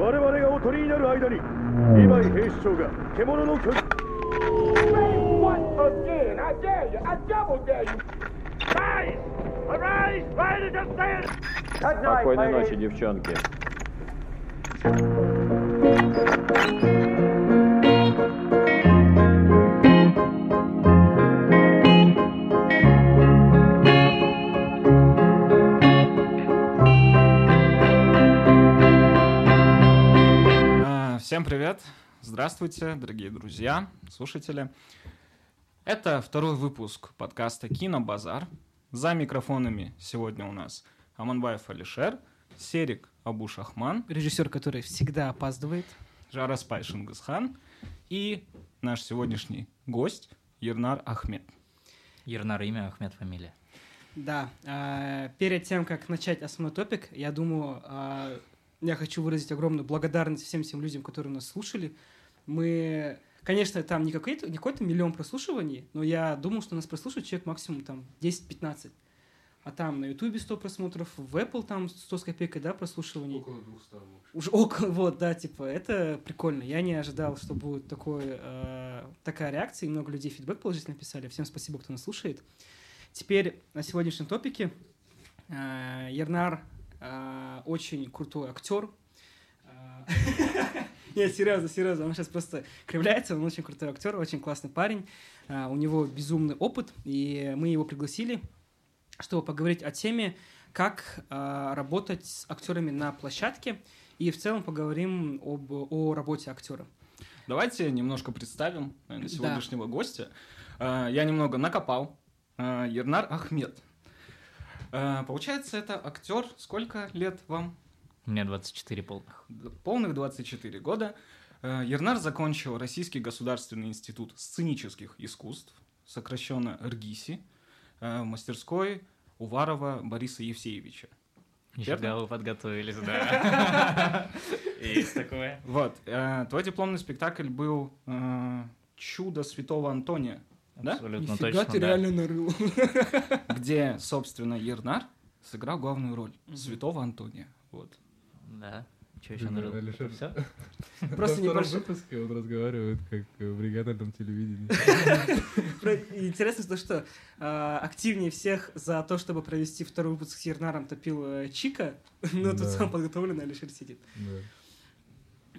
Спокойной ночи, девчонки. Всем привет! Здравствуйте, дорогие друзья, слушатели. Это второй выпуск подкаста «Кинобазар». За микрофонами сегодня у нас Аманбаев Алишер, Серик Абушахман, режиссер, который всегда опаздывает, Жарас Пайшингасхан и наш сегодняшний гость Ернар Ахмет. Ернар — имя, Ахмет — фамилия. Да. Перед тем, как начать основной топик, я думаю... Я хочу выразить огромную благодарность всем тем людям, которые нас слушали. Мы, конечно, там не какой-то миллион прослушиваний, но я думал, что нас прослушает человек максимум там 10-15. А там на Ютубе 100 просмотров, в Apple там 100 с копейкой, да, прослушиваний. Около 200. Уже около, вот, да, типа, это прикольно. Я не ожидал, что будет такая реакция, и много людей фидбэк положительно писали. Всем спасибо, кто нас слушает. Теперь на сегодняшнем топике. Ернар очень крутой актер. Нет, серьезно, он сейчас просто кривляется. Он очень крутой актер, очень классный парень. У него безумный опыт, и мы его пригласили, чтобы поговорить о теме, как работать с актерами на площадке, и в целом поговорим о работе актера. Давайте немножко представим сегодняшнего гостя. Я немного накопал. Ернар Ахмет. Получается, это актер. Сколько лет вам? Мне 24 полных. Полных 24 года. Ернар закончил Российский государственный институт сценических искусств, сокращенно РГИСИ, в мастерской Уварова Бориса Евсеевича. Нифига вы подготовились, да. Есть такое. Вот. Твой дипломный спектакль был «Чудо святого Антония». Да? Абсолютно точно, ты, да, реально нарыл. Где, собственно, Ернар сыграл главную роль святого Антония. Вот. Да. Что еще нарыл? Все? Просто небольшой. Во втором выпуске он разговаривает как в региональном телевидении. Интересно, то, что активнее всех за то, чтобы провести второй выпуск с Ернаром, топил Чика, но тут сам подготовленный Алишер сидит.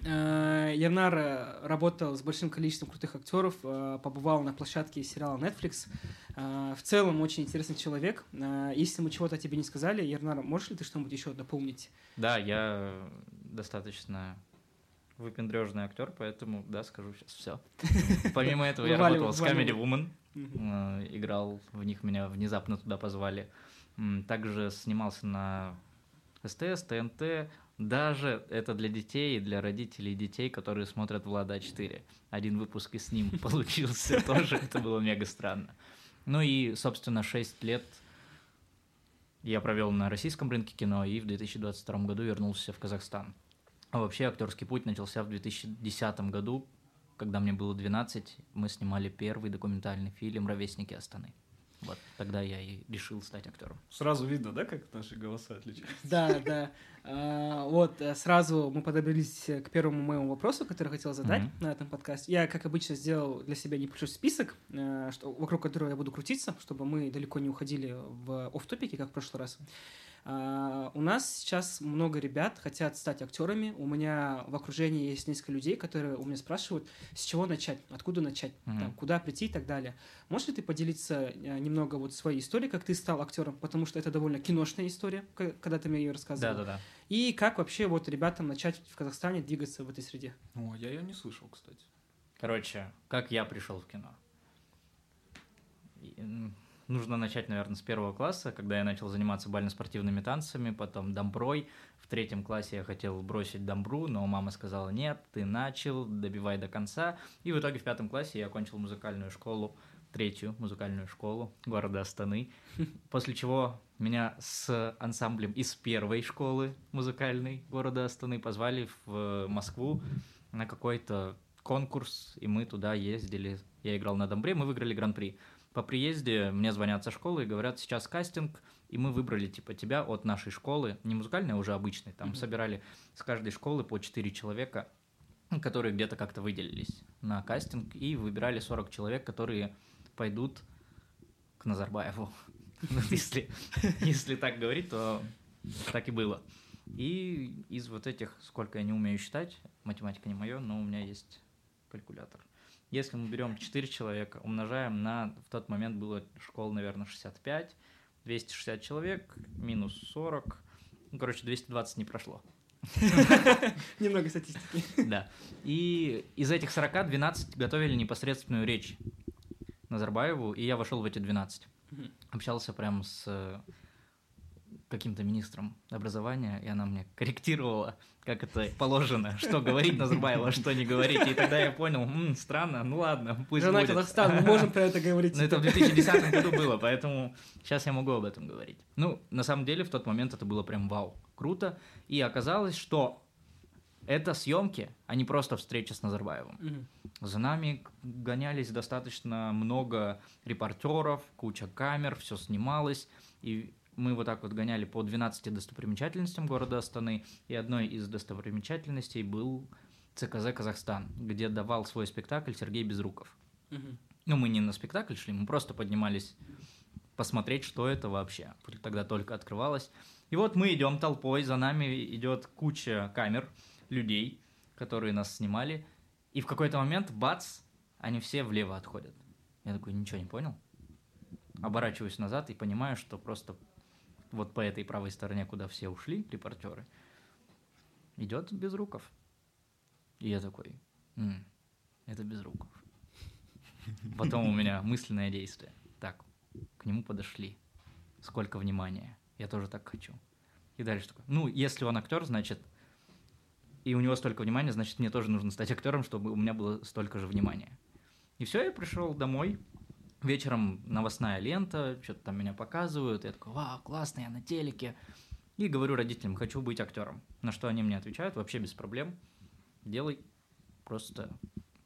Ернар работал с большим количеством крутых актеров, побывал на площадке сериала Netflix. В целом очень интересный человек. Если мы чего-то о тебе не сказали, Ернар, можешь ли ты что-нибудь еще дополнить? Да, я достаточно выпендрежный актер, поэтому, да, скажу сейчас все. Помимо этого я работал с Comedy Woman, играл в них, меня внезапно туда позвали. Также снимался на СТС, ТНТ. Даже это для детей, для родителей детей, которые смотрят Влада А4. Один выпуск и с ним получился тоже, это было мега странно. Ну и, собственно, 6 лет я провел на российском рынке кино и в 2022 году вернулся в Казахстан. А вообще актерский путь начался в 2010 году, когда мне было 12, мы снимали первый документальный фильм «Ровесники Астаны». Вот, тогда я и решил стать актером. Сразу видно, да, как наши голоса отличаются? Да, да. Вот, сразу мы подобрались к первому моему вопросу, который хотел задать на этом подкасте. Я, как обычно, сделал для себя небольшой список, вокруг которого я буду крутиться, чтобы мы далеко не уходили в офф-топики, как в прошлый раз. У нас сейчас много ребят хотят стать актерами. У меня в окружении есть несколько людей, которые у меня спрашивают, с чего начать, откуда начать, там, куда прийти и так далее. Можешь ли ты поделиться немного вот своей историей, как ты стал актером? Потому что это довольно киношная история, когда ты мне ее рассказывал. Да-да-да. И как вообще вот ребятам начать в Казахстане двигаться в этой среде? О, я ее не слышал, кстати. Короче, как я пришел в кино? Нужно начать, наверное, с первого класса, когда я начал заниматься бально-спортивными танцами, потом домброй. В третьем классе я хотел бросить домбру, но мама сказала: нет, ты начал, добивай до конца. И в итоге в пятом классе я окончил музыкальную школу, третью музыкальную школу города Астаны, после чего меня с ансамблем из первой школы музыкальной города Астаны позвали в Москву на какой-то конкурс, и мы туда ездили. Я играл на домбре, мы выиграли гран-при. По приезде мне звонят со школы и говорят, сейчас кастинг, и мы выбрали типа тебя от нашей школы, не музыкальной, а уже обычной. Там собирали с каждой школы по 4 человека, которые где-то как-то выделились на кастинг, и выбирали 40 человек, которые пойдут к Назарбаеву. Если так говорить, то так и было. И из вот этих, сколько я не умею считать, математика не моё, но у меня есть калькулятор. Если мы берем 4 человека, умножаем на, в тот момент было школ, наверное, 65, 260 человек, минус 40, ну, короче, 220 не прошло. Немного статистики. Да. И из этих 40, 12 готовили непосредственную речь Назарбаеву, и я вошел в эти 12. Общался прям с каким-то министром образования, и она мне корректировала, как это положено, что говорить Назарбаеву, а что не говорить. И тогда я понял, странно, ну ладно, пусть будет. Казахстан, мы можем про это говорить. Но это в 2010 году было, поэтому сейчас я могу об этом говорить. Ну, на самом деле, в тот момент это было прям вау, круто. И оказалось, что это съемки, а не просто встреча с Назарбаевым. За нами гонялись достаточно много репортеров, куча камер, все снималось, и мы вот так вот гоняли по 12 достопримечательностям города Астаны, и одной из достопримечательностей был ЦКЗ «Казахстан», где давал свой спектакль Сергей Безруков. Ну, мы не на спектакль шли, мы просто поднимались посмотреть, что это вообще. Тогда только открывалось. И вот мы идем толпой, за нами идет куча камер, людей, которые нас снимали, и в какой-то момент, бац, они все влево отходят. Я такой, ничего не понял. Оборачиваюсь назад и понимаю, что просто вот по этой правой стороне, куда все ушли, репортеры, идет Безруков. И я такой, это Безруков. Потом у меня мысленное действие. Так, к нему подошли. Сколько внимания. Я тоже так хочу. И дальше такой, ну, если он актер, значит, и у него столько внимания, значит, мне тоже нужно стать актером, чтобы у меня было столько же внимания. И все, я пришел домой. Вечером новостная лента, что-то там меня показывают. Я такой, вау, классно, я на телеке. И говорю родителям, хочу быть актером. На что они мне отвечают, вообще без проблем. Делай, просто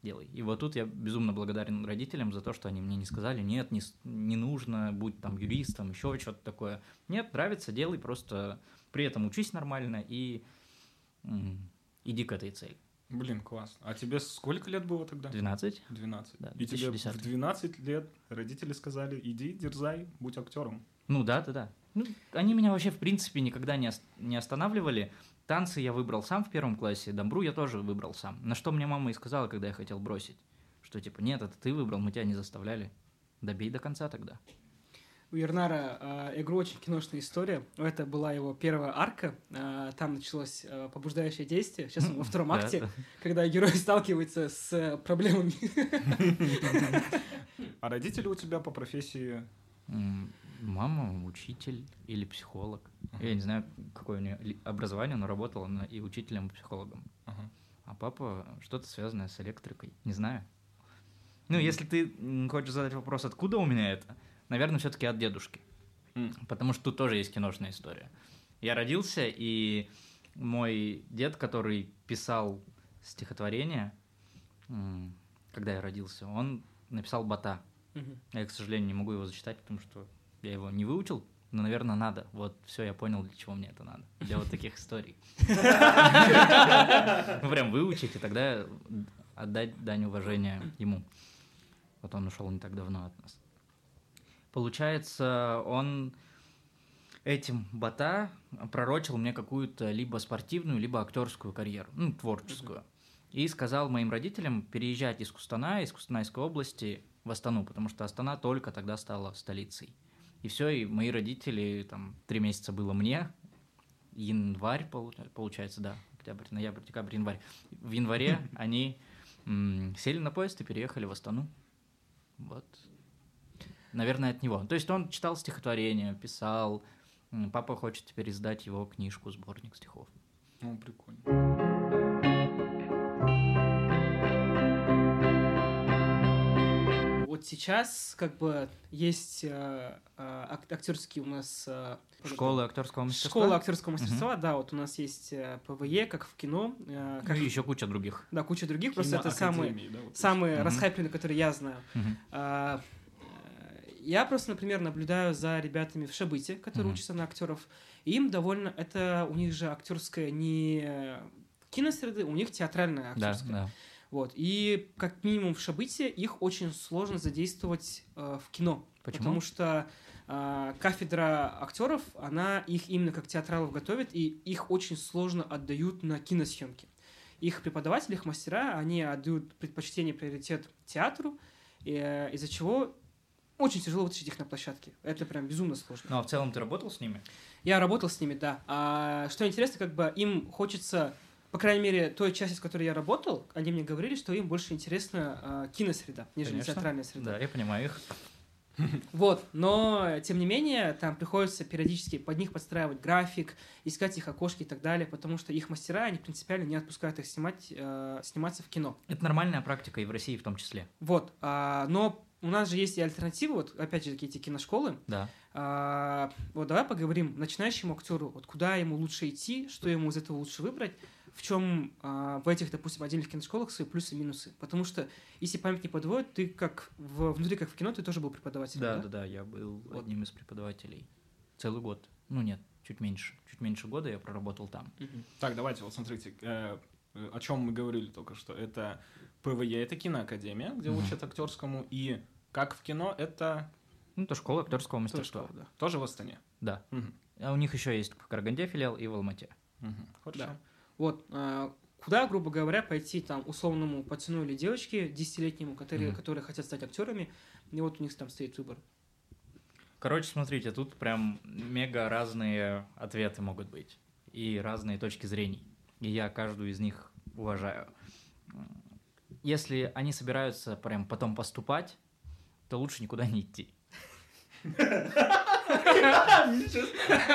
делай. И вот тут я безумно благодарен родителям за то, что они мне не сказали, нет, не нужно, будь там юристом, еще что-то такое. Нет, нравится, делай, просто при этом учись нормально и иди к этой цели. Блин, классно. А тебе сколько лет было тогда? 12. 12. Да, и тебе в 12 лет родители сказали, иди, дерзай, будь актером. Ну да. Ну, они меня вообще, в принципе, никогда не останавливали. Танцы я выбрал сам в первом классе, дамбру я тоже выбрал сам. На что мне мама и сказала, когда я хотел бросить. Что типа, нет, это ты выбрал, мы тебя не заставляли. Добей до конца тогда. У Ернара игру очень киношная история. Это была его первая арка. Там началось побуждающее действие. Сейчас он во втором акте, когда герой сталкивается с проблемами. А родители у тебя по профессии? Мама учитель или психолог. Я не знаю, какое у нее образование, но работала она и учителем, и психологом. А папа что-то связанное с электрикой. Не знаю. Ну, если ты хочешь задать вопрос, откуда у меня это? Наверное, все-таки от дедушки, потому что тут тоже есть киношная история. Я родился, и мой дед, который писал стихотворение, когда я родился, он написал «Бата». Я, к сожалению, не могу его зачитать, потому что я его не выучил, но, наверное, надо. Вот все, я понял, для чего мне это надо, для вот таких историй. Прям выучить, и тогда отдать дань уважения ему. Вот он ушел не так давно от нас. Получается, он этим «Бата» пророчил мне какую-то либо спортивную, либо актерскую карьеру, ну, творческую. И сказал моим родителям переезжать из Кустана, из Кустанайской области в Астану, потому что Астана только тогда стала столицей. И все, и мои родители, там, 3 месяца было мне, январь, получается, да, октябрь, ноябрь, декабрь, январь. В январе они сели на поезд и переехали в Астану. Вот. Наверное, от него. То есть он читал стихотворения, писал. Папа хочет теперь издать его книжку, сборник стихов. Ну, прикольно. Вот сейчас как бы есть актерские у нас... Школа актёрского мастерства. Школа актёрского мастерства, да. Вот у нас есть ПВЕ, как в кино. Как... И еще куча других. Да, куча других. Просто это самые расхайпленные, которые я знаю. Я просто, например, наблюдаю за ребятами в Шабыте, которые учатся на актеров. Им довольно... Это у них же актерская не киносреды, у них театральная актерская. Да, да. Вот. И как минимум в Шабыте их очень сложно задействовать в кино. Почему? Потому что кафедра актеров, она их именно как театралов готовит, и их очень сложно отдают на киносъемки. Их преподаватели, их мастера, они отдают предпочтение, приоритет театру, из-за чего очень тяжело вытащить их на площадке. Это прям безумно сложно. Ну, а в целом ты работал с ними? Я работал с ними, да. А что интересно, как бы им хочется, по крайней мере, той части, с которой я работал, они мне говорили, что им больше интересна киносреда, нежели театральная среда. Да, я понимаю их. Вот, но, тем не менее, там приходится периодически под них подстраивать график, искать их окошки и так далее, потому что их мастера, они принципиально не отпускают их сниматься в кино. Это нормальная практика и в России в том числе. Вот, но у нас же есть и альтернативы, вот, опять же, такие эти киношколы. Да. Вот давай поговорим начинающему актеру, вот куда ему лучше идти, что ему из этого лучше выбрать, в чем в этих, допустим, отдельных киношколах свои плюсы и минусы. Потому что, если память не подводит, ты как внутри, как в кино, ты тоже был преподавателем, да? Да, я был одним из преподавателей. Целый год. Ну нет, чуть меньше года я проработал там. Так, давайте, вот смотрите, о чем мы говорили только что. Это ПВЕ, это киноакадемия, где учат актерскому, и как в кино, это... Ну, это школа актёрского мастерства. Тоже, да. Тоже в Астане? Да. А у них еще есть в Караганде филиал и в Алмате. Хорошо. Да. Вот, куда, грубо говоря, пойти там условному пацану или девочке, 10-летнему, которые хотят стать актерами, и вот у них там стоит выбор. Короче, смотрите, тут прям мега разные ответы могут быть и разные точки зрения, и я каждую из них уважаю. Если они собираются прям потом поступать, то лучше никуда не идти.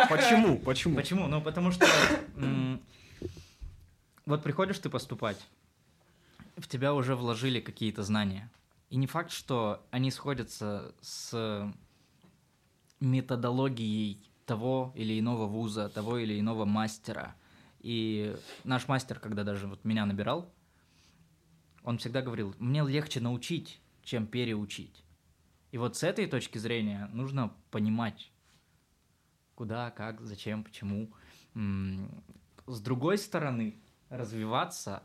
Почему? Почему? Ну, потому что... Вот приходишь ты поступать, в тебя уже вложили какие-то знания. И не факт, что они сходятся с методологией того или иного вуза, того или иного мастера. И наш мастер, когда даже вот меня набирал, он всегда говорил, мне легче научить, чем переучить. И вот с этой точки зрения нужно понимать, куда, как, зачем, почему. С другой стороны... Развиваться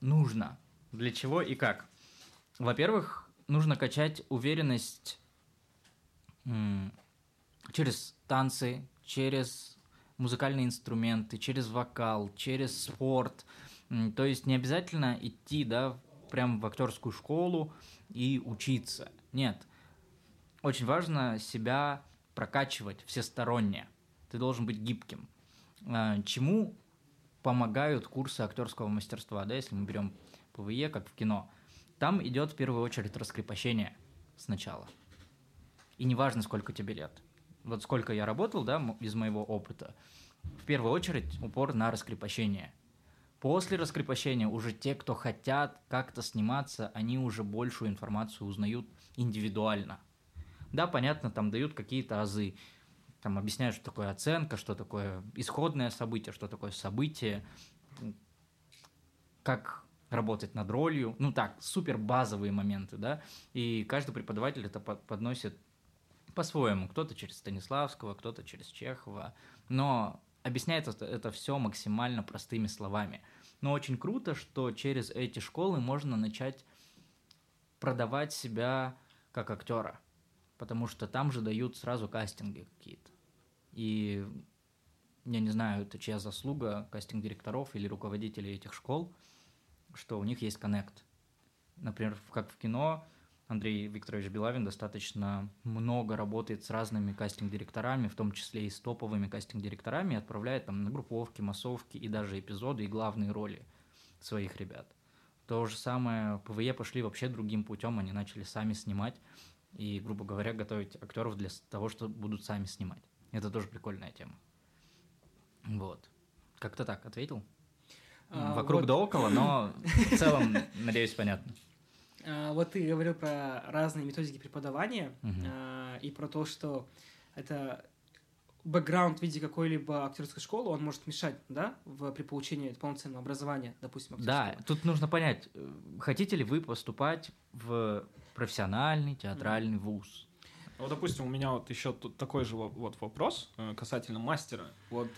нужно. Для чего и как? Во-первых, нужно качать уверенность через танцы, через музыкальные инструменты, через вокал, через спорт. То есть не обязательно идти, да, прям в актерскую школу и учиться. Нет. Очень важно себя прокачивать всесторонне. Ты должен быть гибким. Чему помогают курсы актерского мастерства, да, если мы берем ПВЕ, как в кино. Там идет в первую очередь раскрепощение сначала. И неважно, сколько тебе лет. Вот сколько я работал, да, из моего опыта, в первую очередь упор на раскрепощение. После раскрепощения уже те, кто хотят как-то сниматься, они уже большую информацию узнают индивидуально. Да, понятно, там дают какие-то азы. Там объясняют, что такое оценка, что такое исходное событие, что такое событие, как работать над ролью. Ну так, супер базовые моменты, да. И каждый преподаватель это подносит по-своему. Кто-то через Станиславского, кто-то через Чехова. Но объясняет это все максимально простыми словами. Но очень круто, что через эти школы можно начать продавать себя как актера. Потому что там же дают сразу кастинги какие-то. И я не знаю, это чья заслуга, кастинг-директоров или руководителей этих школ, что у них есть коннект. Например, как в кино, Андрей Викторович Белавин достаточно много работает с разными кастинг-директорами, в том числе и с топовыми кастинг-директорами, отправляет там на групповки, массовки и даже эпизоды, и главные роли своих ребят. То же самое ПВЕ пошли вообще другим путем, они начали сами снимать, и, грубо говоря, готовить актеров для того, что будут сами снимать. Это тоже прикольная тема. Вот. Как-то так ответил? Вокруг да около, но в целом, надеюсь, понятно. Вот ты говорил про разные методики преподавания и про то, что это бэкграунд в виде какой-либо актерской школы, он может мешать, да, при получении полноценного образования, допустим, актерского. Да, тут нужно понять, хотите ли вы поступать в профессиональный театральный вуз. Вот, допустим, у меня вот еще тут такой же вот вопрос касательно мастера. Вот,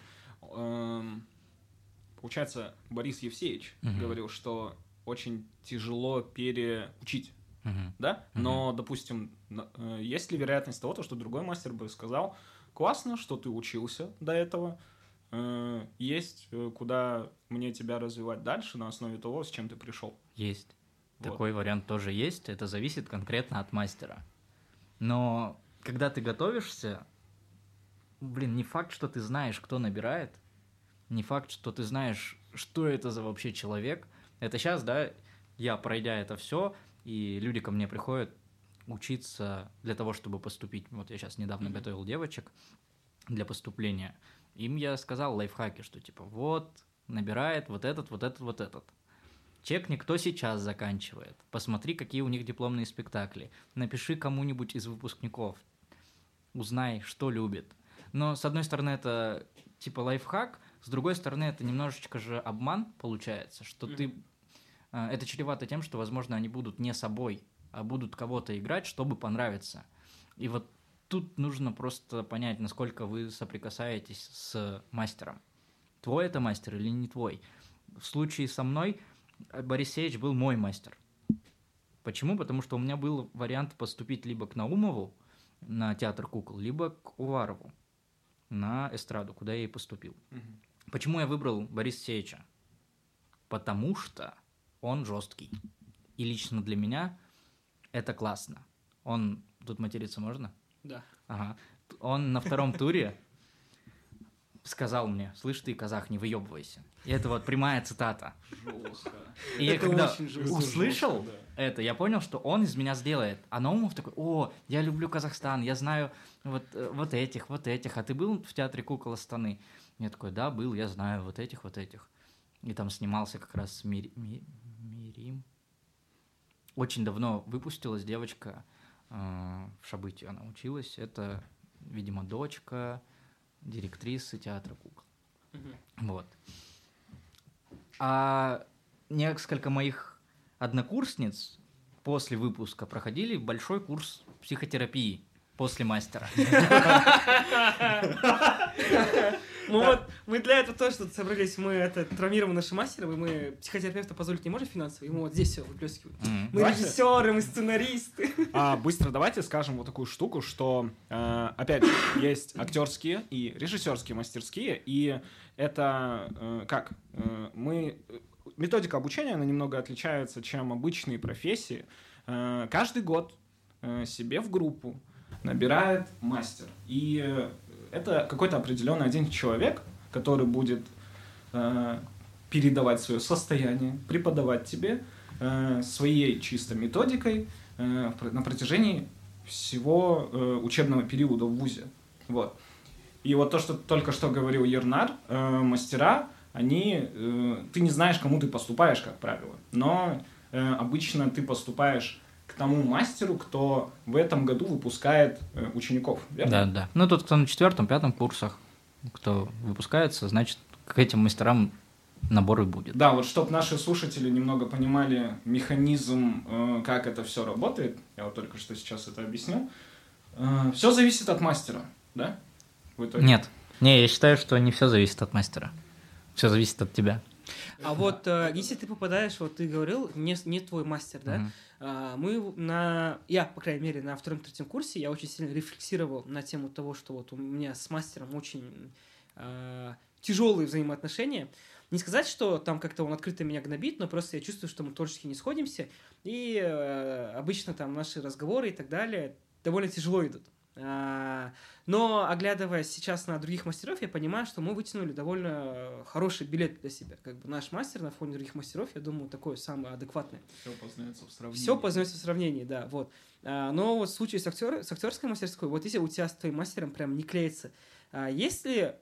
получается, Борис Евсеевич говорил, что очень тяжело переучить, да? Но, допустим, есть ли вероятность того, что другой мастер бы сказал: классно, что ты учился до этого, есть куда мне тебя развивать дальше на основе того, с чем ты пришел? Есть. Вот. Такой вариант тоже есть, это зависит конкретно от мастера. Но когда ты готовишься, не факт, что ты знаешь, кто набирает, не факт, что ты знаешь, что это за вообще человек. Это сейчас, да, я, пройдя это все, и люди ко мне приходят учиться для того, чтобы поступить. Вот я сейчас недавно готовил девочек для поступления. Им я сказал лайфхаки, что типа вот, набирает вот этот, вот этот, вот этот. Чекни, кто сейчас заканчивает. Посмотри, какие у них дипломные спектакли. Напиши кому-нибудь из выпускников. Узнай, что любит. Но, с одной стороны, это типа лайфхак, с другой стороны, это немножечко же обман получается, что ты... Это чревато тем, что, возможно, они будут не собой, а будут кого-то играть, чтобы понравиться. И вот тут нужно просто понять, насколько вы соприкасаетесь с мастером. Твой это мастер или не твой? В случае со мной... Борис Сеевич был мой мастер. Почему? Потому что у меня был вариант поступить либо к Наумову на театр кукол, либо к Уварову на эстраду, куда я и поступил. Почему я выбрал Бориса Сеевича? Потому что он жесткий. И лично для меня это классно. Он... Тут материться можно? Да. Ага. Он на втором туре сказал мне: слышь ты, казах, не выебывайся. И это вот прямая цитата. Жестко. И я когда услышал это, я понял, что он из меня сделает. А Наумов такой: о, я люблю Казахстан, я знаю вот этих. А ты был в театре кукол Астаны? Я такой: да, был, я знаю вот этих. И там снимался как раз Мирим. Очень давно выпустилась девочка в Шабыте, она училась. Это, видимо, дочка директрисы театра кукол. Вот. А несколько моих однокурсниц после выпуска проходили большой курс психотерапии после мастера. Ну вот, мы для этого тоже тут собрались, мы это травмируем наши мастеров, и мы психотерапевта позволить не можем финансово, ему вот здесь все выплескивают. Мы режиссеры, мы сценаристы. Быстро давайте скажем вот такую штуку, что, опять же, есть актерские и режиссерские мастерские, и это как? Методика обучения, она немного отличается, чем обычные профессии. Каждый год себе в группу набирает мастер, и... Это какой-то определенный один человек, который будет передавать свое состояние, преподавать тебе своей чисто методикой на протяжении всего учебного периода в вузе. Вот. И вот то, что только что говорил Ернар, мастера, они... ты не знаешь, кому ты поступаешь, как правило, но обычно ты поступаешь... к тому мастеру, кто в этом году выпускает учеников, верно? Да. Ну, тот, кто на 4-5 курсах, кто выпускается, значит, к этим мастерам набор и будет. Да, вот чтобы наши слушатели немного понимали механизм, как это все работает, я вот только что сейчас это объясню. Все зависит от мастера, да? В итоге. Нет. Не, я считаю, что не все зависит от мастера. Все зависит от тебя. А вот если ты попадаешь, вот ты говорил, не твой мастер, да? Я, по крайней мере, на 2-3 курсе, я очень сильно рефлексировал на тему того, что вот у меня с мастером очень тяжелые взаимоотношения. Не сказать, что там как-то он открыто меня гнобит, но просто я чувствую, что мы творчески не сходимся, и обычно там наши разговоры и так далее довольно тяжело идут. Но, оглядываясь сейчас на других мастеров, я понимаю, что мы вытянули довольно хороший билет для себя. Как бы наш мастер на фоне других мастеров, я думаю, такой самый адекватный. Все познается в сравнении. Да, вот. Но вот в случае с актерской мастерской, вот если у тебя с твоим мастером прям не клеится, есть ли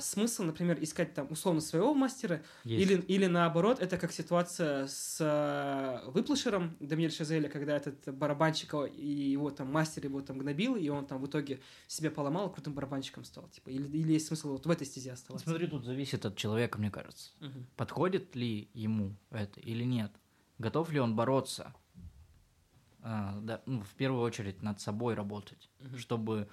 смысл, например, искать там условно своего мастера, или наоборот, это как ситуация с выплышером Дамиэль Шазеля, когда этот барабанщик и его там мастер его там гнобил, и он там в итоге себя поломал, и крутым барабанщиком стал, типа, или есть смысл вот в этой стезе оставаться? Смотри, тут зависит от человека, мне кажется. Подходит ли ему это или нет? Готов ли он бороться? да, ну, в первую очередь над собой работать, чтобы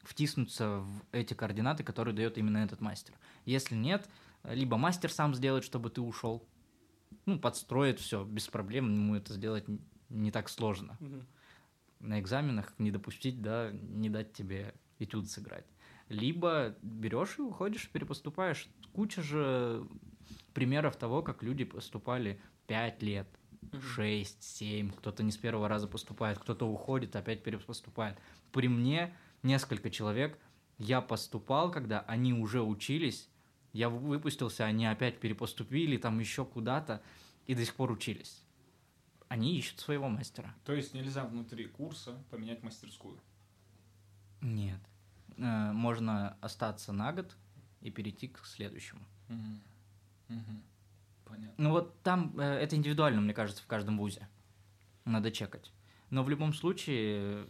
втиснуться в эти координаты, которые дает именно этот мастер. Если нет, либо мастер сам сделает, чтобы ты ушел, ну, подстроит все без проблем, ему это сделать не так сложно. На экзаменах не допустить, да, не дать тебе этюд сыграть. Либо берешь и уходишь, перепоступаешь. Куча же примеров того, как люди поступали 5 лет, 6, 7, кто-то не с первого раза поступает, кто-то уходит, опять перепоступает. При мне несколько человек, я поступал, когда они уже учились, я выпустился, они опять перепоступили, там еще куда-то, и до сих пор учились. Они ищут своего мастера. То есть нельзя внутри курса поменять мастерскую? Нет. Можно остаться на год и перейти к следующему. Понятно. Ну вот там это индивидуально, мне кажется, в каждом вузе. Надо чекать. Но в любом случае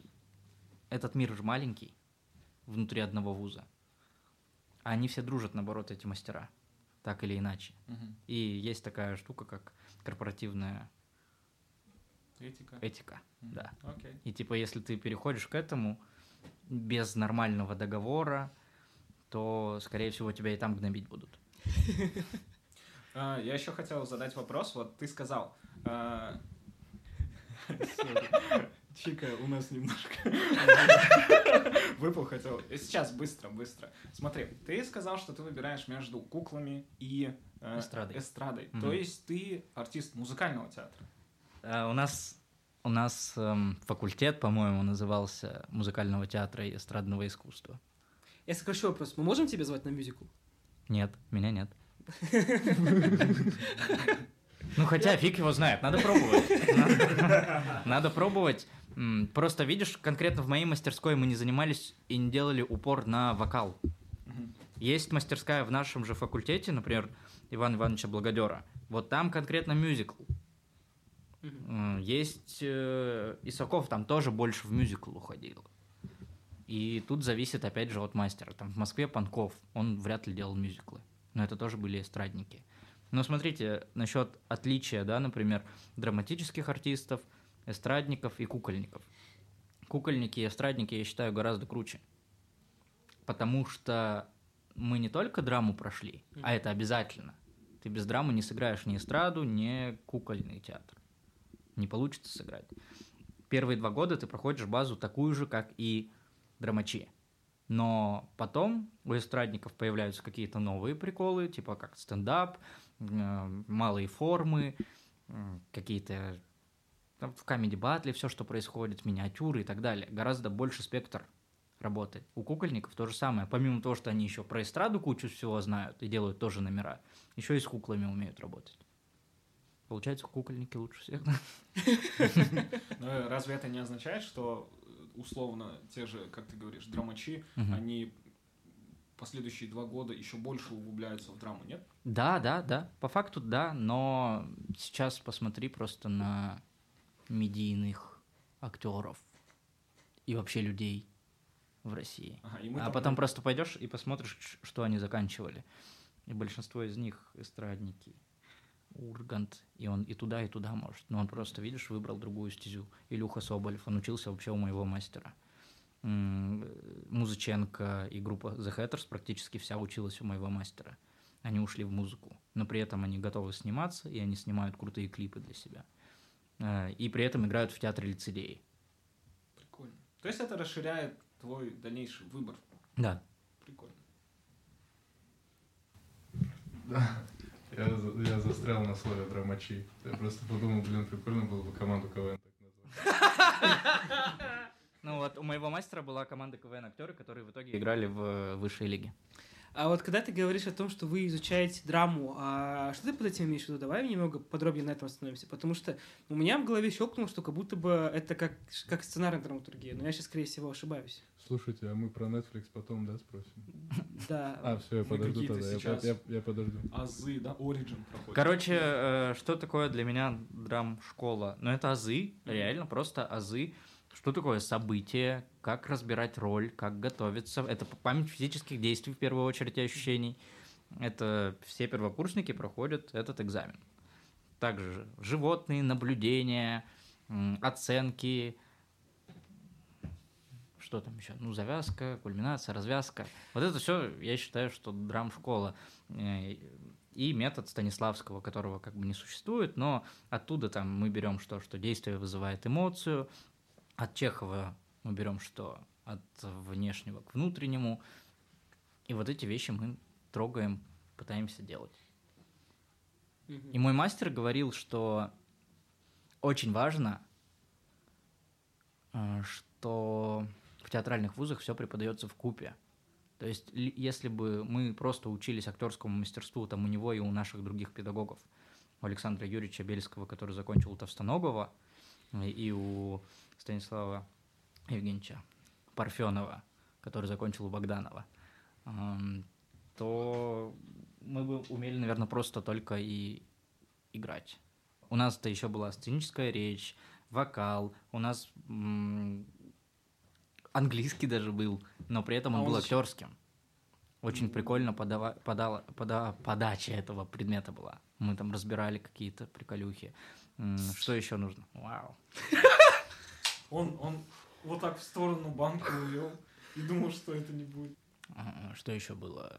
этот мир же маленький внутри одного вуза. А они все дружат, наоборот, эти мастера. Так или иначе. И есть такая штука, как корпоративная... Этика. Этика, да. И типа, если ты переходишь к этому без нормального договора, то, скорее всего, тебя и там гнобить будут. Я еще хотел задать вопрос. Вот ты сказал... Чика, у нас немножко выпал хотел. Сейчас, быстро. Смотри, ты сказал, что ты выбираешь между куклами и эстрадой. То есть ты артист музыкального театра. У нас факультет, по-моему, назывался музыкального театра и эстрадного искусства. Я сокращу вопрос. Мы можем тебя звать на мюзикл? Нет, меня нет. Ну, хотя фиг его знает. Надо пробовать. Надо пробовать. Просто, видишь, конкретно в моей мастерской мы не занимались и не делали упор на вокал. Есть мастерская в нашем же факультете, например, Ивана Ивановича Благодёра. Вот там конкретно мюзикл. Есть Исаков, там тоже больше в мюзикл уходил. И тут зависит, опять же, от мастера. Там в Москве Панков, он вряд ли делал мюзиклы. Но это тоже были эстрадники. Но смотрите, насчет отличия, да, например, драматических артистов, эстрадников и кукольников. Кукольники и эстрадники, я считаю, гораздо круче. Потому что мы не только драму прошли, а это обязательно. Ты без драмы не сыграешь ни эстраду, ни кукольный театр. Не получится сыграть. Первые 2 года ты проходишь базу такую же, как и драмачи. Но потом у эстрадников появляются какие-то новые приколы, типа как стендап, малые формы, какие-то там, в комеди-батле, все, что происходит, миниатюры и так далее. Гораздо больше спектр работы. У кукольников то же самое. Помимо того, что они еще про эстраду кучу всего знают и делают тоже номера, еще и с куклами умеют работать. Получается, кукольники лучше всех. Но разве это не означает, что условно те же, как ты говоришь, драмачи, они последующие 2 года еще больше углубляются в драму, нет? Да. По факту, да. Но сейчас посмотри просто на медийных актеров и вообще людей в России. А потом просто пойдешь и посмотришь, что они заканчивали. И большинство из них эстрадники. Ургант, и он и туда может. Но он просто, видишь, выбрал другую стезю. Илюха Соболев, он учился вообще у моего мастера. Музыченко и группа The Hatters практически вся училась у моего мастера. Они ушли в музыку, но при этом они готовы сниматься, и они снимают крутые клипы для себя. И при этом играют в театре лицедеи. Прикольно. То есть это расширяет твой дальнейший выбор? Да. Прикольно. Да. Я застрял на слове драмачи. Я просто подумал, прикольно было бы команду КВН так назвать. Ну вот, у моего мастера была команда КВН-актеры, которые в итоге играли в высшей лиге. А вот когда ты говоришь о том, что вы изучаете драму, а что ты под этим имеешь в виду? Давай немного подробнее на этом остановимся, потому что у меня в голове щелкнуло, что как будто бы это как сценарная драматургия, но я сейчас, скорее всего, ошибаюсь. Слушайте, а мы про Netflix потом, да, спросим? Да. А, все, я подожду тогда, я подожду. Азы, да, Origin проходит. Короче, что такое для меня драм-школа? Ну, это азы, реально, просто азы. Что такое событие, как разбирать роль, как готовиться. Это память физических действий, в первую очередь, и ощущений. Это все первокурсники проходят этот экзамен. Также животные, наблюдения, оценки, что там еще, ну, завязка, кульминация, развязка. Вот это все, я считаю, что драм-школа. И метод Станиславского, которого как бы не существует, но оттуда там мы берем, что действие вызывает эмоцию, от Чехова мы берем, что от внешнего к внутреннему, и вот эти вещи мы трогаем, пытаемся делать. И мой мастер говорил, что очень важно, что в театральных вузах все преподается вкупе. То есть, если бы мы просто учились актерскому мастерству, там у него и у наших других педагогов, у Александра Юрьевича Бельского, который закончил Товстоногова, и у Станислава Евгеньевича Парфенова, который закончил у Богданова, то мы бы умели, наверное, просто только и играть. У нас-то еще была сценическая речь, вокал, у нас... Английский даже был, но при этом он был актерским. Очень прикольно подача этого предмета была. Мы там разбирали какие-то приколюхи. Что еще нужно? Вау. Он вот так в сторону банка увел и думал, что это не будет. Что еще было?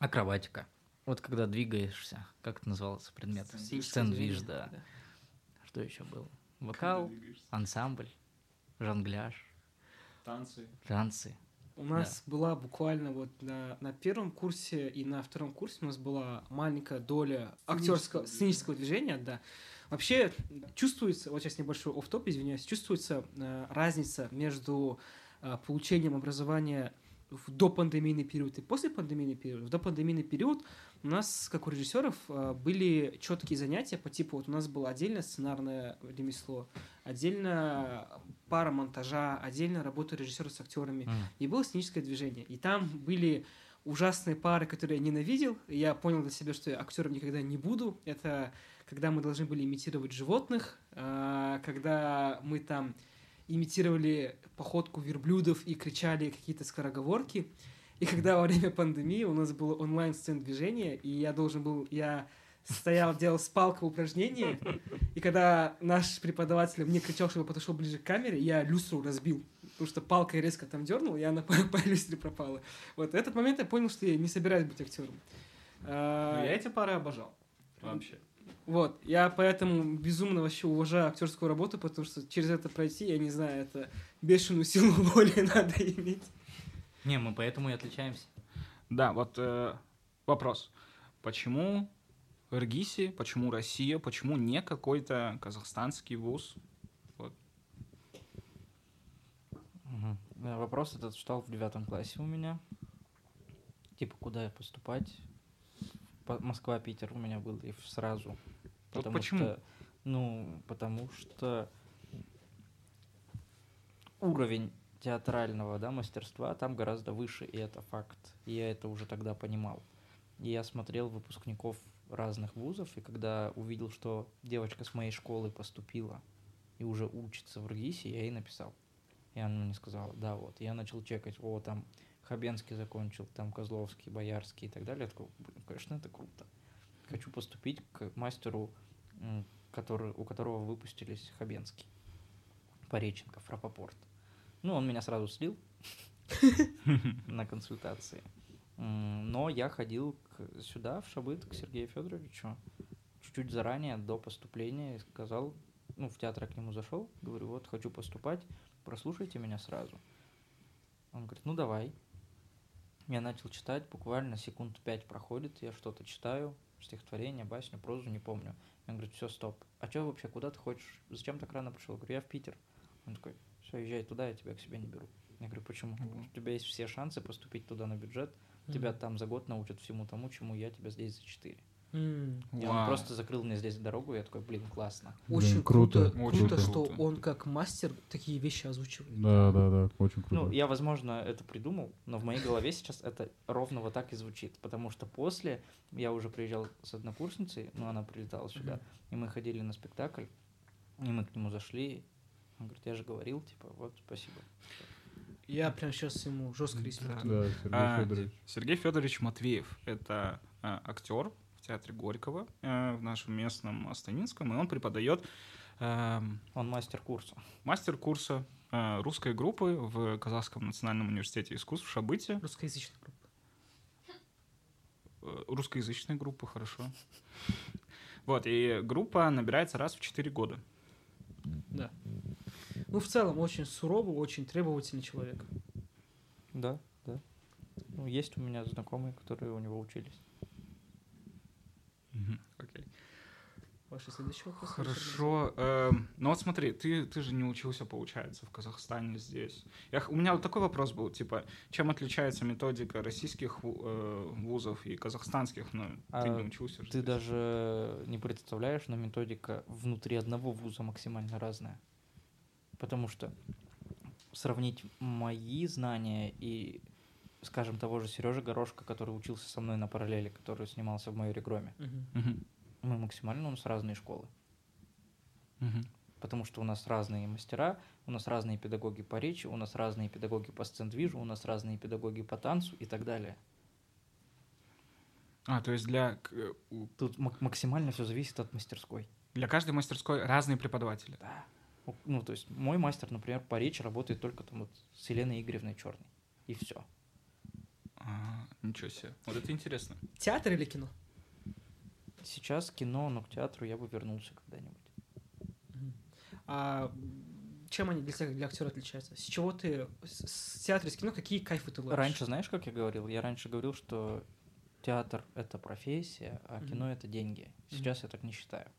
Акробатика. Вот когда двигаешься, как это назывался предмет? Сцендвиж, да. Что еще было? Вокал, ансамбль, жонгляж. Танцы. У нас была буквально вот на первом курсе и на втором курсе у нас была маленькая доля актерского сценического движения, да. Вообще чувствуется, вот сейчас небольшой офф-топ, извиняюсь, чувствуется разница между получением образования в допандемийный период и послепандемийный период. В допандемийный период у нас, как у режиссеров, были четкие занятия по типу, вот у нас было отдельно сценарное ремесло, отдельно пара монтажа, отдельно работа режиссера с актерами, и было сценическое движение. И там были ужасные пары, которые я ненавидел. Я понял для себя, что я актером никогда не буду. Это когда мы должны были имитировать животных, когда мы там имитировали походку верблюдов и кричали какие-то скороговорки. И когда во время пандемии у нас было онлайн-сцен движение, и я стоял, делал с палкой упражнения, и когда наш преподаватель мне кричал, чтобы я подошел ближе к камере, я люстру разбил, потому что палкой резко там дернул, и она по люстре пропала. Вот в этот момент я понял, что я не собираюсь быть актером. Я эти пары обожал. Вообще. Вот, я поэтому безумно вообще уважаю актерскую работу, потому что через это пройти, я не знаю, это бешеную силу воли надо иметь. Не, мы поэтому и отличаемся. Да, вот вопрос. Почему РГИСИ, почему Россия, почему не какой-то казахстанский вуз? Вот. Да, вопрос этот встал в 9 классе у меня. Типа, куда поступать? Москва, Питер у меня был и сразу. Вот почему? Потому что уровень театрального мастерства там гораздо выше, и это факт. И я это уже тогда понимал. И я смотрел выпускников разных вузов, и когда увидел, что девочка с моей школы поступила и уже учится в РГИСе, я ей написал. И она мне сказала, да, вот. И я начал чекать, там... Хабенский закончил, там Козловский, Боярский и так далее. Я такой, конечно, это круто. Хочу поступить к мастеру, у которого выпустились Хабенский, Пореченков, Рапопорт. Он меня сразу слил на консультации. Но я ходил сюда, в Шабыт, к Сергею Федоровичу чуть-чуть заранее, до поступления, и сказал, в театр к нему зашел, говорю, вот, хочу поступать, прослушайте меня сразу. Он говорит, давай. Я начал читать, буквально секунд 5 проходит, я что-то читаю, стихотворение, басню, прозу, не помню. Он говорит, все, стоп, а что вообще, куда ты хочешь? Зачем так рано пришел? Я говорю, я в Питер. Он такой, все, езжай туда, я тебя к себе не беру. Я говорю, почему? У тебя есть все шансы поступить туда на бюджет, тебя там за год научат всему тому, чему я тебя здесь за 4. И он просто закрыл мне здесь дорогу, и я такой, классно. Очень круто, что он как мастер такие вещи озвучивает. Да, очень круто. Я, возможно, это придумал, но в моей голове сейчас это ровно вот так и звучит, потому что после я уже приезжал с однокурсницей, она прилетала сюда, и мы ходили на спектакль, и мы к нему зашли, он говорит, я же говорил, вот, спасибо. Я прям сейчас ему жестко респектую. Да, Сергей Федорович Матвеев, это актер, в театре Горького, в нашем местном астанинском, и он преподает Он мастер курса. Мастер курса русской группы в Казахском национальном университете искусств в Шабыте. Русскоязычной группы. Русскоязычной группы, хорошо. Вот, и группа набирается раз в 4 года. Да. Ну, в целом, очень суровый, очень требовательный человек. Да, да. Ну, есть у меня знакомые, которые у него учились. Окей. Ваши следующие вопросы? Хорошо. Ну вот смотри, ты же не учился, получается, в Казахстане здесь. У меня вот такой вопрос был, типа, чем отличается методика российских вузов и казахстанских, но ты не учился. Ты здесь даже не представляешь, но методика внутри одного вуза максимально разная. Потому что сравнить мои знания и, скажем, того же Сережи Горошка, который учился со мной на параллели, который снимался в «Майоре Громе». Мы максимально у нас разные школы. Потому что у нас разные мастера, у нас разные педагоги по речи, у нас разные педагоги по сцендвижу, у нас разные педагоги по танцу и так далее. То есть для... Тут максимально все зависит от мастерской. Для каждой мастерской разные преподаватели. Да. Ну, то есть мой мастер, например, по речи работает только там вот с Еленой Игоревной Черной. И все. Ничего себе. Вот это интересно. Театр или кино? Сейчас кино, но к театру я бы вернулся когда-нибудь. А чем они для актера отличаются? С чего ты... С театра, с кино какие кайфы ты ловишь? Раньше, знаешь, как я говорил? Я раньше говорил, что театр — это профессия, а кино — это деньги. Сейчас я так не считаю.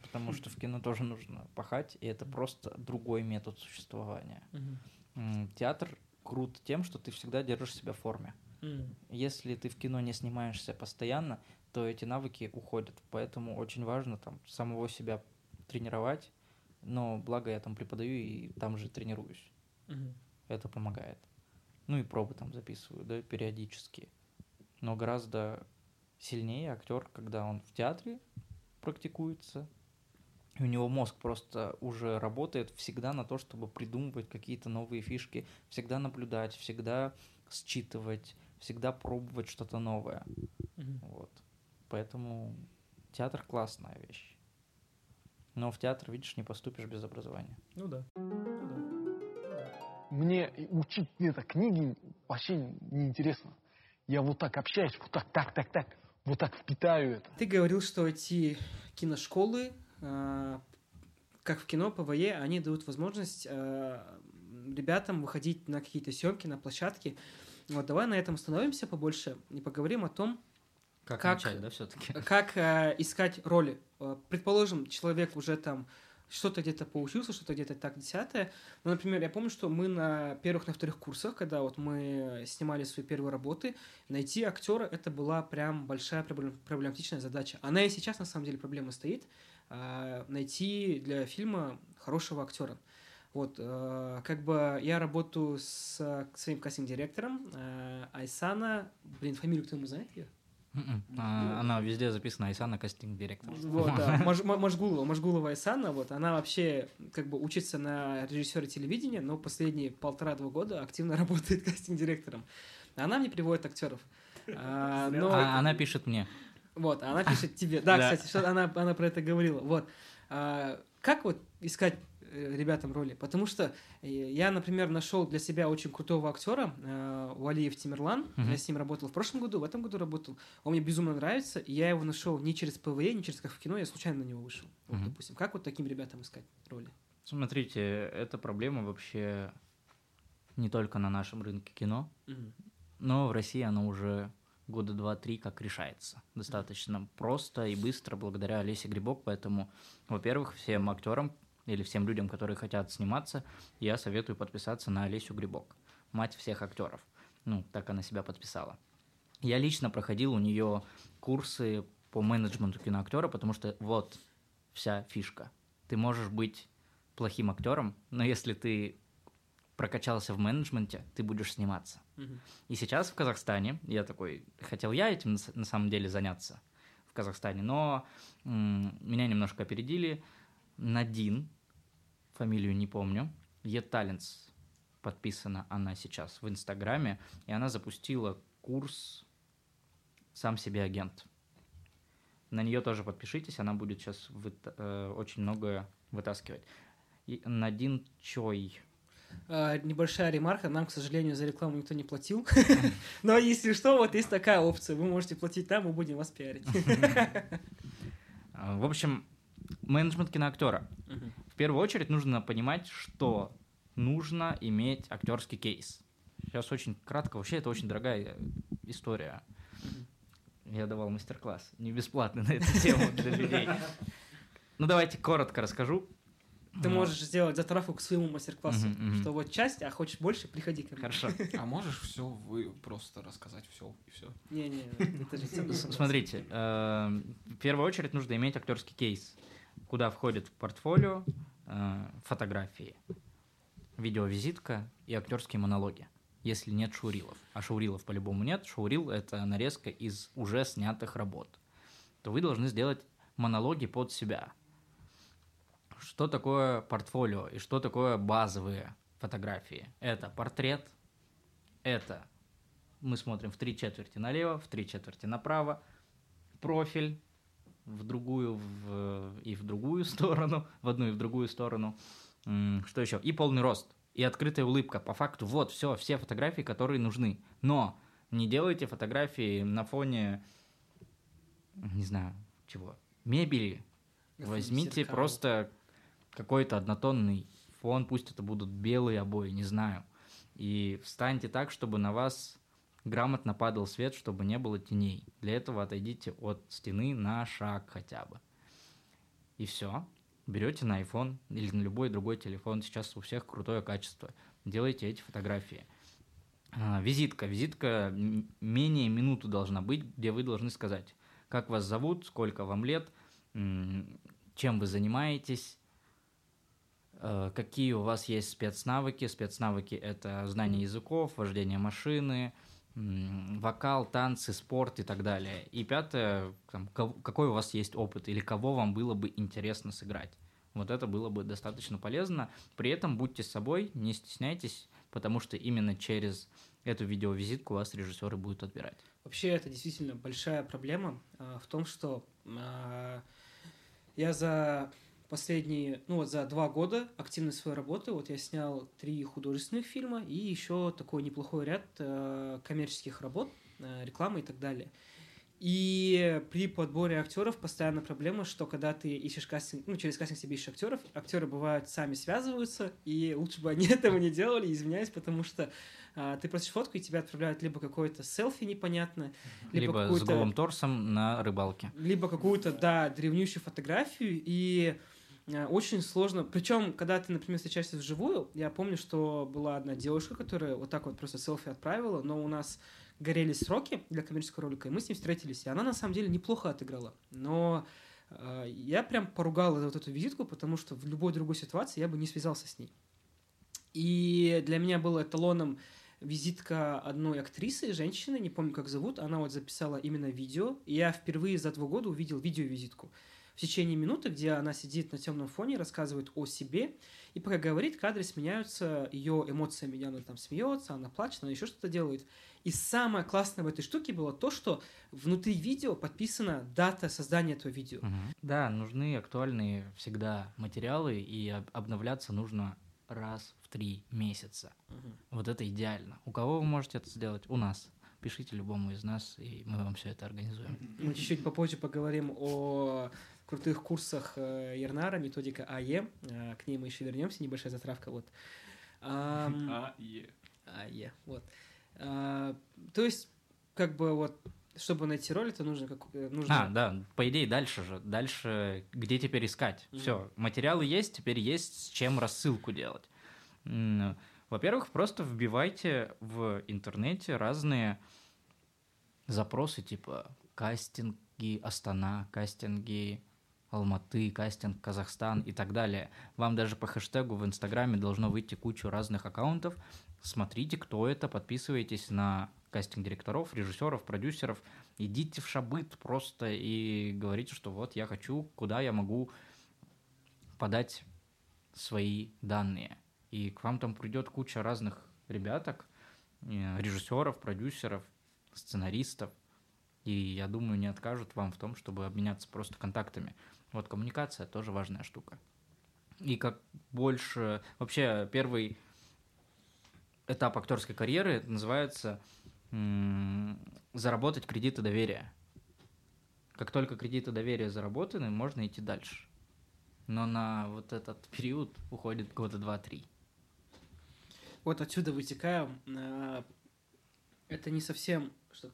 Потому что в кино тоже нужно пахать, и это просто другой метод существования. Театр крут тем, что ты всегда держишь себя в форме. Если ты в кино не снимаешься постоянно, то эти навыки уходят. Поэтому очень важно там самого себя тренировать. Но благо я там преподаю и там же тренируюсь. Это помогает. Ну и пробы там записываю, да, периодически. Но гораздо сильнее актер, когда он в театре практикуется. У него мозг просто уже работает всегда на то, чтобы придумывать какие-то новые фишки, всегда наблюдать, всегда считывать, всегда пробовать что-то новое. Вот. Поэтому театр – классная вещь. Но в театр, видишь, не поступишь без образования. Ну да. Мне учить это книги вообще неинтересно. Я вот так общаюсь, вот так, вот так впитаю это. Ты говорил, что эти киношколы, как в кино, ПВЕ, они дают возможность ребятам выходить на какие-то съемки, на площадки. Вот давай на этом остановимся побольше и поговорим о том, как начать, да, все-таки? Как искать роли. Предположим, человек уже там что-то где-то поучился, что-то где-то так десятое. Ну, например, я помню, что мы на первых, на вторых курсах, когда вот мы снимали свои первые работы, найти актера это была прям большая проблематичная задача. Она и сейчас, на самом деле, проблема стоит. Найти для фильма хорошего актера. Вот, как бы я работаю с своим кастинг-директором Айсана, фамилию кто ему знает? Она везде записана, Айсана, кастинг-директор. Вот, да. Можгулова Айсана, вот, она вообще как бы учится на режиссера телевидения, но последние 1,5-2 года активно работает кастинг-директором. Она мне приводит актеров. Но... она пишет мне. Вот, она пишет тебе. Да, кстати, что она про это говорила. Вот. Как вот искать ребятам роли? Потому что я, например, нашел для себя очень крутого актера Уалиев Тимирлан. Я с ним работал в прошлом году, в этом году работал. Он мне безумно нравится, и я его нашел не через ПВЕ, не через как в кино, я случайно на него вышел. Вот, допустим, как вот таким ребятам искать роли? Смотрите, эта проблема вообще не только на нашем рынке кино, но в России она уже года 2-3 как решается. Достаточно просто и быстро благодаря Олесе Грибок, поэтому, во-первых, всем актерам или всем людям, которые хотят сниматься, я советую подписаться на Олесю Грибок, мать всех актеров. Ну, так она себя подписала. Я лично проходил у нее курсы по менеджменту киноактера, потому что вот вся фишка. Ты можешь быть плохим актером, но если ты прокачался в менеджменте, ты будешь сниматься. И сейчас в Казахстане, я такой, хотел я этим на самом деле заняться в Казахстане, но меня немножко опередили. Надин, фамилию не помню, E-Talents, подписана она сейчас в Инстаграме, и она запустила курс «Сам себе агент». На нее тоже подпишитесь, она будет сейчас очень многое вытаскивать. И Надин Чой. Небольшая ремарка. Нам, к сожалению, за рекламу никто не платил. Но если что, вот есть такая опция. Вы можете платить там, мы будем вас пиарить. В общем, менеджмент киноактера. В первую очередь нужно понимать, что нужно иметь актерский кейс. Сейчас очень кратко. Вообще, это очень дорогая история. Я давал мастер-класс, не бесплатный, на эту тему для людей. Ну, давайте коротко расскажу. Ты можешь сделать затравку к своему мастер-классу, что вот часть, а хочешь больше, приходи ко мне. Хорошо. А можешь все вы просто рассказать все и все? Не-не, это же... Смотрите, в первую очередь нужно иметь актерский кейс, куда входит в портфолио фотографии, видеовизитка и актерские монологи. Если нет шаурилов. А шаурилов по-любому нет. Шаурил — это нарезка из уже снятых работ. То вы должны сделать монологи под себя. Что такое портфолио и что такое базовые фотографии? Это портрет. Это мы смотрим в 3/4 налево, в 3/4 направо. Профиль в другую и в другую сторону. В одну и в другую сторону. Что еще? И полный рост. И открытая улыбка. По факту, вот, все фотографии, которые нужны. Но не делайте фотографии на фоне, не знаю, чего, мебели. Возьмите просто какой-то однотонный фон, пусть это будут белые обои, не знаю. И встаньте так, чтобы на вас грамотно падал свет, чтобы не было теней. Для этого отойдите от стены на шаг хотя бы. И все. Берете на iPhone или на любой другой телефон, сейчас у всех крутое качество, делаете эти фотографии. Визитка. Визитка менее минуты должна быть, где вы должны сказать, как вас зовут, сколько вам лет, чем вы занимаетесь, какие у вас есть спецнавыки. Спецнавыки – это знание языков, вождение машины, вокал, танцы, спорт и так далее. И пятое, там, какой у вас есть опыт или кого вам было бы интересно сыграть. Вот это было бы достаточно полезно. При этом будьте собой, не стесняйтесь, потому что именно через эту видеовизитку вас режиссеры будут отбирать. Вообще это действительно большая проблема в том, что я за последние, за 2 года активной своей работы, я снял 3 художественных фильма и еще такой неплохой ряд коммерческих работ, рекламы и так далее. И при подборе актеров постоянно проблема, что когда ты ищешь кастинг, через кастинг себе ищешь актеров, актеры бывают сами связываются, и лучше бы они этого не делали, извиняюсь, потому что ты просишь фотку, и тебя отправляют либо какое-то селфи непонятное, либо с голым торсом на рыбалке. Либо какую-то, древнющую фотографию, и... Очень сложно. Причем, когда ты, например, встречаешься вживую, я помню, что была одна девушка, которая вот так вот просто селфи отправила, но у нас горели сроки для коммерческого ролика, и мы с ней встретились. И она, на самом деле, неплохо отыграла. Но я прям поругал вот эту визитку, потому что в любой другой ситуации я бы не связался с ней. И для меня было эталоном визитка одной актрисы, женщины, не помню, как зовут. Она вот записала именно видео. И я впервые за 2 года увидел видеовизитку. В течение минуты, где она сидит на темном фоне, рассказывает о себе, и пока говорит, кадры сменяются ее эмоциями. Она там смеется, она плачет, она еще что-то делает. И самое классное в этой штуке было то, что внутри видео подписана дата создания этого видео. Да, нужны актуальные всегда материалы, и обновляться нужно раз в 3 месяца. Вот это идеально. У кого вы можете это сделать? У нас. Пишите любому из нас, и мы вам все это организуем. Мы чуть-чуть попозже поговорим о... крутых курсах Ернара, методика АЕ. К ней мы еще вернемся, небольшая затравка. Вот. АЕ. Вот. То есть, чтобы найти роль, это нужно... по идее, дальше же. Дальше, где теперь искать? Все, материалы есть, теперь есть с чем рассылку делать. Во-первых, просто вбивайте в интернете разные запросы, типа кастинги Астана, кастинги Алматы, кастинг Казахстан и так далее. Вам даже по хэштегу в Инстаграме должно выйти кучу разных аккаунтов. Смотрите, кто это, подписывайтесь на кастинг-директоров, режиссеров, продюсеров. Идите в Шабыт просто и говорите, что вот я хочу, куда я могу подать свои данные. И к вам там придет куча разных ребяток, режиссеров, продюсеров, сценаристов. и, я думаю, не откажут вам в том, чтобы обменяться просто контактами. Вот коммуникация тоже важная штука. И как больше... Вообще, первый этап актерской карьеры называется заработать кредиты доверия. Как только кредиты доверия заработаны, можно идти дальше. Но на вот этот период уходит года 2-3. Вот отсюда вытекаем. Это не совсем... Что?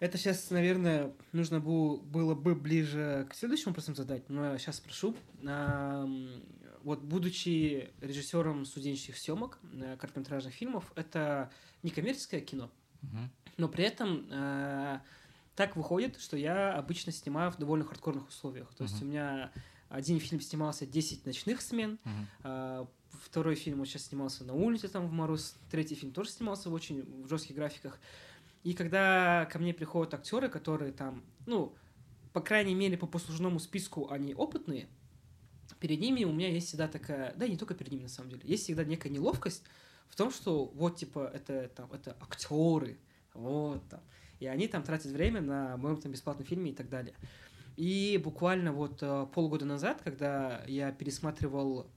Это сейчас, наверное, нужно было бы ближе к следующему вопросу задать, но я сейчас спрошу. Вот, будучи режиссером студенческих съемок, короткометражных фильмов, это некоммерческое кино, но при этом так выходит, что я обычно снимаю в довольно хардкорных условиях. То есть у меня один фильм снимался 10 ночных смен, второй фильм вот сейчас снимался на улице, там в мороз, третий фильм тоже снимался в очень жестких графиках. И когда ко мне приходят актеры, которые там, ну, по крайней мере, по послужному списку они опытные, перед ними у меня есть всегда такая, да и не только перед ними на самом деле, есть всегда некая неловкость в том, что вот типа это актеры, вот там, и они там тратят время на моем там бесплатном фильме и так далее. И буквально вот полгода назад, когда я пересматривал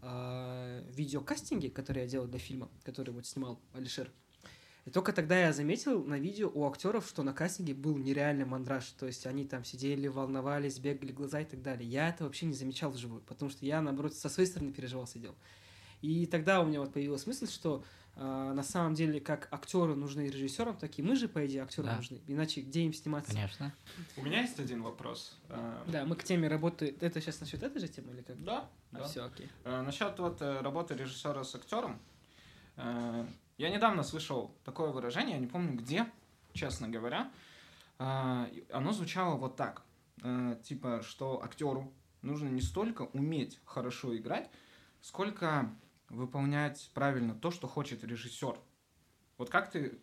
видеокастинги, которые я делал для фильма, который вот снимал Алишер, и только тогда я заметил на видео у актеров, что на кастинге был нереальный мандраж. То есть они там сидели, волновались, бегали глаза и так далее. Я это вообще не замечал вживую, потому что я, наоборот, со своей стороны переживал, сидел. И тогда у меня вот появилась мысль, что на самом деле как актеры нужны режиссерам, так и мы же, по идее, актеры нужны. Иначе где им сниматься? Конечно. У меня есть один вопрос. Да, мы к теме работы... Это сейчас насчет этой же темы или как? Да. Все, окей. Насчет вот работы режиссера с актером. Я недавно слышал такое выражение, я не помню где, честно говоря. Оно звучало вот так. Типа, что актеру нужно не столько уметь хорошо играть, сколько выполнять правильно то, что хочет режиссер. Вот как ты...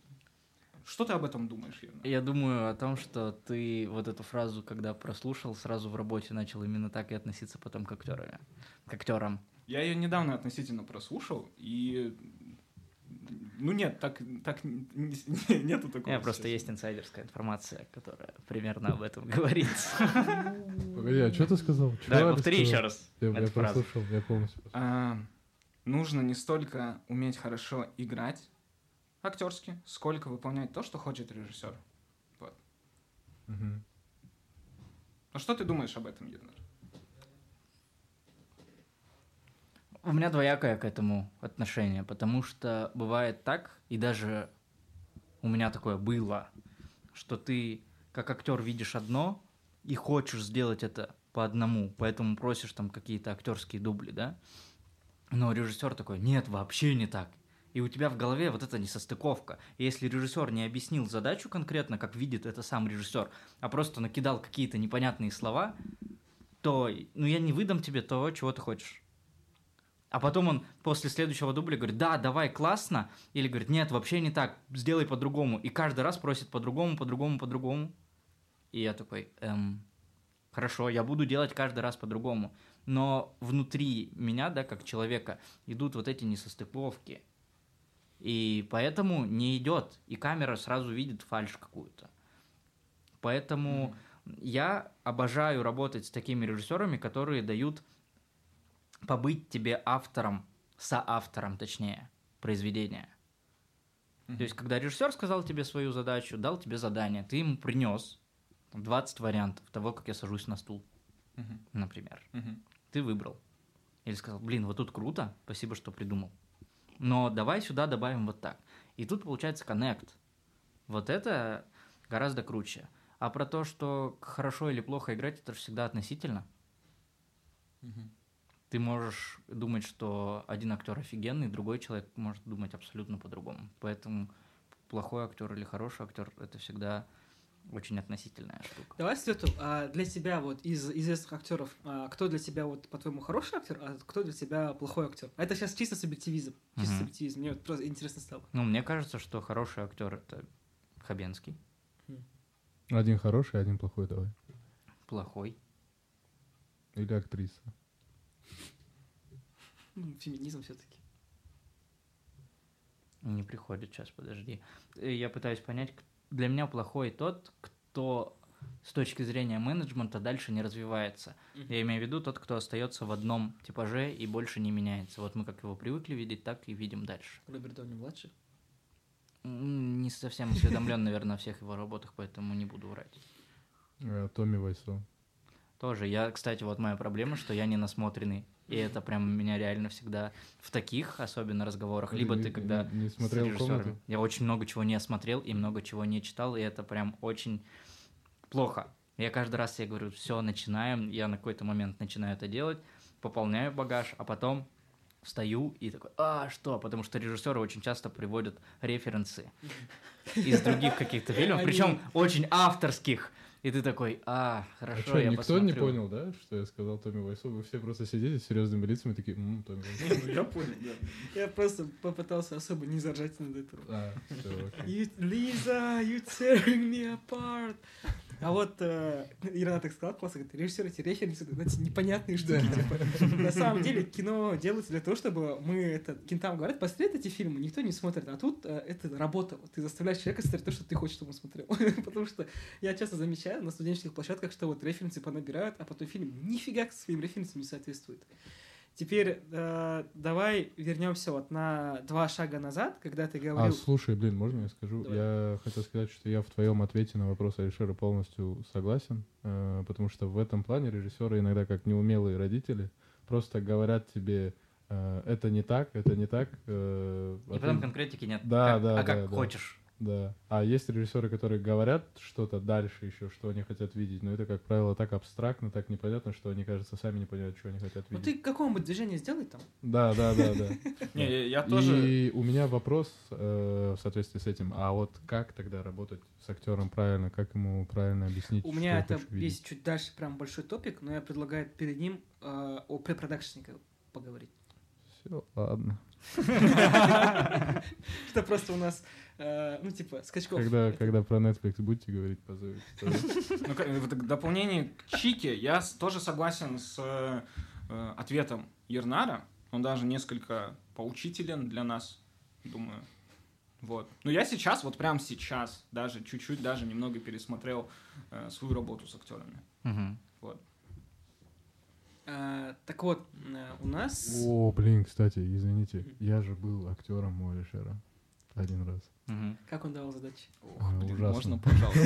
Что ты об этом думаешь, Ернар? Я думаю о том, что ты вот эту фразу, когда прослушал, сразу в работе начал именно так и относиться потом к актерам. Я ее недавно относительно прослушал, и... Ну нет, так нету такого. Нет, просто есть инсайдерская информация, которая примерно об этом говорит. Погоди, а что ты сказал? Давай повтори еще раз. Я прослушал, я полностью. Нужно не столько уметь хорошо играть актерски, сколько выполнять то, что хочет режиссер. Вот. Ну что ты думаешь об этом, Ернар? У меня двоякое к этому отношение, потому что бывает так, и даже у меня такое было, что ты как актер видишь одно и хочешь сделать это по одному, поэтому просишь там какие-то актерские дубли, да? Но режиссер такой: нет, вообще не так. И у тебя в голове вот эта несостыковка. И если режиссер не объяснил задачу конкретно, как видит это сам режиссер, а просто накидал какие-то непонятные слова, то ну я не выдам тебе того, чего ты хочешь. А потом он после следующего дубля говорит: да, давай, классно, или говорит: нет, вообще не так, сделай по-другому. И каждый раз просит по-другому. И я такой: хорошо, я буду делать каждый раз по-другому. Но внутри меня, да, как человека, идут вот эти несостыковки. И поэтому не идет, и камера сразу видит фальшь какую-то. Поэтому я обожаю работать с такими режиссерами, которые дают... побыть тебе автором, соавтором, точнее, произведения. То есть, когда режиссер сказал тебе свою задачу, дал тебе задание, ты ему принес 20 вариантов того, как я сажусь на стул, например. Ты выбрал. Или сказал: блин, вот тут круто, спасибо, что придумал. Но давай сюда добавим вот так. И тут получается коннект. Вот это гораздо круче. А про то, что хорошо или плохо играть, это же всегда относительно. Ты можешь думать, что один актер офигенный, другой человек может думать абсолютно по-другому. Поэтому плохой актер или хороший актер – это всегда очень относительная штука. Давай, Свету, для тебя вот из известных актеров, кто для тебя вот по-твоему хороший актер, а кто для тебя плохой актер? Это сейчас чисто субъективизм. Мне вот просто интересно стало. Ну, мне кажется, что хороший актер — это Хабенский. Один хороший, один плохой, давай. Плохой. Или актриса. Феминизм все-таки. Не приходит сейчас, подожди. Я пытаюсь понять, для меня плохой тот, кто с точки зрения менеджмента дальше не развивается. Я имею в виду тот, кто остается в одном типаже и больше не меняется. Вот мы как его привыкли видеть, так и видим дальше. Роберт Дауни-младший? Не совсем осведомлен, наверное, о всех его работах, поэтому не буду врать. Томми Вайсо. Тоже. Я, кстати, вот моя проблема, что я не насмотренный. И это прям меня реально всегда в таких, особенно разговорах, либо ты когда не смотрел с режиссером. Комнату. Я очень много чего не осмотрел и много чего не читал, и это прям очень плохо. Я каждый раз себе говорю, все, начинаем, я на какой-то момент начинаю это делать, пополняю багаж, а потом встаю и такой, а что? Потому что режиссеры очень часто приводят референсы из других каких-то фильмов, причем очень авторских. И ты такой, хорошо, что, я посмотрю. Никто не понял, да, что я сказал Томми Вайсо? Вы все просто сидите с серьезными лицами и такие, Томми Вайсо. Я понял, да. Я просто попытался особо не заржать над этим. Лиза, you tearing me apart. А вот Ирина так сказала, классно, говорит, режиссеры эти референсы, знаете, непонятные штуки. На самом деле кино делается для того, чтобы мы это... Кентам говорят, посмотрят эти фильмы, никто не смотрит. А тут это работа. Ты заставляешь человека смотреть то, что ты хочешь, чтобы он смотрел. Потому что я часто замечаю на студенческих площадках, что вот референсы понабирают, а потом фильм нифига к своим референсам не соответствует. Теперь давай вернемся вот на 2 шага назад, когда ты говорил... слушай, можно я скажу? Давай. Я хотел сказать, что я в твоем ответе на вопрос Алишера полностью согласен, потому что в этом плане режиссеры иногда как неумелые родители просто говорят тебе, это не так. И потом конкретики нет, хочешь. Да. А есть режиссеры, которые говорят что-то дальше еще, что они хотят видеть, но это, как правило, так абстрактно, так непонятно, что они, кажется, сами не понимают, что они хотят видеть. Ну ты какое-нибудь движение сделай там. Да. Я тоже... И у меня вопрос в соответствии с этим, а вот как тогда работать с актером правильно, как ему правильно объяснить, что он хочет видеть? У меня это есть чуть дальше прям большой топик, но я предлагаю перед ним о препродакшнике поговорить. Все, ладно. Это просто у нас, скачков. Когда про Netflix будете говорить, позовите. В дополнение к Чике я тоже согласен с ответом Ернара. Он даже несколько поучителен для нас, думаю. Вот. Но я сейчас, вот прямо сейчас, даже чуть-чуть, даже немного пересмотрел свою работу с актерами. Вот. Так вот, у нас... кстати, извините, я же был актером у Алишера 1 раз. Как он давал задачи? Ужасно. Можно, пожалуйста?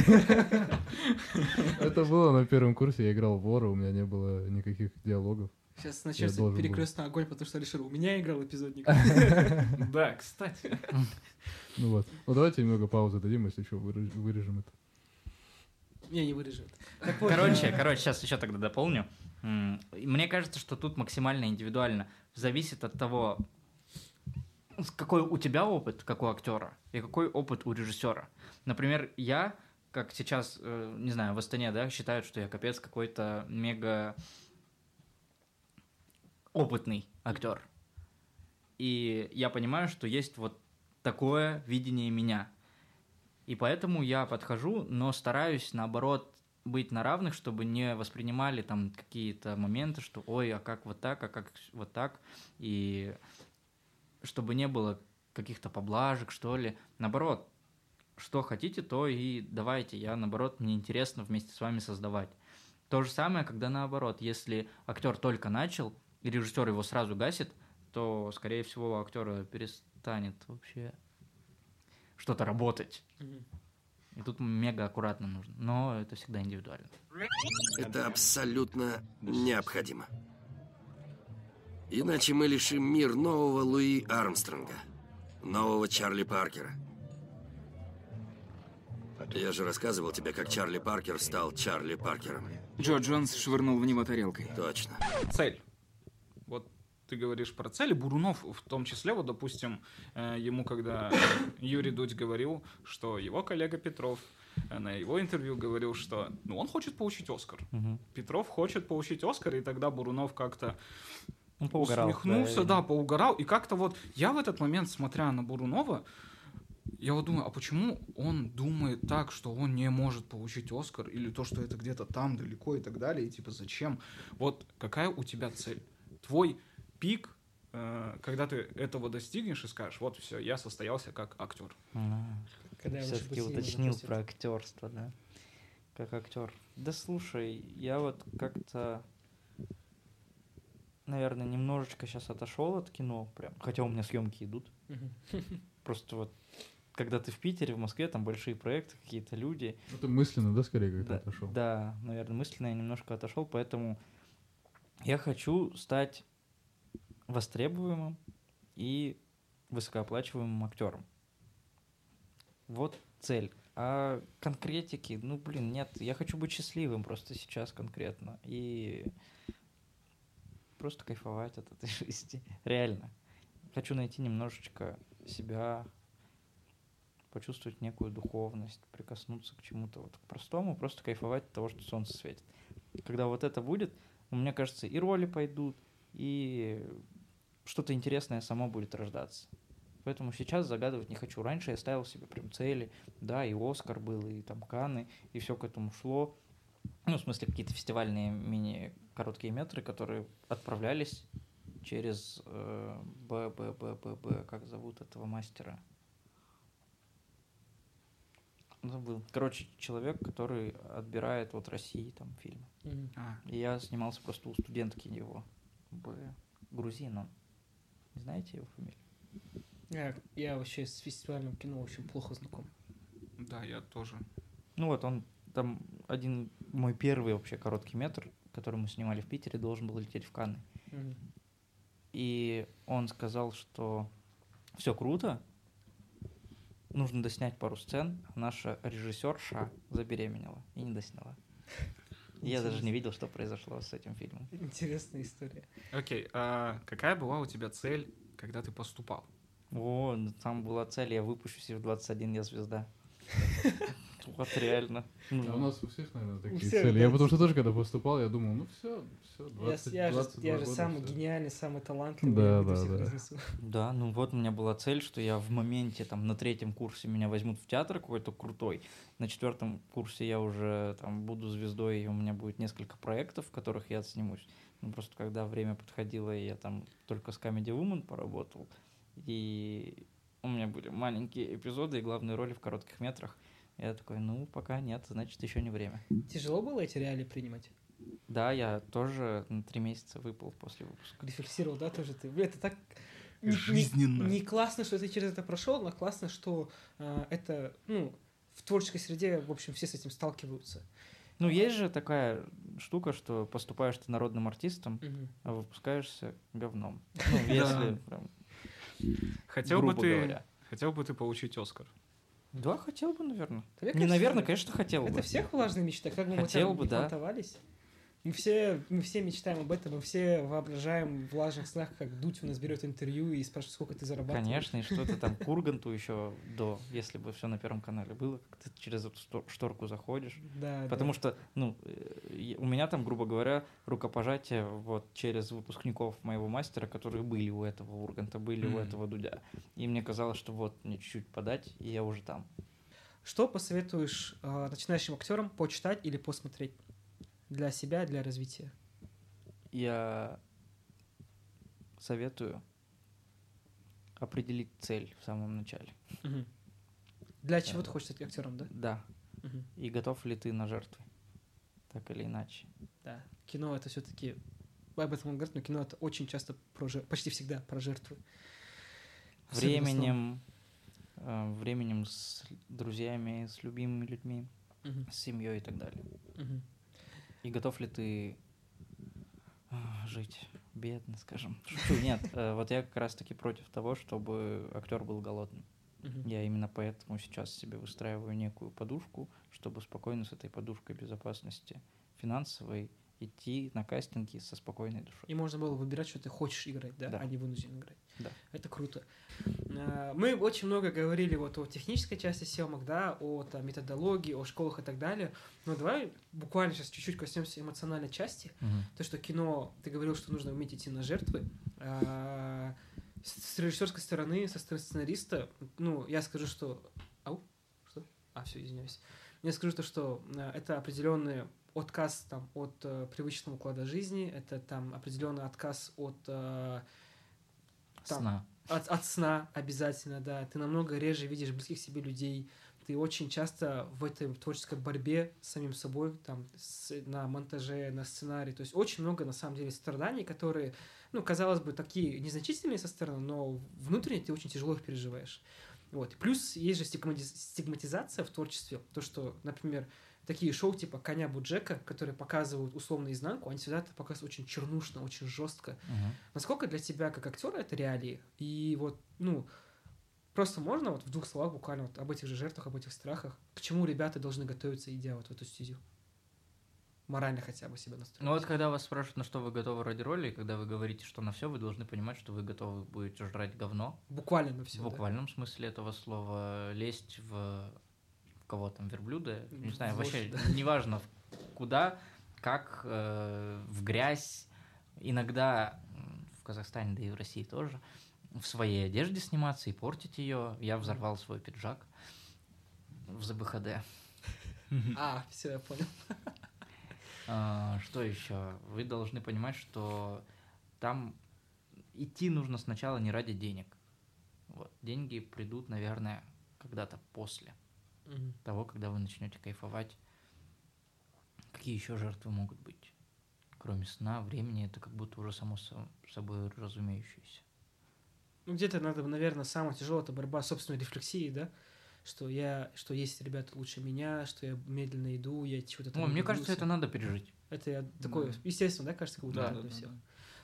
Это было на 1-м курсе, я играл вора, у меня не было никаких диалогов. Сейчас начнется перекрестный огонь, потому что Алишер у меня играл эпизодник. Да, кстати. Ну вот, давайте немного паузы дадим, если еще вырежем это. Я не вырежу это. Короче, сейчас еще тогда дополню. Мне кажется, что тут максимально индивидуально. Зависит от того, какой у тебя опыт, как у актера, и какой опыт у режиссера. Например, я, как сейчас, не знаю, в Астане, да, считают, что я капец какой-то мега опытный актер. И я понимаю, что есть вот такое видение меня. И поэтому я подхожу, но стараюсь, наоборот, быть на равных, чтобы не воспринимали там какие-то моменты, что ой, а как вот так, и чтобы не было каких-то поблажек, что ли. Наоборот, что хотите, то и давайте. Мне интересно вместе с вами создавать. То же самое, когда наоборот, если актер только начал, и режиссер его сразу гасит, то, скорее всего, актер перестанет вообще что-то работать. И тут мега аккуратно нужно. Но это всегда индивидуально. Это абсолютно необходимо. Иначе мы лишим мир нового Луи Армстронга, нового Чарли Паркера. Я же рассказывал тебе, как Чарли Паркер стал Чарли Паркером. Джо Джонс швырнул в него тарелкой. Точно. Цель. Вот ты говоришь про цели. Бурунов в том числе, вот, допустим, ему, когда Юрий Дудь говорил, что его коллега Петров на его интервью говорил, что он хочет получить Оскар. Петров хочет получить Оскар, и тогда Бурунов как-то усмехнулся, поугарал. И как-то вот я в этот момент, смотря на Бурунова, я вот думаю, а почему он думает так, что он не может получить Оскар, или то, что это где-то там далеко и так далее, и типа зачем? Вот какая у тебя цель? Твой пик, когда ты этого достигнешь и скажешь, вот все, я состоялся как актер. когда я все-таки уточнил про актерство, да? Как актер. Да слушай, я вот как-то, наверное, немножечко сейчас отошел от кино, прям. Хотя у меня съемки идут. Просто вот, когда ты в Питере, в Москве, там большие проекты, какие-то люди. Ну ты мысленно, да, скорее как-то отошел? Да, наверное, мысленно я немножко отошел, поэтому я хочу стать востребуемым и высокооплачиваемым актером. Вот цель. А конкретики, ну, блин, нет, я хочу быть счастливым просто сейчас конкретно и просто кайфовать от этой жизни, реально. Хочу найти немножечко себя, почувствовать некую духовность, прикоснуться к чему-то вот к простому, просто кайфовать от того, что солнце светит. Когда вот это будет, мне кажется, и роли пойдут, и что-то интересное само будет рождаться. Поэтому сейчас загадывать не хочу. Раньше я ставил себе прям цели, да, и Оскар был, и там Канны, и все к этому шло. Ну, в смысле, какие-то фестивальные мини-короткие метры, которые отправлялись через как зовут этого мастера? Забыл. Короче, человек, который отбирает вот России там фильмы. И я снимался просто у студентки его. Грузин он. Не знаете его фамилию? Я вообще с фестивальным кино очень плохо знаком. Да, я тоже. Ну вот, он там один мой первый вообще короткий метр, который мы снимали в Питере, должен был лететь в Канны. И он сказал, что все круто, нужно доснять пару сцен. Наша режиссерша забеременела и не досняла. Я даже не видел, что произошло с этим фильмом. Интересная история. Окей, а какая была у тебя цель, когда ты поступал? О, там была цель, я выпущусь, и в 21 я звезда. Вот реально. У нас у всех, наверное, такие цели. Я потому что тоже, когда поступал, я думал, ну все, 22 года. Я же самый гениальный, самый талантливый. Да, ну вот у меня была цель, что я в моменте, там, на 3-м курсе меня возьмут в театр какой-то крутой, на 4-м курсе я уже, там, буду звездой, и у меня будет несколько проектов, в которых я отснимусь. Ну, просто когда время подходило, и я там только с Comedy Woman поработал, и у меня были маленькие эпизоды и главные роли в коротких метрах. Я такой, ну, пока нет, значит, еще не время. Тяжело было эти реалии принимать? Да, я тоже на 3 месяца выпал после выпуска. Рефлексировал, да, тоже ты? Блин, это так... Жизненно. Не классно, что ты через это прошел, но классно, что это, ну, в творческой среде, в общем, все с этим сталкиваются. Ну, есть же такая штука, что поступаешь ты народным артистом, а выпускаешься говном. Ну, если прям... Хотел бы ты получить Оскар? Да, хотел бы, наверное. Конечно, хотел бы. Это всех влажная мечта, как бы мы там фантовались. Мы все мечтаем об этом, мы все воображаем в влажных снах, как Дудь у нас берет интервью и спрашивает, сколько ты зарабатываешь. Конечно, и что-то там Курганту еще до, если бы все на Первом канале было, как ты через эту шторку заходишь. Да. Потому что, ну, у меня там, грубо говоря, рукопожатие вот через выпускников моего мастера, которые были у этого Урганта, были у этого Дудя. И мне казалось, что вот мне чуть-чуть подать, и я уже там. Что посоветуешь начинающим актерам почитать или посмотреть? Для себя, для развития? Я советую определить цель в самом начале. Для чего ты хочешь стать актером, да? Да. И готов ли ты на жертвы? Так или иначе. Да. Кино — это все-таки... Об этом он говорит, но кино — это очень часто про жертвы. Почти всегда про жертвы. Временем с друзьями, с любимыми людьми, с семьей и так далее. И готов ли ты жить бедно, скажем? Шучу, нет. Вот я как раз-таки против того, чтобы актер был голодным. Я именно поэтому сейчас себе выстраиваю некую подушку, чтобы спокойно с этой подушкой безопасности финансовой идти на кастинги со спокойной душой. И можно было выбирать, что ты хочешь играть, да? А не вынужден играть. Да. Это круто. Мы очень много говорили вот о технической части съемок, да, о там, методологии, о школах и так далее. Но давай буквально сейчас чуть-чуть коснемся эмоциональной части. То, что кино, ты говорил, что нужно уметь идти на жертвы. С режиссерской стороны, со стороны сценариста, ну, я скажу, что... Я скажу то, что это определенные... Отказ там, от привычного уклада жизни, это там определенный отказ от, сна. От сна обязательно, да. Ты намного реже видишь близких себе людей. ты очень часто в этой творческой борьбе с самим собой, там, на монтаже, на сценарии. То есть очень много, на самом деле, страданий, которые, ну, казалось бы, такие незначительные со стороны, но внутренне ты очень тяжело их переживаешь. Вот. Плюс есть же стигматизация в творчестве. То, что, например, такие шоу типа «Коня Буджека», которые показывают условно изнанку, они всегда это показывают очень чернушно, очень жестко. Насколько для тебя, как актера, это реалии? И вот, ну... Просто можно вот в двух словах буквально вот об этих же жертвах, об этих страхах, к чему ребята должны готовиться, идя вот в эту стезю? Морально хотя бы себя настроить. Ну вот когда вас спрашивают, на что вы готовы ради роли, и когда вы говорите, что на все, вы должны понимать, что вы готовы будете жрать говно. Буквально на все. В буквальном смысле этого слова. Лезть в кого там, верблюда, не знаю, вообще неважно куда, как, в грязь. Иногда в Казахстане, да и в России тоже. В своей одежде сниматься и портить ее. Я взорвал свой пиджак в ЗБХД. А, все, я понял. Что еще? Вы должны понимать, что там идти нужно сначала не ради денег. Вот. Деньги придут, наверное, когда-то после того, когда вы начнете кайфовать. Какие еще жертвы могут быть? Кроме сна, времени, это как будто уже само собой разумеющееся. Ну, где-то надо, наверное, самое тяжелое — это борьба с собственной рефлексией, да? Что есть ребята лучше меня, что я медленно иду, я чего-то там... Мне кажется, это надо пережить. Это я такое, естественно, да, кажется, как будто надо все.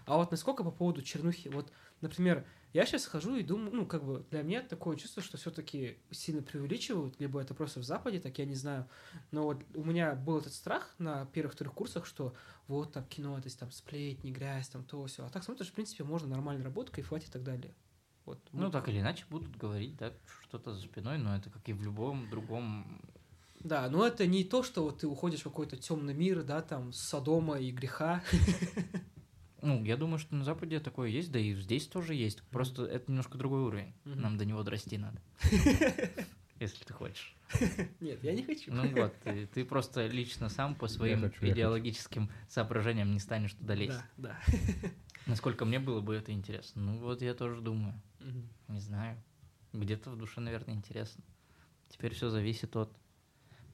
А вот насколько по поводу чернухи? Вот, например, я сейчас хожу и думаю, ну, как бы для меня такое чувство, что все-таки сильно преувеличивают, либо это просто в Западе, так я не знаю. Но вот у меня был этот страх на первых-вторых курсах, что вот там кино, это там сплетни, грязь, там то, все. А так смотришь, в принципе, можно нормально работать, кайфовать и так далее. Вот. Ну, так или иначе будут говорить, да, что-то за спиной, но это как и в любом другом... Да, но это не то, что вот ты уходишь в какой-то темный мир, да, там, Содома и греха. Ну, я думаю, что на Западе такое есть, да и здесь тоже есть. Просто это немножко другой уровень. Нам до него дорасти надо. Если ты хочешь. Нет, я не хочу. Ну вот, ты просто лично сам по своим идеологическим соображениям не станешь туда лезть. Да, да. Насколько мне было бы это интересно. Ну вот я тоже думаю. Не знаю. Где-то в душе, наверное, интересно. Теперь все зависит от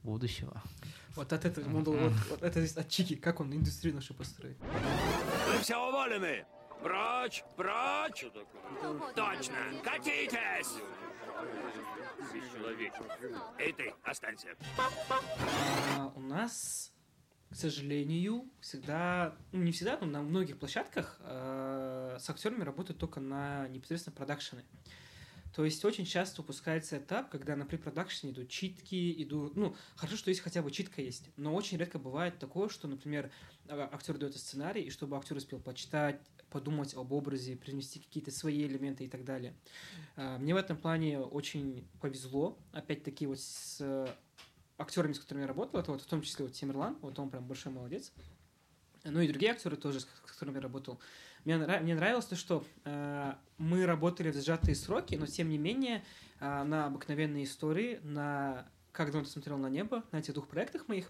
будущего. Вот от этого, вот это зависит от Чики, как он индустрию нашу построит. Вы все уволены! Прочь! Прочь! Точно! Катитесь! И ты останься. У нас... К сожалению, всегда, ну не всегда, но на многих площадках с актерами работают только на непосредственно продакшены. То есть очень часто упускается этап, когда на препродакшене идут читки, ну, хорошо, что есть хотя бы читка есть, но очень редко бывает такое, что, например, актер дает сценарий, и чтобы актер успел почитать, подумать об образе, привнести какие-то свои элементы и так далее. Мне в этом плане очень повезло, опять-таки, вот с... актерами, с которыми я работал, это вот в том числе вот Тимирлан, вот он прям большой молодец. Ну и другие актеры тоже, с которыми я работал. Мне нравилось то, что мы работали в сжатые сроки, но тем не менее на обыкновенные истории, на «Как давно ты смотрел на небо», на этих двух проектах моих,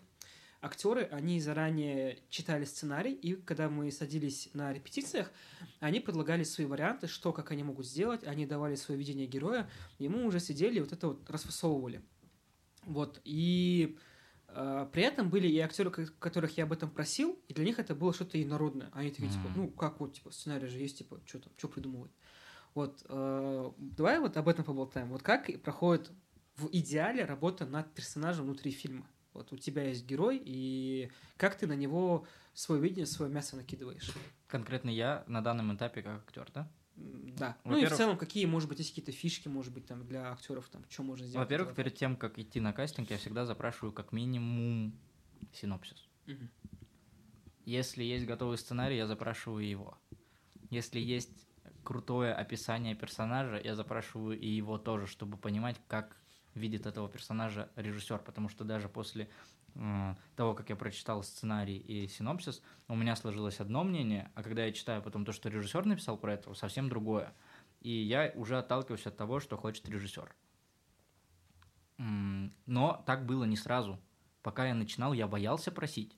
актеры, они заранее читали сценарий, и когда мы садились на репетициях, они предлагали свои варианты, что, как они могут сделать, они давали свое видение героя, и мы уже сидели и вот это вот расфасовывали. Вот, и при этом были и актеры, которых я об этом просил, и для них это было что-то инородное. Они такие, типа, ну, как вот, типа, сценарий же есть, типа, что там, что придумывать. Вот, давай вот об этом поболтаем. Вот как проходит в идеале работа над персонажем внутри фильма? Вот у тебя есть герой, и как ты на него свое видение, свое мясо накидываешь? Конкретно я на данном этапе как актер, да? Да. Во-первых, ну и в целом, какие, может быть, есть какие-то фишки, может быть, там для актеров, там, что можно сделать? Во-первых, перед тем, как идти на кастинг, я всегда запрашиваю как минимум синопсис. Если есть готовый сценарий, я запрашиваю его. Если есть крутое описание персонажа, я запрашиваю и его тоже, чтобы понимать, как видит этого персонажа режиссер, потому что даже после того, как я прочитал сценарий и синопсис, у меня сложилось одно мнение, а когда я читаю потом то, что режиссер написал про это, совсем другое. И я уже отталкиваюсь от того, что хочет режиссер. Но так было не сразу. Пока я начинал, я боялся просить.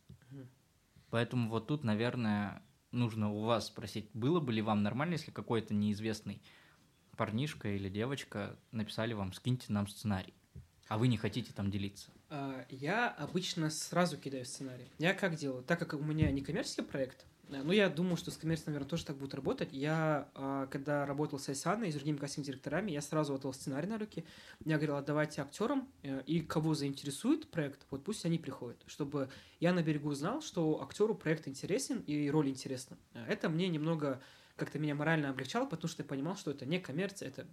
Поэтому вот тут, наверное, нужно у вас спросить, было бы ли вам нормально, если какой-то неизвестный парнишка или девочка написали вам: скиньте нам сценарий. А вы не хотите там делиться? Я обычно сразу кидаю сценарий. Я как делаю? Так как у меня не коммерческий проект, но я думаю, что с коммерцией, наверное, тоже так будет работать. Я, когда работал с Айсаной и с другими кастинг-директорами, я сразу отдал сценарий на руки. Я говорил, отдавайте актерам, и кого заинтересует проект, вот пусть они приходят, чтобы я на берегу знал, что актеру проект интересен и роль интересна. Это мне немного как-то меня морально облегчало, потому что я понимал, что это не коммерция, это...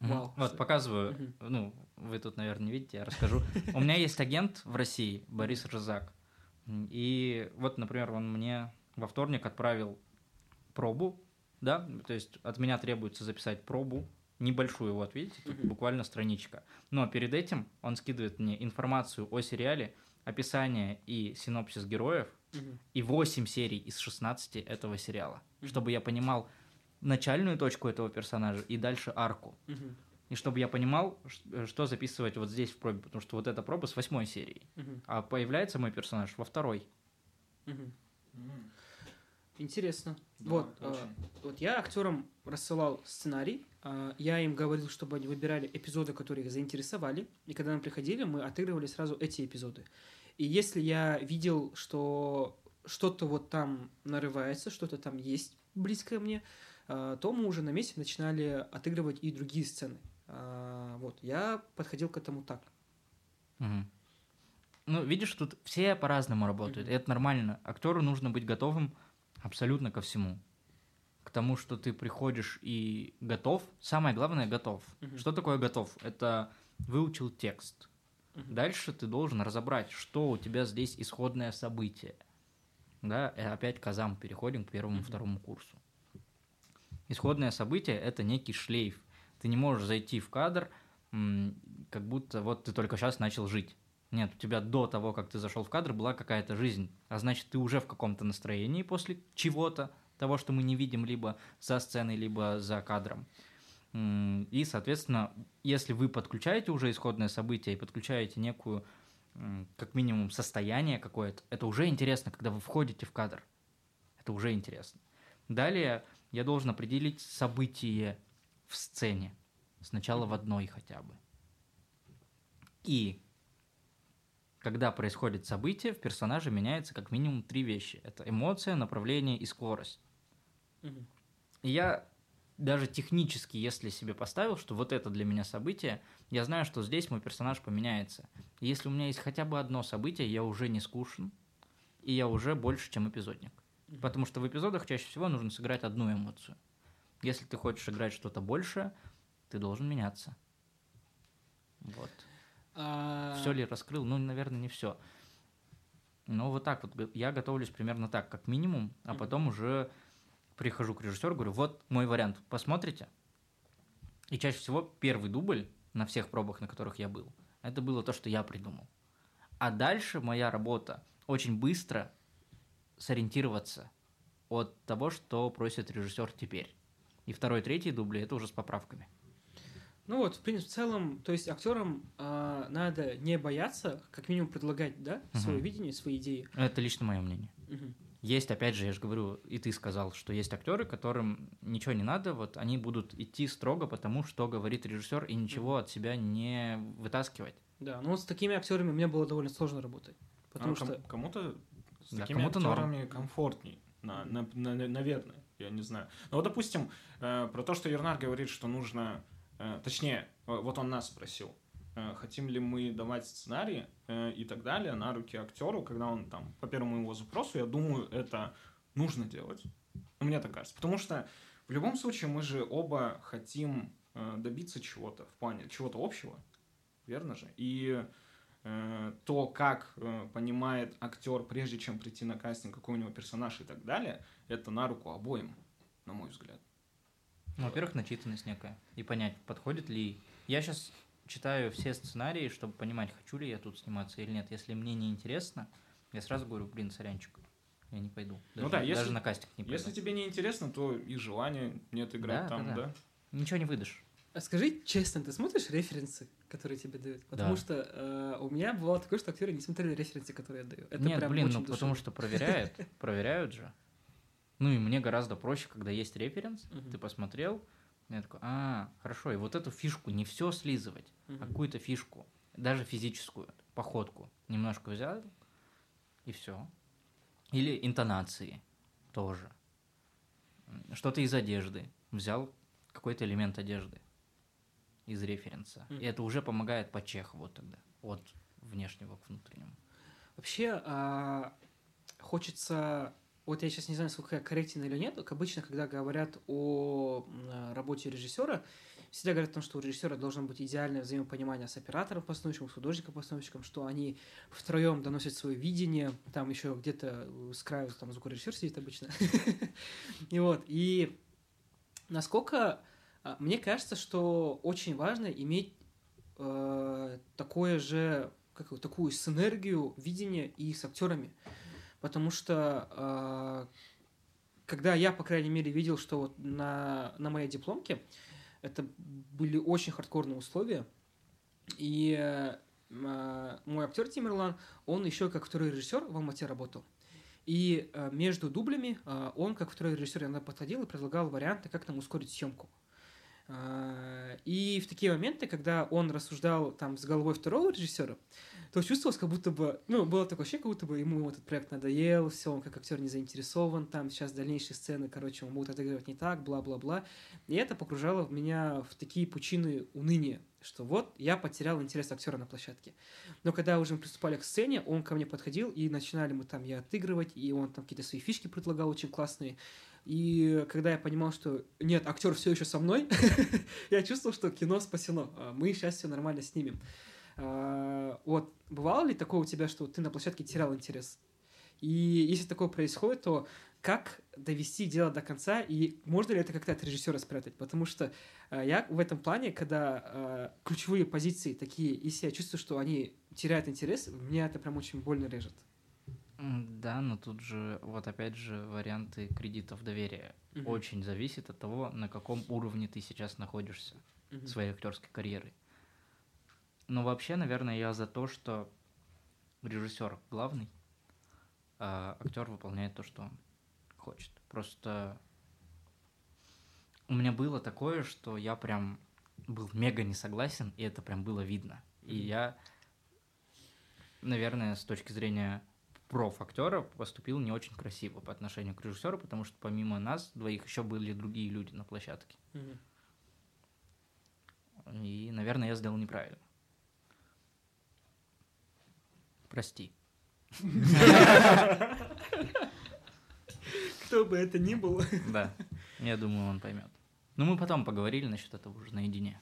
Вау, вот, что? Показываю. Ну, вы тут, наверное, не видите, я расскажу. У меня есть агент в России, Борис Рызак. И вот, например, он мне во вторник отправил пробу, да, то есть от меня требуется записать пробу, небольшую, вот, видите, тут буквально страничка. Но перед этим он скидывает мне информацию о сериале, описание и синопсис героев, и 8 серий из 16 этого сериала, чтобы я понимал начальную точку этого персонажа и дальше арку. И чтобы я понимал, что записывать вот здесь в пробе, потому что вот эта проба с 8 серии, а появляется мой персонаж во 2-й. Интересно. Да, вот я актерам рассылал сценарий, я им говорил, чтобы они выбирали эпизоды, которые их заинтересовали, и когда нам приходили, мы отыгрывали сразу эти эпизоды. И если я видел, что что-то вот там нарывается, что-то там есть близкое мне, то мы уже на месте начинали отыгрывать и другие сцены. Вот, я подходил к этому так. Ну, видишь, тут все по-разному работают, и это нормально. Актеру нужно быть готовым абсолютно ко всему. К тому, что ты приходишь и готов. Самое главное — готов. Что такое готов? Это выучил текст. Дальше ты должен разобрать, что у тебя здесь исходное событие. Да, и опять к азам переходим, к первому, второму курсу. Исходное событие — это некий шлейф. Ты не можешь зайти в кадр, как будто вот ты только сейчас начал жить. Нет, у тебя до того, как ты зашел в кадр, была какая-то жизнь. А значит, ты уже в каком-то настроении после чего-то, того, что мы не видим либо за сценой, либо за кадром. И, соответственно, если вы подключаете уже исходное событие и подключаете некую, как минимум, состояние какое-то, это уже интересно, когда вы входите в кадр. Это уже интересно. Далее я должен определить событие в сцене. Сначала в одной хотя бы. И когда происходит событие, в персонаже меняется как минимум 3 вещи. Это эмоция, направление и скорость. И я даже технически, если себе поставил, что вот это для меня событие, я знаю, что здесь мой персонаж поменяется. И если у меня есть хотя бы одно событие, я уже не скучен, и я уже больше, чем эпизодник. Потому что в эпизодах чаще всего нужно сыграть одну эмоцию. Если ты хочешь играть что-то большее, ты должен меняться. Вот. Все ли раскрыл? Ну, наверное, не все. Но вот так вот. Я готовлюсь примерно так, как минимум, а потом уже прихожу к режиссеру, говорю, вот мой вариант, посмотрите. И чаще всего первый дубль на всех пробах, на которых я был, это было то, что я придумал. А дальше моя работа очень быстро сориентироваться от того, что просит режиссер теперь. И 2-й, 3-й дубли — это уже с поправками. Ну вот, в принципе, в целом, то есть актерам надо не бояться, как минимум предлагать, да, свое видение, свои идеи. Это лично мое мнение. Есть, опять же, я же говорю, и ты сказал, что есть актеры, которым ничего не надо, вот они будут идти строго по тому, что говорит режиссер, и ничего от себя не вытаскивать. Да, ну вот с такими актерами мне было довольно сложно работать, потому что кому-то с такими актерами комфортней, наверное, я не знаю. Но вот, допустим, про то, что Ернар говорит, что нужно... Точнее, вот он нас спросил, хотим ли мы давать сценарии и так далее на руки актеру, когда он там, по первому его запросу, я думаю, это нужно делать. Мне так кажется. Потому что в любом случае мы же оба хотим добиться чего-то, в плане чего-то общего, верно же? И то, как понимает актер, прежде чем прийти на кастинг, какой у него персонаж и так далее, это на руку обоим, на мой взгляд. Ну, во-первых, начитанность некая. И понять, подходит ли... Я сейчас читаю все сценарии, чтобы понимать, хочу ли я тут сниматься или нет. Если мне не интересно, я сразу говорю, блин, сорянчик, я не пойду. Даже, ну да, если, даже на кастинг не пойду. Если тебе не интересно, то и желания нет играть, да, там, да? Ничего не выдашь. А скажи честно, ты смотришь референсы, которые тебе дают? Потому что у меня бывало такое, что актеры не смотрели референсы, которые я даю. Это нет, прям блин, очень потому что проверяют же. Ну и мне гораздо проще, когда есть референс, ты посмотрел, я такой, хорошо, и вот эту фишку не все слизывать, а какую-то фишку. даже физическую походку немножко взял, и все. Или интонации тоже. Что-то из одежды. Взял какой-то элемент одежды из референса. И это уже помогает по Чеху вот тогда. От внешнего к внутреннему. Вообще, хочется... Вот я сейчас не знаю, сколько я корректен или нет. Обычно, когда говорят о работе режиссера, всегда говорят о том, что у режиссера должно быть идеальное взаимопонимание с оператором-постановщиком, с художником-постановщиком, что они втроем доносят свое видение. Там еще где-то с краю там звукорежиссер сидит обычно. И вот. И насколько... Мне кажется, что очень важно иметь такое же, как, такую синергию видения и с актерами. Потому что когда я, по крайней мере, видел, что вот на моей дипломке это были очень хардкорные условия, и мой актер Тимирлан, он еще как второй режиссер в Алмате работал. И между дублями он, как второй режиссер, иногда подходил и предлагал варианты, как нам ускорить съемку. И в такие моменты, когда он рассуждал там с головой второго режиссера, то чувствовалось, как будто бы, ну, было такое ощущение, как будто бы ему этот проект надоел, все, он как актер не заинтересован, там сейчас дальнейшие сцены, короче, он будет отыгрывать не так, бла-бла-бла. И это погружало в меня в такие пучины уныния, что вот я потерял интерес актера на площадке. Но когда уже мы приступали к сцене, он ко мне подходил, и начинали мы там я отыгрывать, и он там какие-то свои фишки предлагал очень классные. И когда я понимал, что нет, актер все еще со мной, я чувствовал, что кино спасено, мы сейчас все нормально снимем. Вот, бывало ли такое у тебя, что ты на площадке терял интерес? И если такое происходит, то как довести дело до конца, и можно ли это как-то от режиссера спрятать? Потому что я в этом плане, когда ключевые позиции такие, если я чувствую, что они теряют интерес, меня это прям очень больно режет. Да, но тут же, вот опять же, варианты кредитов доверия очень зависит от того, на каком уровне ты сейчас находишься своей актерской карьеры. Но вообще, наверное, я за то, что режиссер главный, а актер выполняет то, что он хочет. Просто у меня было такое, что я прям был мега не согласен, и это прям было видно. И я, наверное, с точки зрения... профактера поступил не очень красиво по отношению к режиссеру, потому что помимо нас двоих еще были другие люди на площадке. И, наверное, я сделал неправильно. Прости. Кто бы это ни был. Да, я думаю, он поймет. Но мы потом поговорили насчет этого уже наедине.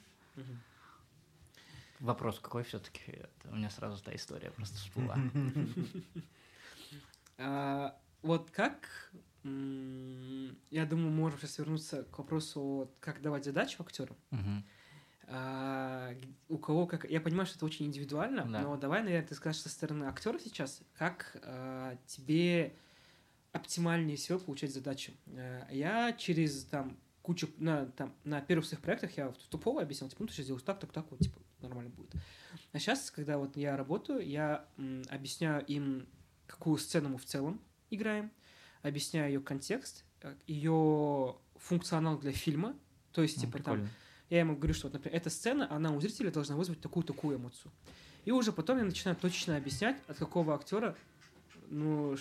Вопрос какой все-таки? У меня сразу та история просто всплыла. Вот как, я думаю, можем сейчас вернуться к вопросу, как давать задачу актерам. У кого как... Я понимаю, что это очень индивидуально, но давай, наверное, ты скажешь со стороны актера сейчас, как тебе оптимальнее всего получать задачи. Я через там кучу... На первых своих проектах я тупово объяснял, типа, ну, ты сейчас делаешь так, вот, типа, нормально будет. А сейчас, когда вот я работаю, я объясняю им, какую сцену мы в целом играем, объясняю ее контекст, ее функционал для фильма. То есть, типа, прикольно. Там, я ему говорю, что, вот, например, эта сцена, она у зрителя должна вызвать такую-такую эмоцию. И уже потом я начинаю точечно объяснять, от какого актера, в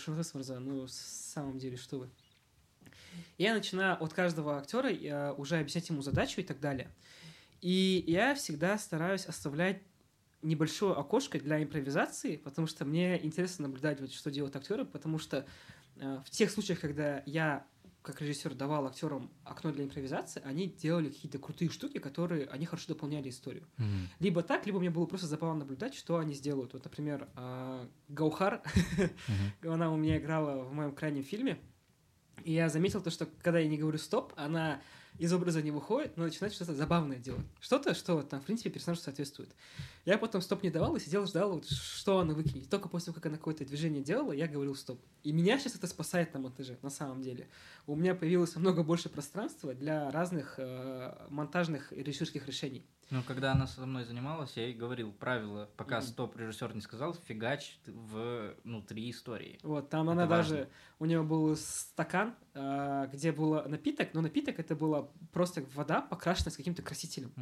самом деле, что вы. Я начинаю от каждого актера уже объяснять ему задачу и так далее. И я всегда стараюсь оставлять небольшое окошко для импровизации, потому что мне интересно наблюдать, вот, что делают актеры, потому что в тех случаях, когда я, как режиссер, давал актерам окно для импровизации, они делали какие-то крутые штуки, которые они хорошо дополняли историю. Либо так, либо мне было просто забавно наблюдать, что они сделают. Вот, например, Гаухар, она у меня играла в моем крайнем фильме, и я заметил то, что когда я не говорю «стоп», она... из образа не выходит, но начинает что-то забавное делать. Что-то, что там, в принципе, персонажу соответствует. Я потом стоп не давал и сидел, ждал, вот, что она выкинет. Только после того, как она какое-то движение делала, я говорил стоп. И меня сейчас это спасает на монтаже, на самом деле. У меня появилось намного больше пространства для разных монтажных и режиссерских решений. Ну, когда она со мной занималась, я ей говорил правила, пока стоп режиссер не сказал, фигач внутри истории. Вот, там это она важно. Даже... У нее был стакан, где был напиток, но напиток это была просто вода, покрашенная с каким-то красителем.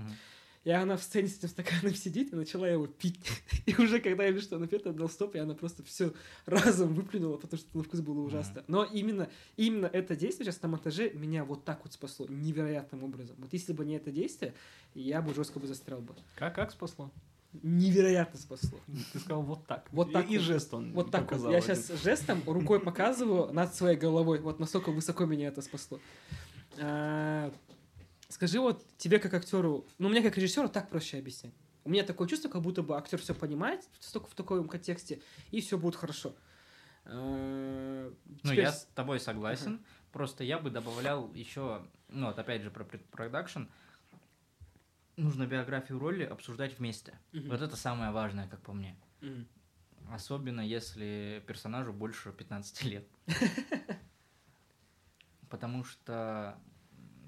И она в сцене с этим стаканом сидит и начала его пить. И уже когда я вижу, что она пьет, отдал стоп, и она просто все разом выплюнула, потому что на вкус было ужасно. Но именно это действие сейчас на монтаже меня вот так вот спасло невероятным образом. Вот если бы не это действие, я бы жестко бы застрял бы. Как спасло? Невероятно спасло. Ты сказал вот так. Вот так. И вот. Жест он вот так показал. Вот. Я сейчас жестом рукой показываю над своей головой. Вот настолько высоко меня это спасло. Скажи, вот тебе как актеру, ну мне как режиссеру так проще объяснять. У меня такое чувство, как будто бы актер все понимает в таком контексте, и все будет хорошо. Ну, я с тобой согласен. Просто я бы добавлял еще, ну вот опять же про предпродакшн, нужно биографию роли обсуждать вместе. Вот это самое важное, как по мне. Особенно если персонажу больше 15 лет. Потому что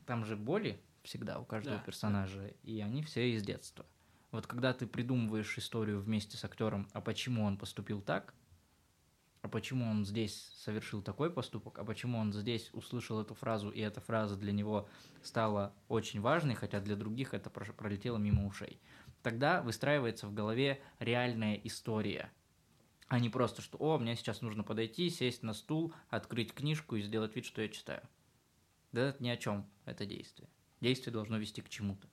там же боли всегда у каждого персонажа, и они все из детства. Вот когда ты придумываешь историю вместе с актером, а почему он поступил так, а почему он здесь совершил такой поступок, а почему он здесь услышал эту фразу, и эта фраза для него стала очень важной, хотя для других это пролетело мимо ушей. Тогда выстраивается в голове реальная история, а не просто, что «О, мне сейчас нужно подойти, сесть на стул, открыть книжку и сделать вид, что я читаю». Да это ни о чем, это действие. Действие должно вести к чему-то.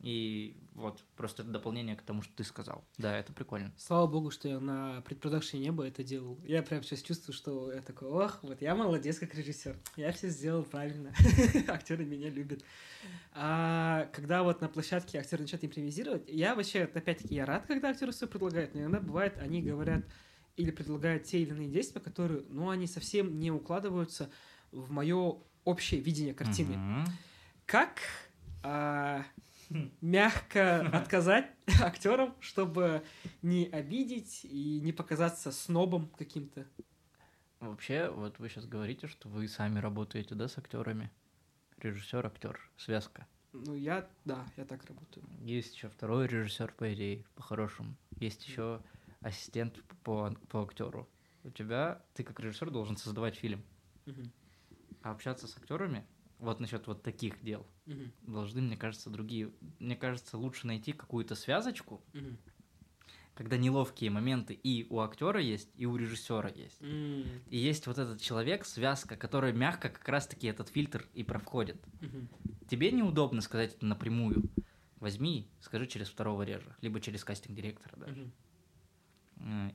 И вот просто это дополнение к тому, что ты сказал. Да, это прикольно. Слава богу, что я на предпродакшене бы это делал. Я прям сейчас чувствую, что я такой, ох, вот я молодец как режиссер. Я все сделал правильно. Актеры меня любят. А когда вот на площадке актеры начинают импровизировать, я вообще, опять-таки, я рад, когда актеры все предлагают, но иногда бывает, они говорят или предлагают те или иные действия, которые, ну, они совсем не укладываются в мое общее видение картины. Как мягко отказать актерам, чтобы не обидеть и не показаться снобом каким-то? Вообще, вот вы сейчас говорите, что вы сами работаете, да, с актерами? Режиссер, актер, связка. Ну, я так работаю. Есть еще второй режиссер, по идее, по-хорошему. Есть еще ассистент по актеру. У тебя, ты как режиссер должен создавать фильм. А общаться с актерами, вот насчет вот таких дел, должны, мне кажется, другие. Мне кажется, лучше найти какую-то связочку, когда неловкие моменты и у актера есть, и у режиссера есть. И есть вот этот человек, связка, которая мягко как раз-таки этот фильтр и проходит. Тебе неудобно сказать это напрямую. Возьми, скажи через второго режа, либо через кастинг-директора даже.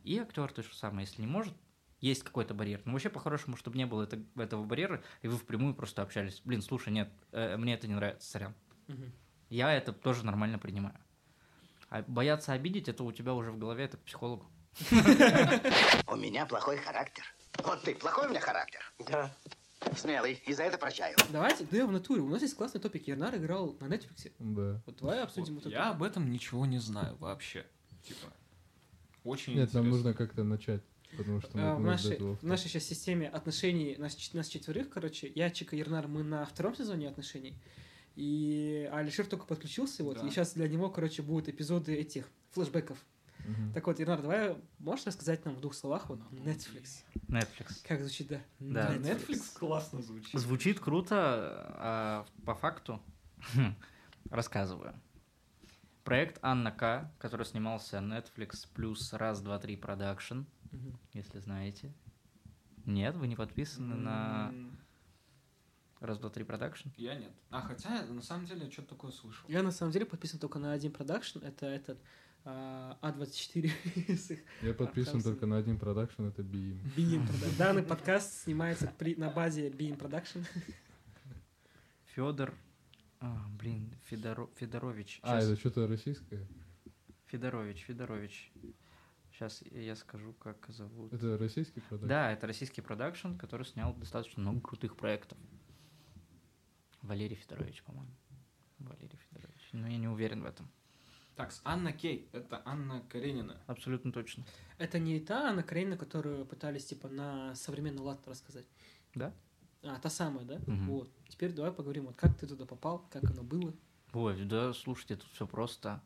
И актер то же самое, если не может, есть какой-то барьер. Но вообще, по-хорошему, чтобы не было этого барьера, и вы впрямую просто общались. Блин, слушай, нет, мне это не нравится, сорян. Я это тоже нормально принимаю. А бояться обидеть, это у тебя уже в голове, это к психологу. У меня плохой характер. Вот ты, плохой у меня характер? Да. Смелый, и за это прощаю. Давайте, да, в натуре, у нас есть классный топик. Ернар играл на Netflix. Да. Вот давай обсудим вот это. Я об этом ничего не знаю вообще. Типа, очень интересно. Нет, нам нужно как-то начать. Потому что в нашей сейчас системе отношений, нас четверых, короче, я, Чика, Ернар, мы на втором сезоне отношений, и Алишер только подключился, вот, да. И сейчас для него, короче, будут эпизоды этих флешбеков. Так вот, Ернар, давай, можешь рассказать нам в двух словах вот Netflix? Как звучит, да? Netflix классно звучит. Звучит круто, а по факту рассказываю. Проект Анна К, который снимался Netflix плюс раз, два, три продакшн, если знаете. Нет, вы не подписаны на раз, два, три продакшн? Я нет. А хотя, на самом деле, я что-то такое слышал. Я на самом деле подписан только на один продакшн, это этот А24. Я подписан только на один продакшн, это Beam. Данный подкаст снимается на базе Beam Production. Федорович. Сейчас. А, это что-то российское? Федорович. Сейчас я скажу, как зовут. Это российский продакшн? Да, это российский продакшн, который снял достаточно много крутых проектов. Валерий Федорович, по-моему. Но я не уверен в этом. Так, Анна Кей, это Анна Каренина. Абсолютно точно. Это не та Анна Каренина, которую пытались, типа, на современный лад рассказать? Да. А, та самая, да? Вот. Теперь давай поговорим, вот как ты туда попал, как оно было. Ой, да, слушайте, тут все просто.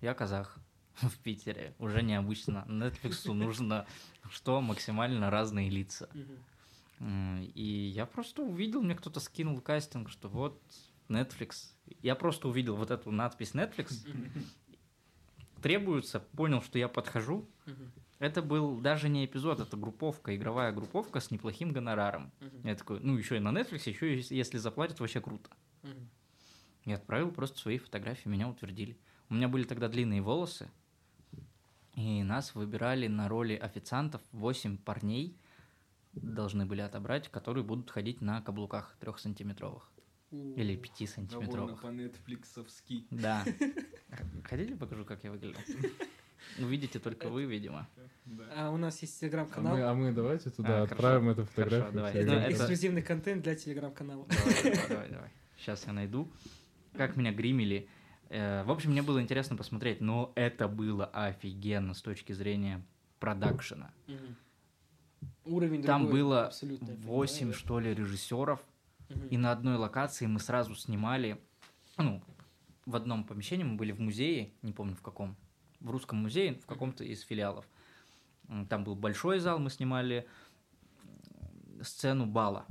Я казах в Питере, уже необычно. Netflix'у нужно, что максимально разные лица. И я просто увидел, мне кто-то скинул кастинг, что вот Netflix. Я просто увидел вот эту надпись Netflix. Требуется, понял, что я подхожу. Это был даже не эпизод, это групповка, игровая групповка с неплохим гонораром. Я такой, ну, еще и на Netflix, еще и если заплатят, вообще круто. Я отправил просто свои фотографии, меня утвердили. У меня были тогда длинные волосы, и нас выбирали на роли официантов 8 парней, должны были отобрать, которые будут ходить на каблуках 3-сантиметровых. Или 5-сантиметровых. Довольно по-нетфликсовски. Да. Хотите, покажу, как я выглядел? Увидите только вы, видимо. А у нас есть телеграм-канал. А мы давайте туда отправим эту фотографию. Это эксклюзивный контент для телеграм-канала. Давай. Сейчас я найду. Как меня гримили. В общем, мне было интересно посмотреть, но это было офигенно с точки зрения продакшена. Уровень там другой, было 8, что ли, режиссеров, и на одной локации мы сразу снимали, ну, в одном помещении, мы были в музее, не помню в каком, в Русском музее, в каком-то из филиалов. Там был большой зал, мы снимали сцену бала.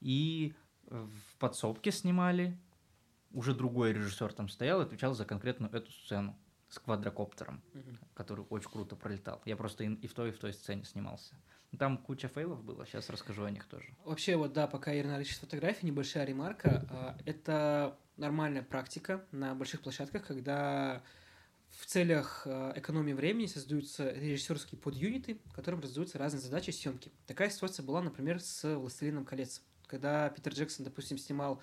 И в подсобке снимали, уже другой режиссер там стоял и отвечал за конкретно эту сцену с квадрокоптером, который очень круто пролетал. Я просто и в той сцене снимался. Там куча фейлов было, сейчас расскажу о них тоже. Вообще, вот да, пока Ернар ищет фотографии, небольшая ремарка. Это нормальная практика на больших площадках, когда в целях экономии времени создаются режиссерские подюниты, которым раздаются разные задачи съемки. Такая ситуация была, например, с «Властелином колец», когда Питер Джексон, допустим, снимал...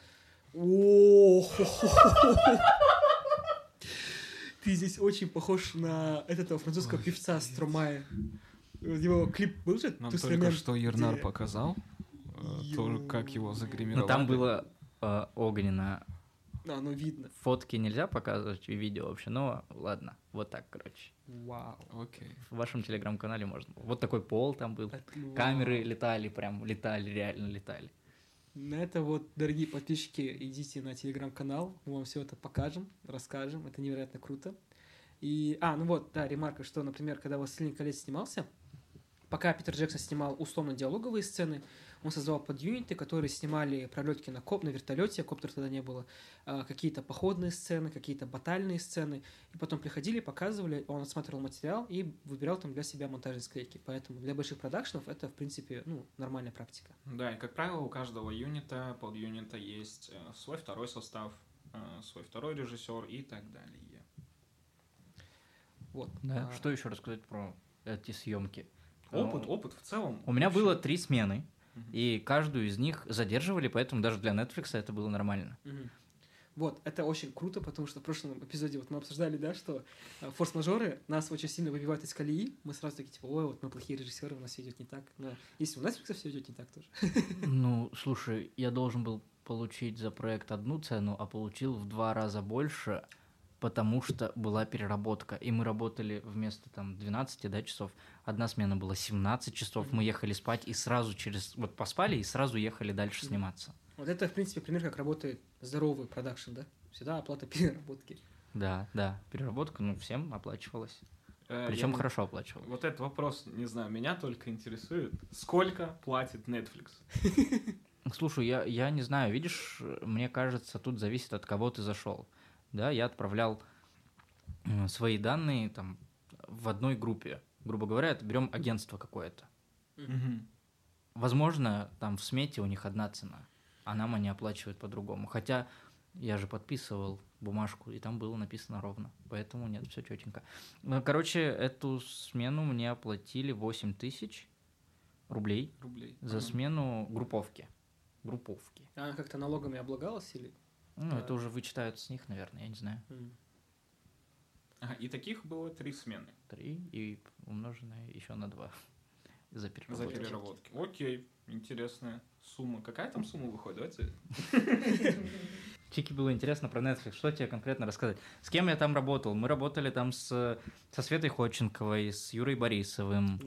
Ты здесь очень похож на этого французского певца Стромае. Его клип был же? Нам только что Ернар показал, как его загримировали. Но там было огненно. Да, ну видно. Фотки нельзя показывать и видео вообще, но ладно, вот так, короче. Вау. Окей. В вашем телеграм-канале можно было. Вот такой пол там был. Камеры летали, прям летали, реально летали. На это вот, дорогие подписчики, идите на телеграм-канал, мы вам все это покажем, расскажем, это невероятно круто. И, ну вот, да, ремарка, что, например, когда «Властелин колец» снимался, пока Питер Джексон снимал условно-диалоговые сцены, он создавал подюниты, которые снимали пролетки на вертолете, коптер тогда не было, какие-то походные сцены, какие-то батальные сцены, и потом приходили, показывали, он отсматривал материал и выбирал там для себя монтажные склейки. Поэтому для больших продакшнов это, в принципе, нормальная практика. Да, и, как правило, у каждого юнита, подюнита есть свой второй состав, свой второй режиссер и так далее. Вот. Да. Что еще рассказать про эти съемки? Опыт в целом. У меня было 3 смены. И каждую из них задерживали, поэтому даже для Netflix это было нормально. Вот, это очень круто, потому что в прошлом эпизоде вот мы обсуждали, да, что форс-мажоры нас очень сильно выбивают из колеи. Мы сразу такие, типа, ой, вот мы плохие режиссеры, у нас все идет не так. Но если у Netflix все идет не так тоже. Ну, слушай, я должен был получить за проект одну цену, а получил в 2 раза больше, потому что была переработка. И мы работали вместо там 12 часов. Одна смена была 17 часов. Мы ехали спать и сразу поспали и сразу ехали дальше сниматься. Вот это, в принципе, пример, как работает здоровый продакшн, да? Всегда оплата переработки. Да. Переработка, всем оплачивалась. Причем хорошо оплачивалась. Вот этот вопрос, не знаю, меня только интересует. Сколько платит Netflix? Слушай, я не знаю. Видишь, мне кажется, тут зависит от кого ты зашел. Да, я отправлял свои данные там в одной группе. Грубо говоря, это берем агентство какое-то. Возможно, там в смете у них одна цена, а нам они оплачивают по-другому. Хотя я же подписывал бумажку, и там было написано ровно. Поэтому нет, все четенько. Короче, эту смену мне оплатили 8000 рублей за смену групповки. Она как-то налогами облагалась или... это уже вычитают с них, наверное, я не знаю. Ага, и таких было 3 смены. 3 и умноженное еще на 2 за переработки. Окей, интересная сумма. Какая там сумма выходит? Давайте. Чики, было интересно про Netflix. Что тебе конкретно рассказать? С кем я там работал? Мы работали там со Светой Ходченковой, с Юрой Борисовым.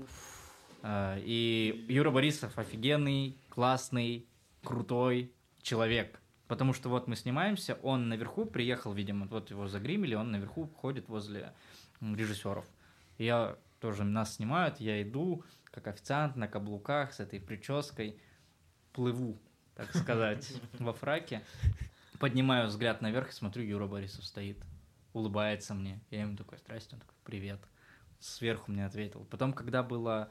И Юра Борисов офигенный, классный, крутой человек. Потому что вот мы снимаемся, он наверху приехал, видимо, вот его загримили, он наверху ходит возле режиссеров. Я тоже, нас снимают, я иду, как официант, на каблуках, с этой прической, плыву так сказать, во фраке. Поднимаю взгляд наверх и смотрю, Юра Борисов стоит, улыбается мне. Я ему такой: здрасте, он такой: привет. Сверху мне ответил. Потом, когда было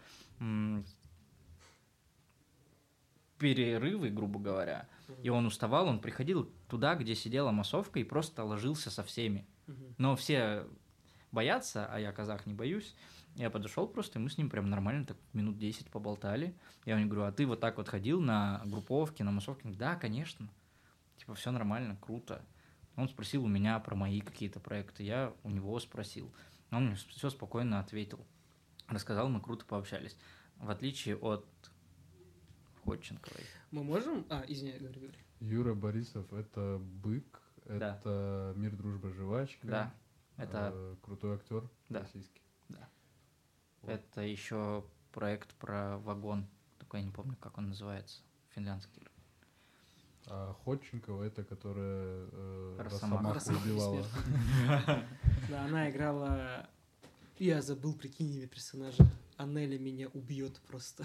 перерывы, грубо говоря, и он уставал, он приходил туда, где сидела массовка, и просто ложился со всеми. Но все боятся, а я, казах, не боюсь. Я подошел просто, и мы с ним прям нормально так минут 10 поболтали. Я ему говорю: а ты вот так вот ходил на групповке, на массовке? Да, конечно. Типа, все нормально, круто. Он спросил у меня про мои какие-то проекты, я у него спросил. Он мне все спокойно ответил. Рассказал, мы круто пообщались. В отличие от Ходченковой. Мы можем... извиняюсь, говори. Юра Борисов — это «Бык», да. Это «Мир, дружба, жвачка». Да. Это... Крутой актер, да. Российский. Да. Вот. Это еще проект про вагон. Такой, я не помню, как он называется. Финляндский. А Ходченкова — это которая Росомаху убивала. Да, она играла... Я забыл, прикинь, имя персонажа. Анеля меня убьет просто.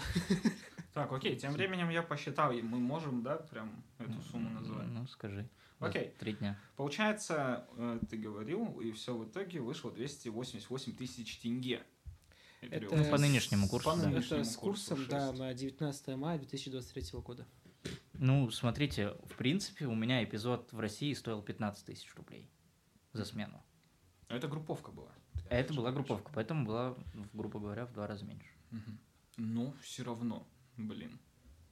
Так, окей, тем временем я посчитал, и мы можем, да, прям эту сумму назвать? Ну, скажи. Окей. 3 дня. Получается, ты говорил, и все в итоге вышло 288 тысяч тенге. Это по нынешнему курсу. Это с курсом, да, на 19 мая 2023 года. Ну, смотрите, в принципе, у меня эпизод в России стоил 15 тысяч рублей за смену. Но это групповка была. Это была групповка, поэтому была, грубо говоря, в 2 раза меньше. Угу. Но все равно, блин.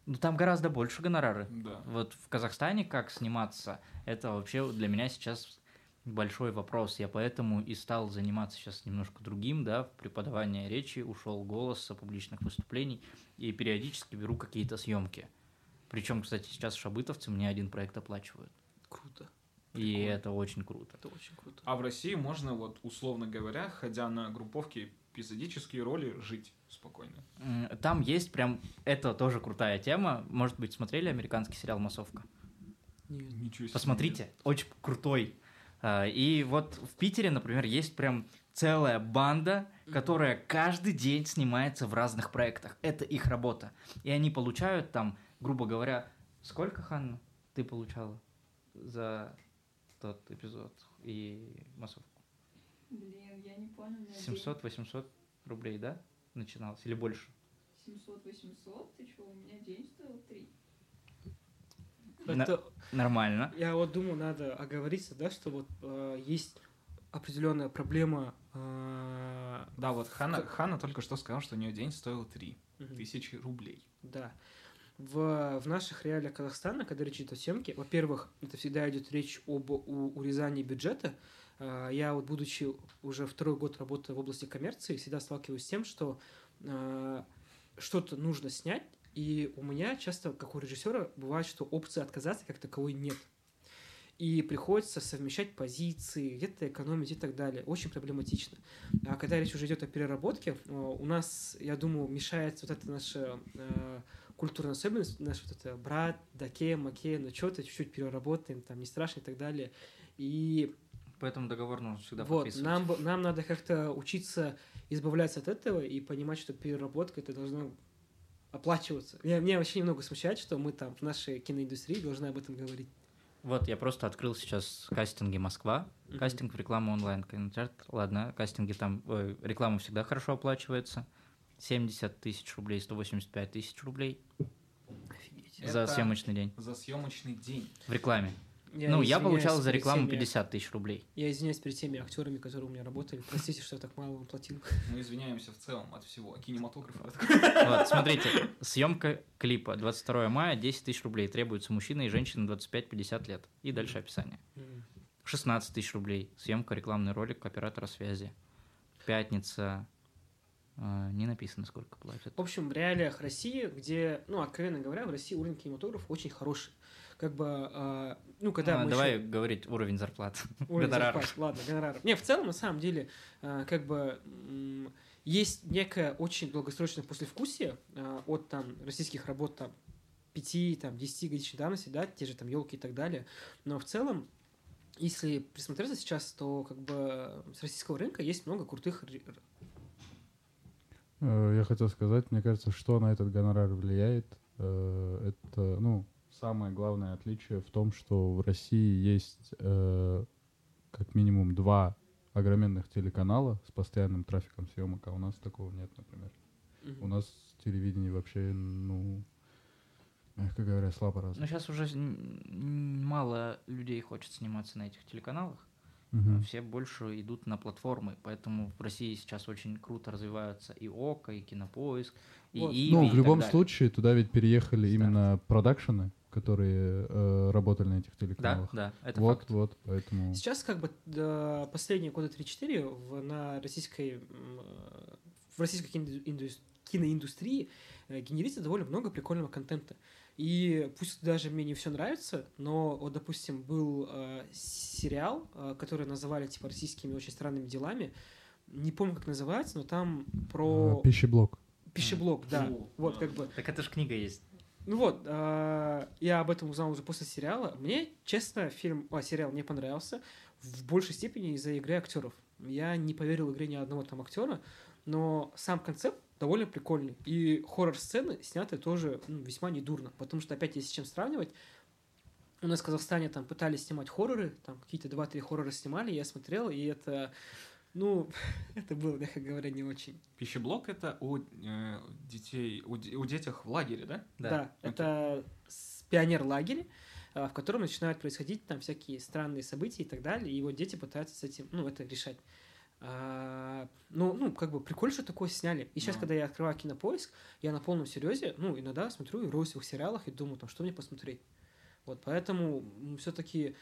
Ну, там гораздо больше гонорары. Да. Вот в Казахстане как сниматься, это вообще для меня сейчас большой вопрос. Я поэтому и стал заниматься сейчас немножко другим, да, в преподавании речи, ушел голос со публичных выступлений и периодически беру какие-то съемки. Причем, кстати, сейчас шабытовцы мне 1 проект оплачивают. Круто. И это очень круто. Это очень круто. А в России можно, вот, условно говоря, ходя на групповки, эпизодические роли, жить спокойно. Там есть прям... Это тоже крутая тема. Может быть, смотрели американский сериал «Массовка»? Нет. Ничего себе. Посмотрите. Нет. Очень крутой. И вот в Питере, например, есть прям целая банда, которая каждый день снимается в разных проектах. Это их работа. И они получают там, грубо говоря... Сколько, Ханна, ты получала за... тот эпизод и массовку. Блин, я не понял. 700-800 рублей, да? Начиналось? Или больше? 700-800? Ты что, у меня день стоил 3. Это... Нормально. Я вот думаю, надо оговориться, да, что вот есть определенная проблема. Да, вот Ханна только что сказала, что у нее день стоил 3 тысячи рублей. Да. В наших реалиях Казахстана, когда речь идет о съемке, во-первых, это всегда идет речь об урезании бюджета. Я, вот, будучи уже 2-й год работы в области коммерции, всегда сталкиваюсь с тем, что что-то нужно снять, и у меня часто, как у режиссера, бывает, что опции отказаться как таковой нет. И приходится совмещать позиции, где-то экономить и так далее. Очень проблематично. А когда речь уже идет о переработке, у нас, я думаю, мешает вот эта наша культурная особенность, наш вот это брат, даке, маке, ну что-то, чуть-чуть переработаем, там не страшно и так далее. И... Поэтому договор нужно всегда подписывать. Вот, нам надо как-то учиться избавляться от этого и понимать, что переработка — это должно оплачиваться. Меня вообще немного смущает, что мы там в нашей киноиндустрии должны об этом говорить. Вот, я просто открыл сейчас кастинги Москва. Кастинг в рекламу онлайн. Ладно, кастинги там... реклама всегда хорошо оплачивается. 70 тысяч рублей, 185 тысяч рублей. Офигеть. За съемочный день. За съемочный день. В рекламе. Я получал за рекламу 50 тысяч рублей. Я извиняюсь перед теми актерами, которые у меня работали. Простите, что я так мало вам платил. Мы извиняемся в целом от всего. Кинематографа. Вот, смотрите. Съемка клипа. 22 мая, 10 тысяч рублей. Требуются мужчина и женщина 25-50 лет. И дальше описание. 16 тысяч рублей. Съемка, рекламный ролик оператора связи. Пятница. Не написано, сколько платят. В общем, в реалиях России, где, откровенно говоря, в России уровень кинематографа очень хороший. Как бы, когда мы давай еще... говорить уровень зарплат. Уровень зарплат, ладно, гонораров. В целом, на самом деле, есть некое очень долгосрочное послевкусие от там российских работ 5-10-годичной давности, да, те же там «Елки» и так далее. Но в целом, если присмотреться сейчас, то как бы с российского рынка есть много крутых... Я хотел сказать, мне кажется, что на этот гонорар влияет. Это, самое главное отличие в том, что в России есть как минимум два огроменных телеканала с постоянным трафиком съемок, а у нас такого нет, например. У нас телевидение вообще, ну, мягко говоря, слабо развито. Но сейчас уже мало людей хочет сниматься на этих телеканалах. Все больше идут на платформы, поэтому в России сейчас очень круто развиваются и ОКО, и Кинопоиск, и Иви. Ну, в любом случае, туда ведь переехали именно продакшены, которые работали на этих телеканалах. Да, да, это факт. Вот, поэтому... Сейчас как бы последние года 3-4 в российской киноиндустрии генерится довольно много прикольного контента. И пусть даже мне не все нравится, но, вот, допустим, был сериал, который называли типа российскими очень странными делами. Не помню, как называется, но там про... Пищеблок. Пищеблок, да. Вот, как бы. Так это же книга есть. Ну вот, я об этом узнал уже после сериала. Мне, честно, сериал не понравился в большей степени из-за игры актеров. Я не поверил игре ни одного там актера, но сам концепт довольно прикольный. И хоррор-сцены сняты тоже весьма недурно, потому что, опять есть с чем сравнивать. У нас в Казахстане там пытались снимать хорроры, там какие-то 2-3 хоррора снимали, я смотрел, и это, ну, это было, мягко говоря, не очень. Пищеблок — это у детях в лагере, да? Да, это пионер-лагерь, в котором начинают происходить там всякие странные события и так далее, и вот дети пытаются с этим, это решать. Ну, как бы прикольно, что такое сняли. И сейчас, когда я открываю Кинопоиск, я на полном серьезе, иногда смотрю и роюсь в их сериалах и думаю, там, что мне посмотреть. Вот, поэтому все-таки,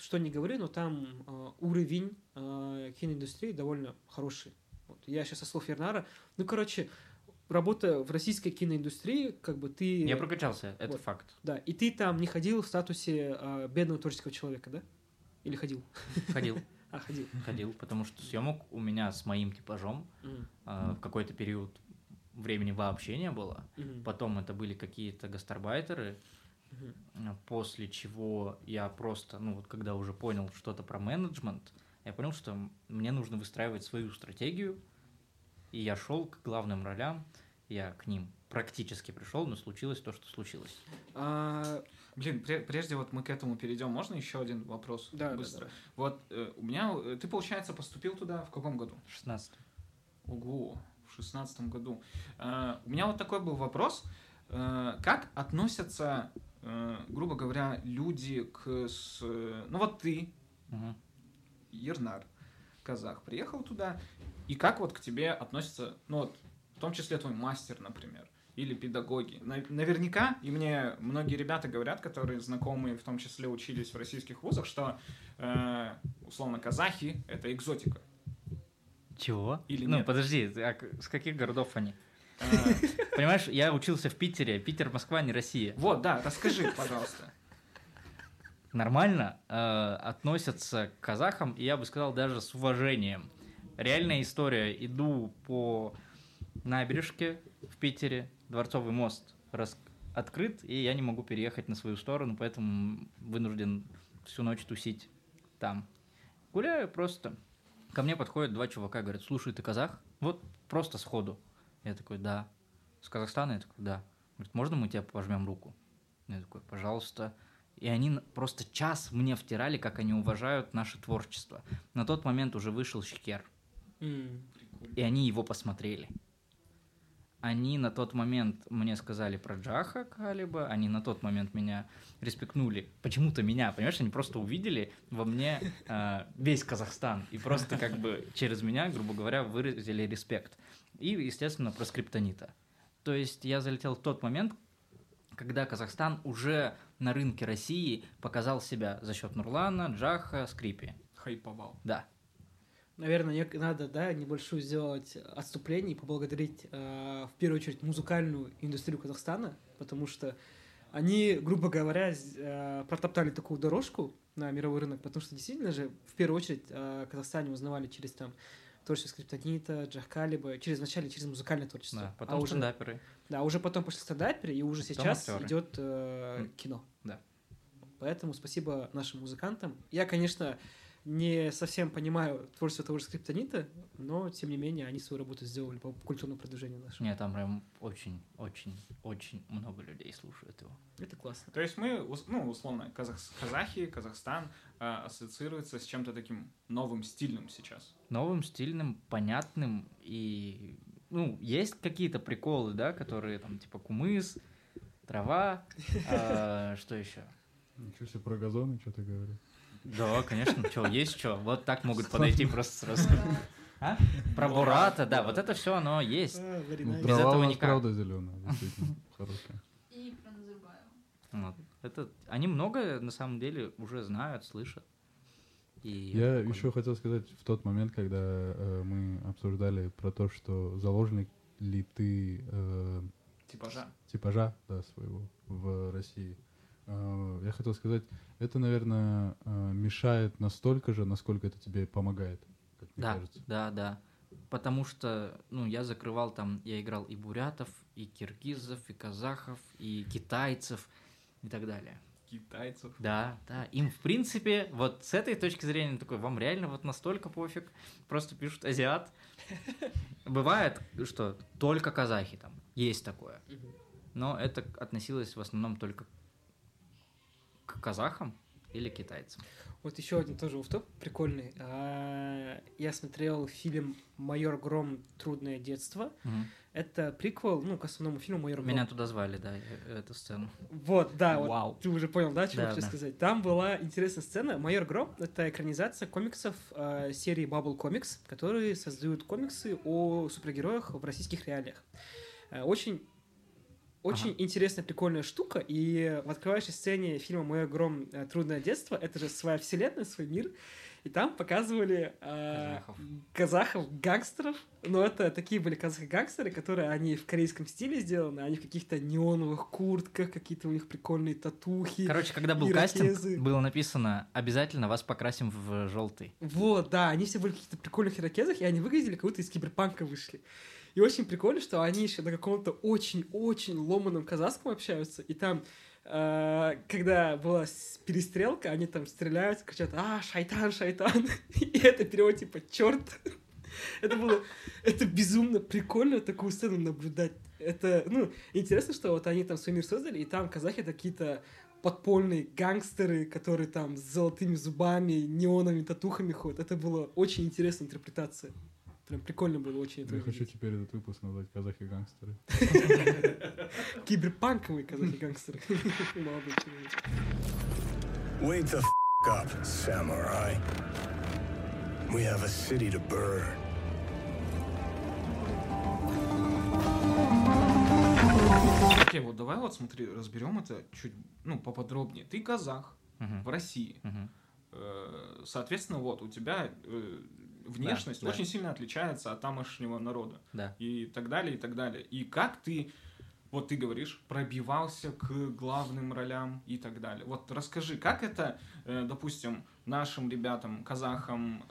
что не говори, но там уровень киноиндустрии довольно хороший. Вот, я сейчас со слов Ернара, работа в российской киноиндустрии, как бы ты... Я прокачался, вот, это факт. Да, и ты там не ходил в статусе бедного творческого человека, да? Или ходил? Ходил. Ходил, потому что съемок у меня с моим типажом в какой-то период времени вообще не было. Потом это были какие-то гастарбайтеры, после чего я просто, когда уже понял что-то про менеджмент, я понял, что мне нужно выстраивать свою стратегию, и я шел к главным ролям, я к ним практически пришел, но случилось то, что случилось. Прежде вот мы к этому перейдем, можно еще один вопрос? Да, быстро. Да. Вот у меня... Ты, получается, поступил туда в каком году? В 16-м. Ого, в 16-м году. У меня вот такой был вопрос. Как относятся, грубо говоря, люди к... Ну вот ты, Ернар, казах, приехал туда, и как вот к тебе относятся, в том числе твой мастер, например, или педагоги. Наверняка, и мне многие ребята говорят, которые знакомые в том числе учились в российских вузах, что, условно, казахи — это экзотика. Чего? Или нет? Подожди, а с каких городов они? Понимаешь, я учился в Питере. Питер, Москва, не Россия. Вот, да, расскажи, пожалуйста. Нормально относятся к казахам, и я бы сказал, даже с уважением. Реальная история. Иду по набережке в Питере, Дворцовый мост открыт, и я не могу переехать на свою сторону, поэтому вынужден всю ночь тусить там. Гуляю просто. Ко мне подходят два чувака, говорят: слушай, ты казах? Вот просто сходу. Я такой: да. С Казахстана? Я такой: да. Говорит: можно мы тебя пожмем руку? Я такой: пожалуйста. И они просто час мне втирали, как они уважают наше творчество. На тот момент уже вышел «Шикер». И они его посмотрели. Они на тот момент мне сказали про Джаха Калиба, они на тот момент меня респектнули. Почему-то меня, понимаешь, они просто увидели во мне весь Казахстан и просто как бы через меня, грубо говоря, выразили респект. И, естественно, про Скриптонита. То есть я залетел в тот момент, когда Казахстан уже на рынке России показал себя за счет Нурлана, Джаха, Скрипи. Хайповал. Да. Наверное, надо, небольшую сделать отступление и поблагодарить, в первую очередь, музыкальную индустрию Казахстана, потому что они, грубо говоря, протоптали такую дорожку на мировой рынок, потому что действительно же, в первую очередь, Казахстане узнавали через там творчество Скриптонита, Джахкалиба, через музыкальное творчество. Да, потом стендаперы. Да, уже потом пошли стендаперы, и уже потом сейчас актеры. Идет кино. Да. Поэтому спасибо нашим музыкантам. Я, конечно... не совсем понимаю творчество того же Скриптонита, но, тем не менее, они свою работу сделали по культурному продвижению нашего. Нет, там прям очень-очень-очень много людей слушают его. Это классно. То есть мы, ну, условно, казахи, Казахстан ассоциируется с чем-то таким новым, стильным сейчас. Новым, стильным, понятным и... Ну, есть какие-то приколы, да, которые там, типа, кумыс, трава, что еще? Ничего себе, про газоны что-то говорят. Да, конечно, что, есть что. Вот так могут подойти просто сразу. А? Про бурата, да, вот это все оно есть. Без этого никак. Правда зеленая, действительно, хорошая. И про Назарбаева. Это они много, на самом деле, уже знают, слышат. Я еще хотел сказать, в тот момент, когда мы обсуждали про то, что заложник ли ты типажа, да, своего в России. Я хотел сказать, это, наверное, мешает настолько же, насколько это тебе помогает, как мне кажется. Да. Потому что, ну, я закрывал там, я играл и бурятов, и киргизов, и казахов, и китайцев, и так далее. Китайцев? Да. Им, в принципе, вот с этой точки зрения такой, вам реально вот настолько пофиг, просто пишут азиат. Бывает, что только казахи там, есть такое. Но это относилось в основном только к казахам или китайцам. Вот еще один тоже офф-топ прикольный. Я смотрел фильм «Майор Гром: Трудное детство». Mm-hmm. Это приквел, ну, к основному фильму «Майор Гром». Меня туда звали, да, эту сцену. Вот, да, вот ты уже понял, да, что я хочу сказать. Там была интересная сцена. «Майор Гром» — это экранизация комиксов серии Bubble Comics, которые создают комиксы о супергероях в российских реалиях. Очень интересная, прикольная штука, и в открывающей сцене фильма «Мой огром. Трудное детство» это же своя вселенная, свой мир, и там показывали казахов, гангстеров, но это такие были казахи-гангстеры, которые они в корейском стиле сделаны, они в каких-то неоновых куртках, какие-то у них прикольные татухи. Короче, когда был кастинг, было написано «Обязательно вас покрасим в желтый». Вот, да, они все были в каких-то прикольных ирокезах, и они выглядели, как будто из киберпанка вышли. И очень прикольно, что они еще на каком-то очень-очень ломаном казахском общаются. И там, когда была перестрелка, они там стреляют, кричат: «А, шайтан, шайтан!» И это перевод типа «черт». Это было... Это безумно прикольно такую сцену наблюдать. Это, ну, интересно, что вот они там свой мир создали, и там казахи это какие-то подпольные гангстеры, которые там с золотыми зубами, неоновыми татухами ходят. Это была очень интересная интерпретация. Прям прикольно было очень это. Я хочу теперь этот выпуск назвать «Казахи-гангстеры». Киберпанковые казахи-гангстеры. Молодой человек. Wake the f*** up, samurai. We have a city to burn. Окей, вот давай вот смотри, разберем это чуть, ну, поподробнее. Ты казах в России. Соответственно, вот у тебя... Внешность очень сильно отличается от тамошнего народа. Да. И так далее, и так далее. И как ты, вот ты говоришь, пробивался к главным ролям и так далее. Вот расскажи, как это, допустим, нашим ребятам, казахам,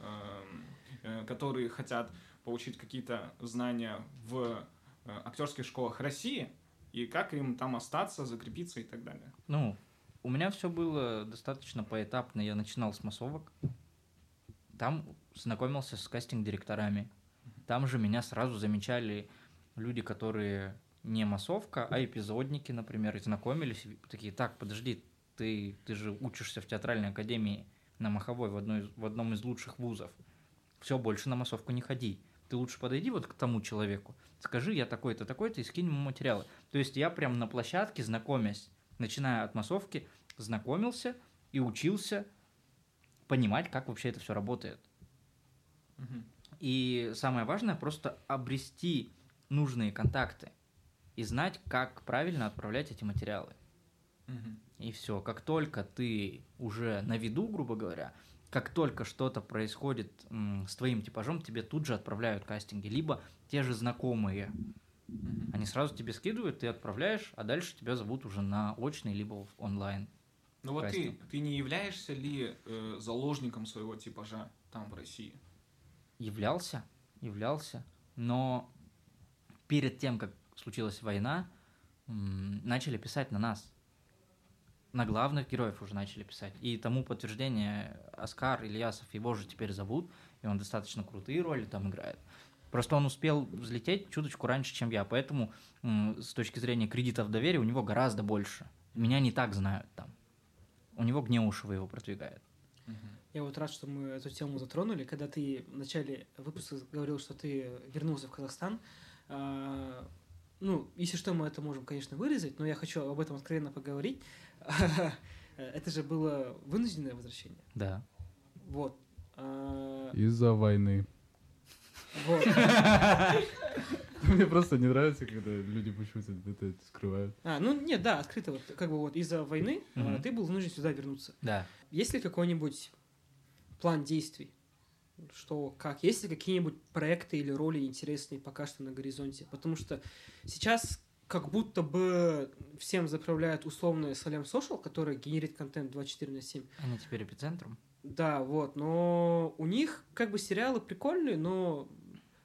которые хотят получить какие-то знания в актерских школах России, и как им там остаться, закрепиться и так далее? Ну, у меня все было достаточно поэтапно. Я начинал с массовок. Там знакомился с кастинг-директорами. Там же меня сразу замечали люди, которые не массовка, а эпизодники, например, и знакомились. И такие: так, подожди, ты же учишься в театральной академии на Маховой, в одном из лучших вузов. Все, больше на массовку не ходи. Ты лучше подойди вот к тому человеку, скажи: я такой-то, такой-то, и скинь ему материалы. То есть я прям на площадке, знакомясь, начиная от массовки, знакомился и учился понимать, как вообще это все работает. И самое важное — просто обрести нужные контакты и знать, как правильно отправлять эти материалы. И все. Как только ты уже на виду, грубо говоря, как только что-то происходит с твоим типажом, тебе тут же отправляют кастинги, либо те же знакомые. Они сразу тебе скидывают, ты отправляешь, а дальше тебя зовут уже на очный либо онлайн. Ну вот ты не являешься ли заложником своего типажа там, в России? Являлся, но перед тем, как случилась война, начали писать на нас. на главных героев уже начали писать. И тому подтверждение Оскар Ильясов, его же теперь зовут, и он достаточно крутые роли там играет. Просто он успел взлететь чуточку раньше, чем я, поэтому с точки зрения кредитов доверия у него гораздо больше. Меня не так знают там. У него Гнеушева его продвигает. Я вот рад, что мы эту тему затронули. Когда ты в начале выпуска говорил, что ты вернулся в Казахстан, ну, если что, мы это можем, конечно, вырезать, но я хочу об этом откровенно поговорить. Это же было вынужденное возвращение. Да. Вот. Из-за войны. Вот. Мне просто не нравится, когда люди почему-то это скрывают. Ну нет, да, открыто вот, как бы вот из-за войны ты был вынужден сюда вернуться. Да. Есть ли какой-нибудь план действий? Что, как? Есть ли какие-нибудь проекты или роли интересные пока что на горизонте? Потому что сейчас как будто бы всем заправляют условное Salem Social, который генерит контент 24/7. Они теперь эпицентром. Да, вот, но у них как бы сериалы прикольные, но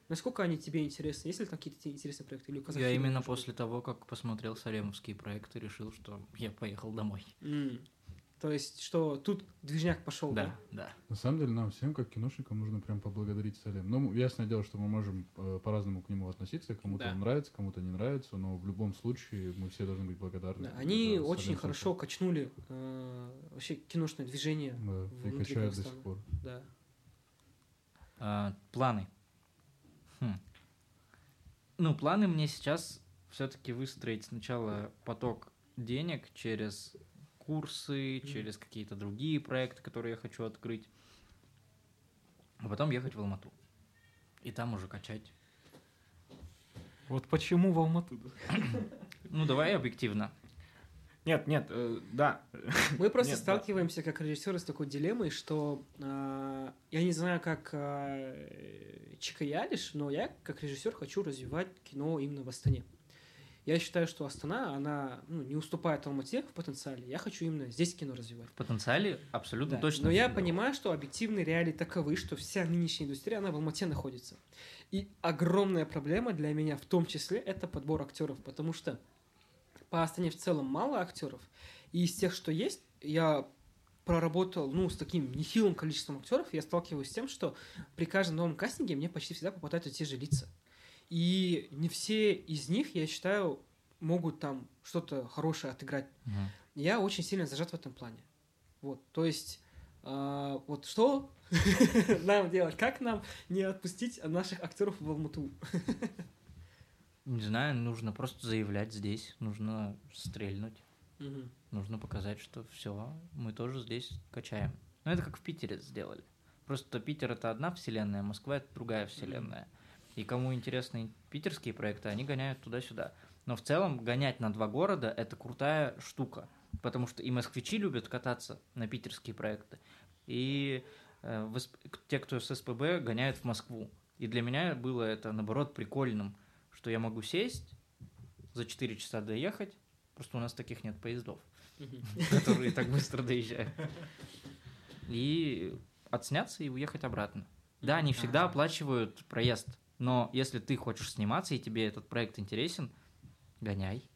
насколько они тебе интересны? Есть ли какие-то интересные проекты? Или я именно после того, как посмотрел салемовские проекты, решил, что я поехал домой. То есть, что тут движняк пошел, да? На самом деле, нам всем, как киношникам, нужно прям поблагодарить Салем. Ну, ясное дело, что мы можем по-разному к нему относиться. Кому-то он нравится, кому-то не нравится, но в любом случае мы все должны быть благодарны. Да, они очень хорошо качнули вообще киношное движение. Да, и качают до сих пор. Да. Планы. Ну, планы мне сейчас все-таки выстроить сначала поток денег через курсы, через какие-то другие проекты, которые я хочу открыть. А потом ехать в Алмату. И там уже качать. Вот почему в Алмату? Ну, давай объективно. Нет, да. Мы просто сталкиваемся как режиссеры с такой дилеммой, что я не знаю, как Чика Ялиш, но я как режиссер хочу развивать кино именно в Астане. Я считаю, что Астана, она не уступает Алмате в потенциале. Я хочу именно здесь кино развивать. В потенциале абсолютно точно. Но я понимаю, что объективные реалии таковы, что вся нынешняя индустрия, она в Алмате находится. И огромная проблема для меня в том числе это подбор актеров, потому что по Астане в целом мало актеров. И из тех, что есть, я проработал, с таким нехилым количеством актеров, я сталкиваюсь с тем, что при каждом новом кастинге мне почти всегда попадаются те же лица. И не все из них, я считаю, могут там что-то хорошее отыграть. Я очень сильно зажат в этом плане. Вот, то есть, вот что нам делать? Как нам не отпустить наших актеров в Алмату? Не знаю, нужно просто заявлять здесь, нужно стрельнуть, нужно показать, что все, мы тоже здесь качаем. Но это как в Питере сделали. Просто Питер — это одна вселенная, Москва — это другая вселенная. И кому интересны питерские проекты, они гоняют туда-сюда. Но в целом гонять на два города – это крутая штука. Потому что и москвичи любят кататься на питерские проекты, и те, кто с СПБ, гоняют в Москву. И для меня было это, наоборот, прикольным, что я могу сесть, за 4 часа доехать. Просто у нас таких нет поездов, которые так быстро доезжают. И отсняться и уехать обратно. Да, они всегда оплачивают проезд. Но если ты хочешь сниматься, и тебе этот проект интересен, гоняй.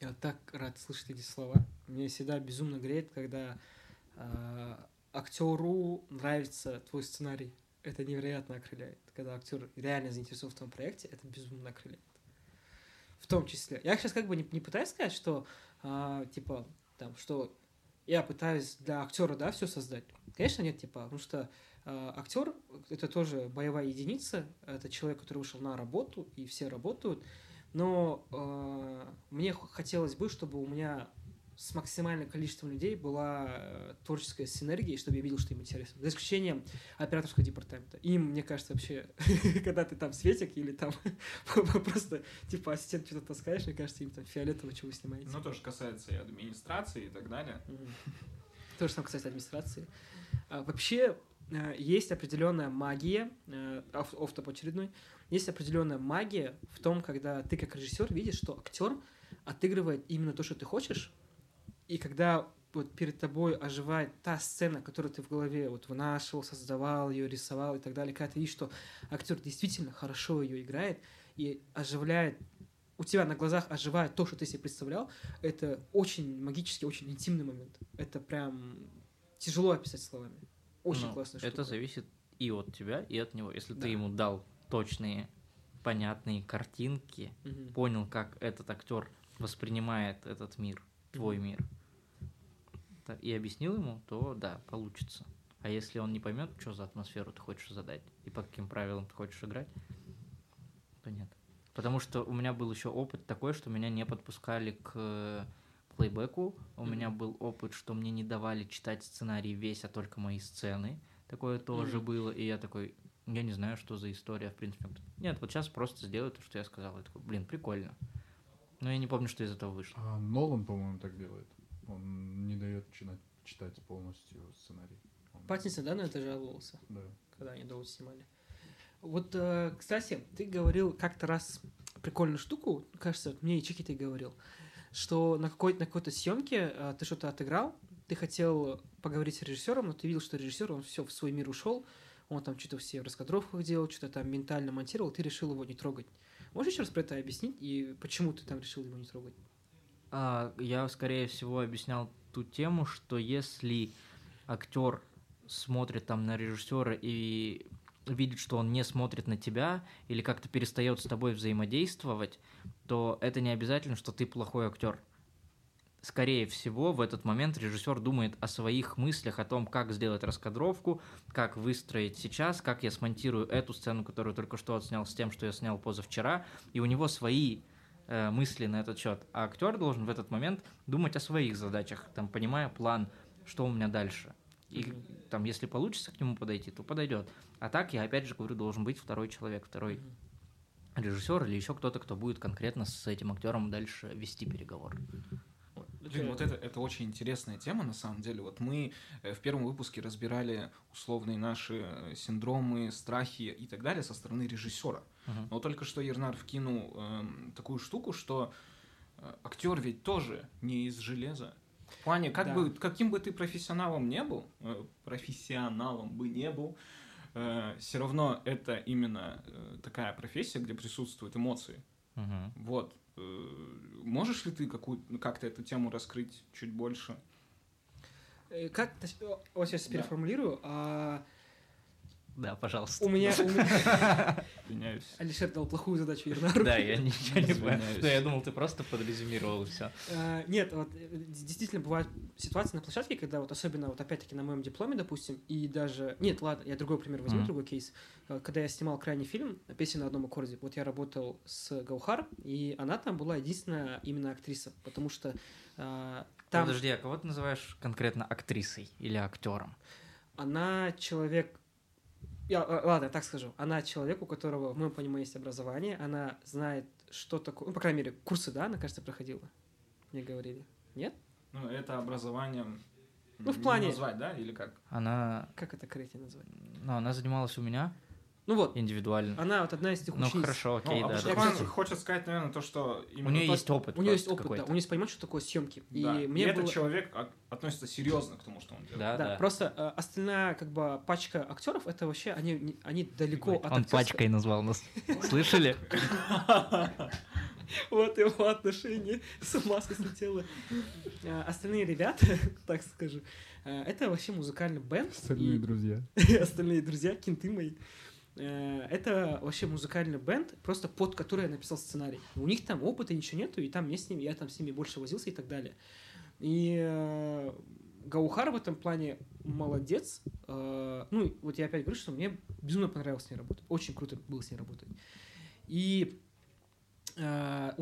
Я так рад слышать эти слова. Меня всегда безумно греет, когда актеру нравится твой сценарий. Это невероятно окрыляет. Когда актер реально заинтересован в том проекте, это безумно окрыляет. В том числе. Я сейчас как бы не пытаюсь сказать, что что я пытаюсь для актера, все создать. Конечно, нет, потому что актер — это тоже боевая единица, это человек, который вышел на работу, и все работают, но мне хотелось бы, чтобы у меня с максимальным количеством людей была творческая синергия, чтобы я видел, что им интересно, за исключением операторского департамента. Им, мне кажется, вообще, когда ты там светик или там просто ассистент что-то таскаешь, мне кажется, им там фиолетово, чего вы снимаете. Ну, тоже касается и администрации и так далее. То же самое касается администрации. Вообще, есть определенная магия, офф-топ очередной, есть определенная магия в том, когда ты как режиссер видишь, что актер отыгрывает именно то, что ты хочешь, и когда вот перед тобой оживает та сцена, которую ты в голове вот вынашивал, создавал ее, рисовал и так далее, когда ты видишь, что актер действительно хорошо ее играет и оживляет у тебя на глазах оживает то, что ты себе представлял, это очень магический, очень интимный момент. Это прям тяжело описать словами. Очень классная штука. Это зависит и от тебя, и от него. Если ты ему дал точные, понятные картинки, понял, как этот актер воспринимает этот мир, твой мир, и объяснил ему, то да, получится. А если он не поймет, что за атмосферу ты хочешь задать и по каким правилам ты хочешь играть, то нет. Потому что у меня был еще опыт такой, что меня не подпускали к плейбеку. У меня был опыт, что мне не давали читать сценарий весь, а только мои сцены. Такое тоже было. И я такой, я не знаю, что за история, в принципе. Нет, вот сейчас просто сделаю то, что я сказал. Я такой, блин, прикольно. Но я не помню, что из этого вышло. А Нолан, по-моему, так делает. Он не дает читать полностью сценарий. Паттинсон, да, на это жаловался? Да. Когда они «Довод» снимали. Вот, кстати, ты говорил как-то раз прикольную штуку, кажется, мне и Чики ты говорил, что на какой-то съемке ты что-то отыграл, ты хотел поговорить с режиссером, но ты видел, что режиссер, он все в свой мир ушел, он там что-то все в раскадровках делал, что-то там ментально монтировал, ты решил его не трогать. Можешь еще раз про это объяснить и почему ты там решил его не трогать? Я, скорее всего, объяснял ту тему, что если актер смотрит там на режиссера и видит, что он не смотрит на тебя или как-то перестает с тобой взаимодействовать, то это не обязательно, что ты плохой актер. Скорее всего, в этот момент режиссер думает о своих мыслях, о том, как сделать раскадровку, как выстроить сейчас, как я смонтирую эту сцену, которую только что отснял, с тем, что я снял позавчера, и у него свои мысли на этот счет. А актер должен в этот момент думать о своих задачах, там, понимая план, что у меня дальше. И там, если получится к нему подойти, то подойдет. А так, я опять же говорю, должен быть второй человек, второй режиссер или еще кто-то, кто будет конкретно с этим актером дальше вести переговор. Блин, вот это очень интересная тема, на самом деле. Вот мы в первом выпуске разбирали условные наши синдромы, страхи и так далее со стороны режиссера. Но только что Ернар вкинул такую штуку, что актер ведь тоже не из железа. В плане, каким бы ты профессионалом бы не был, все равно это именно такая профессия, где присутствуют эмоции. Вот. Можешь ли ты как-то эту тему раскрыть чуть больше? Как-то, вот сейчас переформулирую. Да, пожалуйста. У меня... Извиняюсь. Алишер дал плохую задачу Ернару. Да, я ничего не понял. Да, я думал, ты просто подрезюмировал и все. Нет, вот действительно бывают ситуации на площадке, когда вот особенно вот опять-таки на моем дипломе, допустим, и даже... Нет, ладно, я другой пример возьму, другой кейс. Когда я снимал крайний фильм «Песня на одном аккорде», вот я работал с Гаухар, и она там была единственная именно актриса, потому что там... Подожди, а кого ты называешь конкретно актрисой или актером? Она человек... Ладно, так скажу. Она человек, у которого, в моем понимании, есть образование. Она знает, что такое... Ну, по крайней мере, курсы, да, она, кажется, проходила? Мне говорили. Нет? Ну, это образование... Ну, в плане... назвать, да? Или как? Она... Как это корректно назвать? Ну, она занималась у меня... Ну вот. Индивидуально. Она вот одна из этих учениц. Ну, хорошо, окей, да. Абушахман хочет сказать, наверное, то, что... У нее есть опыт. У нее есть опыт, да. У нее есть понимание, что такое съемки. Да. И этот человек относится серьезно к тому, что он делает. Да. Просто остальная, как бы, пачка актеров, это вообще, они далеко от актерства. Он пачкой назвал нас. Слышали? Вот его отношение с маской слетело. Остальные ребята, так скажу, это вообще музыкальный бэнд. Остальные друзья. Остальные друзья, кенты мои. Это вообще музыкальный бэнд, просто под который я написал сценарий. У них там опыта ничего нету, и там я с ними больше возился и так далее. И Гаухар в этом плане молодец. Ну, вот я опять говорю, что мне безумно понравилось с ней работать. Очень круто было с ней работать. И у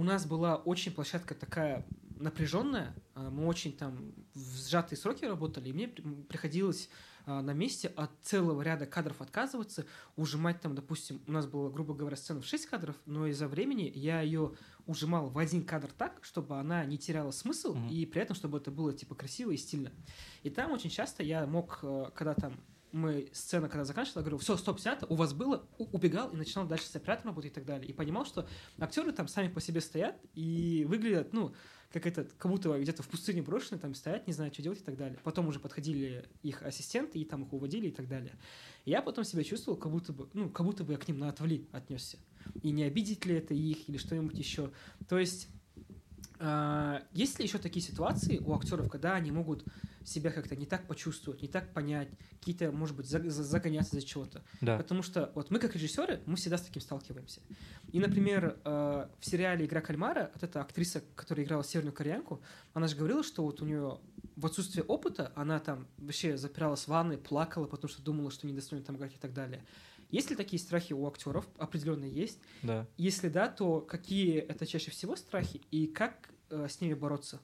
нас была очень площадка такая напряженная. Мы очень там в сжатые сроки работали, и мне приходилось на месте от целого ряда кадров отказываться, ужимать там, допустим, у нас было, грубо говоря, сцена в 6 кадров, но из-за времени я ее ужимал в один кадр так, чтобы она не теряла смысл, и при этом, чтобы это было, типа, красиво и стильно. И там очень часто я мог, когда там мы сцена, когда заканчивала, я говорю, все, стоп, снято, у вас было, убегал и начинал дальше с оператором работать и так далее. И понимал, что актеры там сами по себе стоят и выглядят, ну, как это, как будто где-то в пустыне брошены, там стоят, не знают, что делать и так далее. Потом уже подходили их ассистенты и там их уводили и так далее. И я потом себя чувствовал, как будто бы, ну, как будто бы я к ним на отвали отнесся. И не обидит ли это их или что-нибудь еще. То есть... Есть ли еще такие ситуации у актеров, когда они могут себя как-то не так почувствовать, не так понять, какие-то, может быть, загоняться за чего-то? Да. Потому что вот мы, как режиссеры, мы всегда с таким сталкиваемся. И, например, в сериале «Игра кальмара» вот эта актриса, которая играла северную кореянку, она же говорила, что вот у нее в отсутствие опыта она там вообще запиралась в ванной, плакала, потому что думала, что не достанет там играть и так далее. Есть ли такие страхи у актеров? Определенно есть. Да. Если да, то какие это чаще всего страхи и как с ними бороться?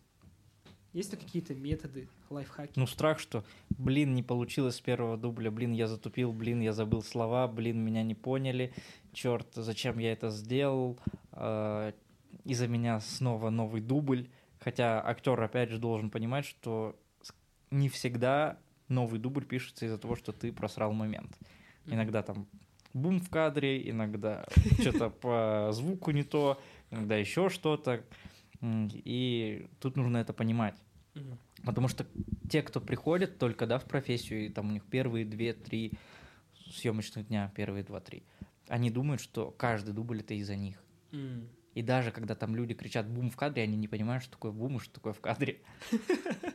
Есть ли какие-то методы, лайфхаки? Ну, страх, что, блин, не получилось с первого дубля, блин, я затупил, блин, я забыл слова, блин, меня не поняли, черт, зачем я это сделал, из-за меня снова новый дубль. Хотя актер, опять же, должен понимать, что не всегда новый дубль пишется из-за того, что ты просрал момент. Иногда там бум в кадре, иногда что-то по звуку не то, иногда еще что-то. И тут нужно это понимать. Потому что те, кто приходят только в профессию, и там у них первые 2-3 съемочных дня, первые 2-3, они думают, что каждый дубль — это из-за них. И даже когда там люди кричат «бум» в кадре, они не понимают, что такое бум и что такое в кадре.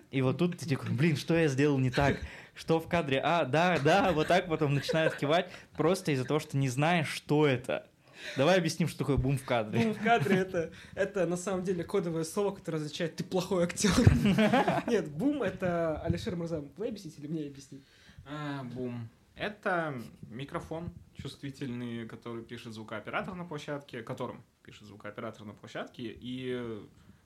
И вот тут ты такой, блин, что я сделал не так? Что в кадре? А, да, вот так потом начинают кивать, просто из-за того, что не знаешь, что это. Давай объясним, что такое бум в кадре. Бум в кадре — это на самом деле кодовое слово, которое означает «ты плохой актер». Нет, бум — это... Алишер Мурзам, вы объясните или мне объяснить? Бум. Это микрофон чувствительный, который пишет звукооператор на площадке, которым пишет звукооператор на площадке, и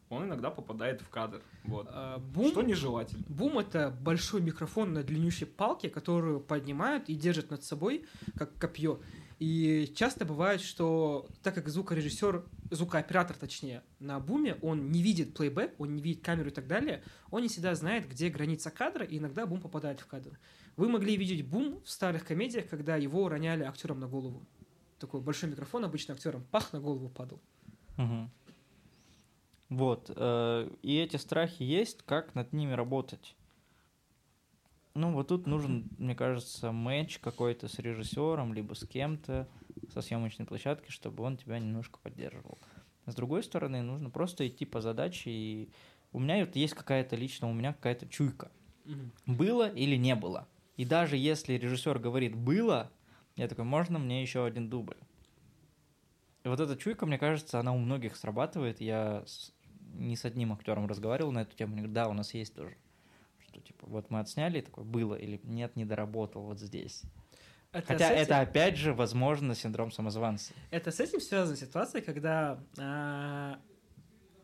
он иногда попадает в кадр. Вот. Бум, что нежелательно. Бум — это большой микрофон на длиннющей палке, которую поднимают и держат над собой, как копье. И часто бывает, что так как звукооператор, точнее, на буме, он не видит плейбэк, он не видит камеру и так далее, он не всегда знает, где граница кадра, и иногда бум попадает в кадр. Вы могли видеть бум в старых комедиях, когда его роняли актерам на голову. Такой большой микрофон обычно актерам пах на голову падал. Угу. Вот. И эти страхи есть, как над ними работать. Ну, вот тут нужен, мне кажется, мэтч какой-то с режиссером, либо с кем-то со съемочной площадки, чтобы он тебя немножко поддерживал. С другой стороны, нужно просто идти по задаче. И у меня вот есть какая-то чуйка. Было или не было. И даже если режиссер говорит «было», я такой, можно мне еще один дубль? И вот эта чуйка, мне кажется, она у многих срабатывает. Я не с одним актером разговаривал на эту тему. Они говорят, да, у нас есть тоже. Что типа, вот мы отсняли, и такое было, или нет, не доработал вот здесь. Хотя это, опять же, возможно, синдром самозванца. Это с этим связана ситуация, когда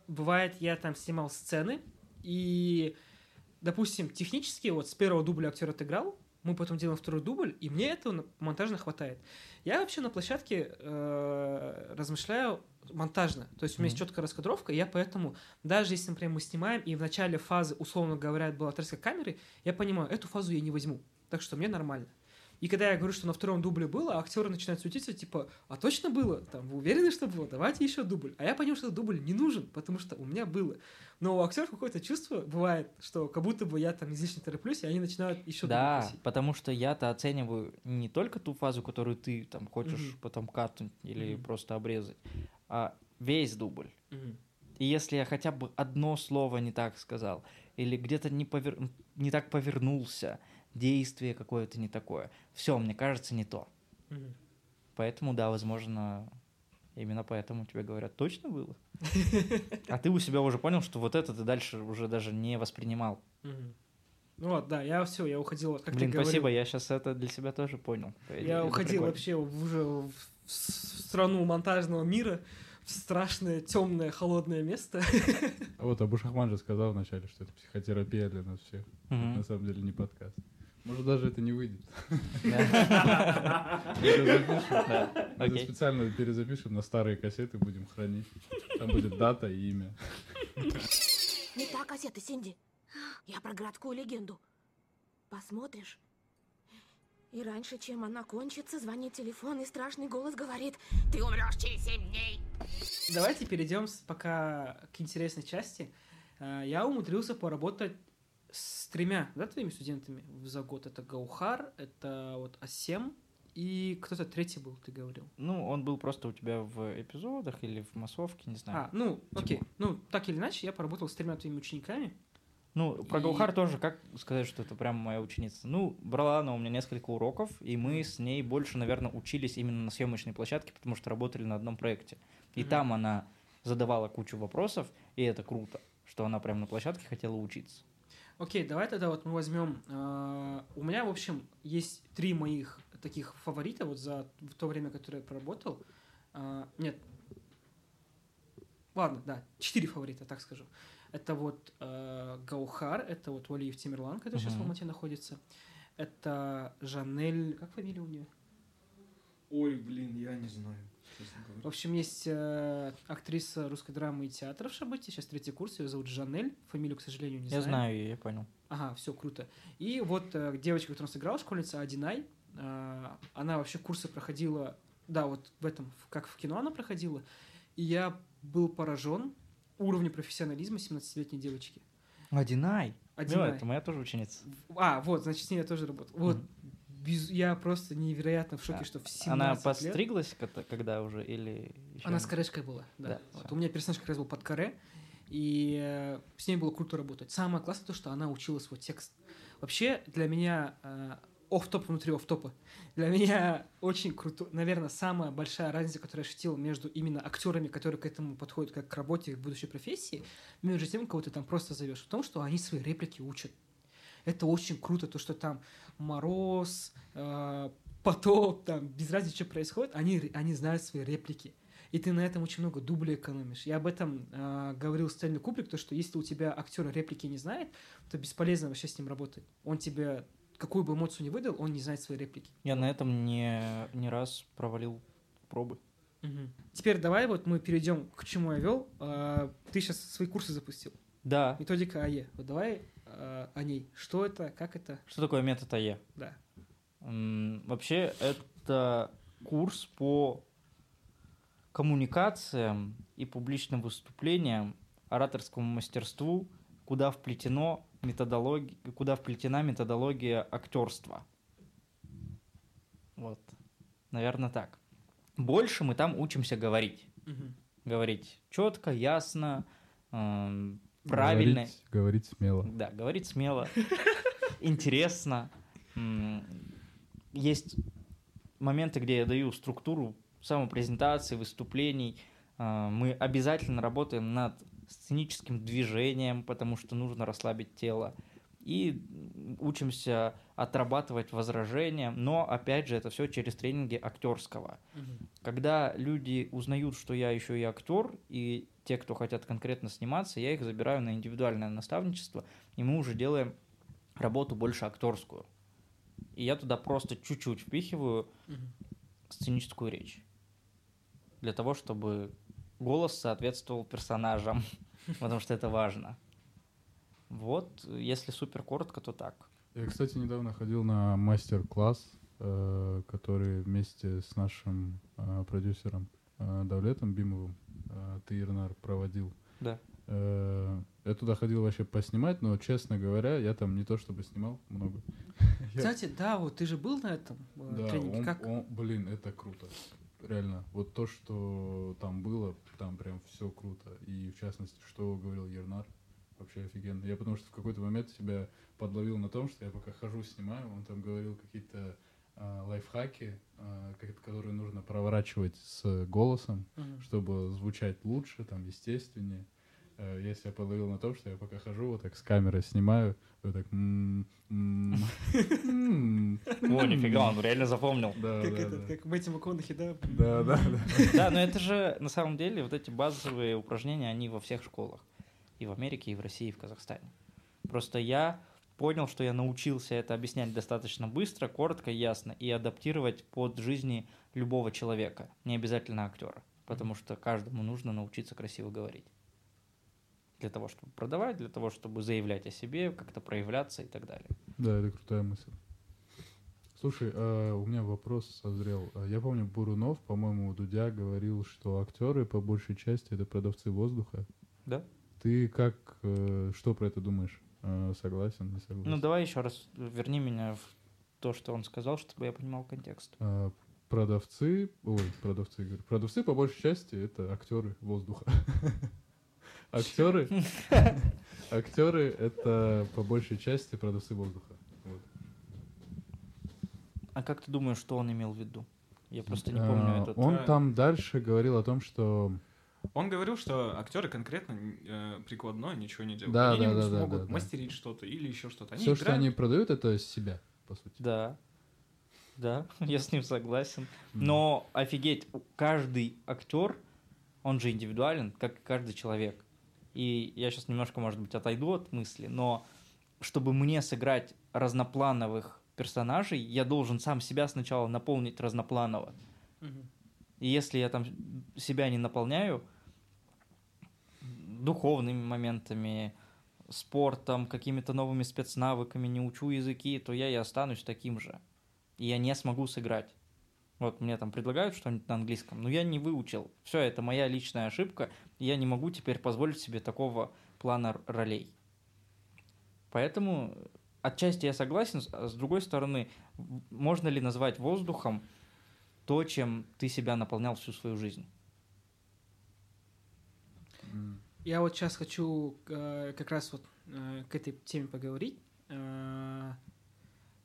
бывает, я там снимал сцены, и, допустим, технически вот с первого дубля актер отыграл, мы потом делаем второй дубль, и мне этого монтажно хватает. Я вообще на площадке размышляю монтажно, то есть у меня есть четкая раскадровка, и я поэтому, даже если, например, мы снимаем, и в начале фазы, условно говоря, была отрезка камеры, я понимаю, эту фазу я не возьму, так что мне нормально. И когда я говорю, что на втором дубле было, а актеры начинают суетиться, типа, а точно было? Там, вы уверены, что было? Давайте еще дубль. А я понял, что дубль не нужен, потому что у меня было. Но у актеров какое-то чувство бывает, что как будто бы я там излишне тороплюсь, и они начинают еще дубль просить. Да, потому что я-то оцениваю не только ту фазу, которую ты там хочешь потом катнуть или просто обрезать, а весь дубль. И если я хотя бы одно слово не так сказал, или где-то не так повернулся, действие какое-то не такое. Все, мне кажется, не то. Поэтому, да, возможно, именно поэтому тебе говорят, точно было? А ты у себя уже понял, что вот это ты дальше уже даже не воспринимал. Вот, да, я уходил, как ты говорил. Блин, спасибо, я сейчас это для себя тоже понял. Я уходил вообще уже в страну монтажного мира, в страшное, темное, холодное место. А вот Абушахман же сказал вначале, что это психотерапия для нас всех. На самом деле не подкаст. Может, даже это не выйдет. Это специально перезапишем на старые кассеты, будем хранить. Там будет дата и имя. Не та кассета, Синди. Я про городскую легенду. Посмотришь? И раньше, чем она кончится, звонит телефон, и страшный голос говорит: «Ты умрешь через 7 дней!» Давайте перейдем пока к интересной части. Я умудрился поработать с тремя, да, твоими студентами за год. Это Гаухар, это вот Асем, и кто-то третий был, ты говорил. Ну, он был просто у тебя в эпизодах или в массовке, не знаю. Окей. Ну, так или иначе, я поработал с тремя твоими учениками. Ну, про Гаухар тоже, как сказать, что это прям моя ученица? Ну, брала она у меня несколько уроков, и мы с ней больше, наверное, учились именно на съемочной площадке, потому что работали на одном проекте. И там она задавала кучу вопросов, и это круто, что она прям на площадке хотела учиться. Окей, давай тогда вот мы возьмем... у меня, в общем, есть три моих таких фаворита вот за то время, которое я проработал. Четыре фаворита, так скажем. Это вот Гаухар, это вот Уалиев Тимирлан, который сейчас в Алмате находится. Это Жанель... Как фамилия у нее? Ой, блин, я не знаю. В общем, есть актриса русской драмы и театра в Шабыте. Сейчас третий курс, ее зовут Жанель. Фамилию, к сожалению, не знаю. Я знаю ее, я понял. Ага, все, круто. И вот девочка, которую она сыграла, школьница Адинай. Она вообще курсы проходила... Да, вот в этом, как в кино она проходила. И я был поражен уровню профессионализма 17-летней девочки. Адинай. Ну, это моя тоже ученица. Значит, с ней я тоже работал. Вот, я просто невероятно в шоке, что в 17 лет... Она постриглась когда уже или... Еще... Она с корешкой была, да. Вот, у меня персонаж как раз был под коре, и с ней было круто работать. Самое классное то, что она учила свой текст. Вообще, для меня... Офф-топ внутри офф-топа. Для меня очень круто. Наверное, самая большая разница, которую я ощутил между именно актерами, которые к этому подходят как к работе, к будущей профессии, между тем, кого ты там просто зовешь, в том, что они свои реплики учат. Это очень круто, то, что там мороз, потоп, там без разницы, что происходит, они знают свои реплики. И ты на этом очень много дублей экономишь. Я об этом говорил Стэнли Кубрик, то, что если у тебя актер реплики не знает, то бесполезно вообще с ним работать. Он тебе... Какую бы эмоцию ни выдал, он не знает свои реплики. Я на этом не раз провалил пробы. Теперь давай вот мы перейдем к чему я вел. Ты сейчас свои курсы запустил. Да. Методика АЕ. Вот давай о ней. Что это, как это? Что такое метод АЕ? Да. Вообще это курс по коммуникациям и публичным выступлениям, ораторскому мастерству, куда вплетена методология актерства. Вот. Наверное, так. Больше мы там учимся говорить. Говорить четко, ясно, правильно. Говорить смело. Да, говорить смело. Интересно. Есть моменты, где я даю структуру самопрезентации, выступлений. Мы обязательно работаем над сценическим движением, потому что нужно расслабить тело. И учимся отрабатывать возражения, но, опять же, это все через тренинги актерского. Когда люди узнают, что я еще и актер, и те, кто хотят конкретно сниматься, я их забираю на индивидуальное наставничество, и мы уже делаем работу больше актерскую. И я туда просто чуть-чуть впихиваю сценическую речь. Для того, чтобы... голос соответствовал персонажам, потому что это важно. Вот, если супер коротко, то так. Я, кстати, недавно ходил на мастер-класс, который вместе с нашим продюсером Давлетом Бимовым, ты, Ернар, проводил. Да. Я туда ходил вообще поснимать, но, честно говоря, я там не то чтобы снимал много. Кстати, да, вот ты же был на этом тренинге. Да, блин, это круто. Реально, вот то, что там было, там прям все круто. И в частности, что говорил Ернар, вообще офигенно. Я потому что в какой-то момент тебя подловил на том, что я пока хожу, снимаю, он там говорил какие-то лайфхаки, которые нужно проворачивать с голосом, чтобы звучать лучше, там, естественнее. Я себя подловил на том, что я пока хожу, вот так с камеры снимаю, вот так... О, нифига, он реально запомнил. Как Мэтти МакКонахи, да? Да, но это же, на самом деле, вот эти базовые упражнения, они во всех школах. И в Америке, и в России, и в Казахстане. Просто я понял, что я научился это объяснять достаточно быстро, коротко, ясно, и адаптировать под жизни любого человека, не обязательно актера, потому что каждому нужно научиться красиво говорить. Для того, чтобы продавать, для того, чтобы заявлять о себе, как-то проявляться и так далее. Да, это крутая мысль. Слушай, у меня вопрос созрел. Я помню, Бурунов, по-моему, Дудя говорил, что актеры по большей части это продавцы воздуха. Да. Ты как, что про это думаешь? Согласен, не согласен? Ну, давай еще раз верни меня в то, что он сказал, чтобы я понимал контекст. Продавцы по большей части это актеры воздуха. Актеры это по большей части продавцы воздуха. А как ты думаешь, что он имел в виду? Я просто не помню этот... Он там дальше говорил о том, что... Он говорил, что актеры конкретно прикладное ничего не делают. Да, они не смогут мастерить что-то или еще что-то. Все, что они продают, это себя, по сути. Да, да, я с ним согласен. Но офигеть, каждый актер, он же индивидуален, как и каждый человек. И я сейчас немножко, может быть, отойду от мысли, но чтобы мне сыграть разноплановых персонажей, я должен сам себя сначала наполнить разнопланово. Угу. И если я там себя не наполняю духовными моментами, спортом, какими-то новыми спецнавыками, не учу языки, то я и останусь таким же. И я не смогу сыграть. Вот мне там предлагают что-нибудь на английском, но я не выучил. Все, это моя личная ошибка, и я не могу теперь позволить себе такого плана ролей. Поэтому... Отчасти я согласен, а с другой стороны, можно ли назвать воздухом то, чем ты себя наполнял всю свою жизнь? Я вот сейчас хочу как раз вот к этой теме поговорить.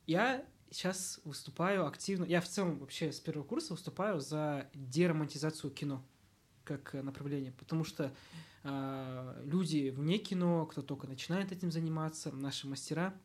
Я сейчас выступаю активно, я в целом вообще с первого курса выступаю за деромантизацию кино как направление, потому что люди вне кино, кто только начинает этим заниматься, наши мастера,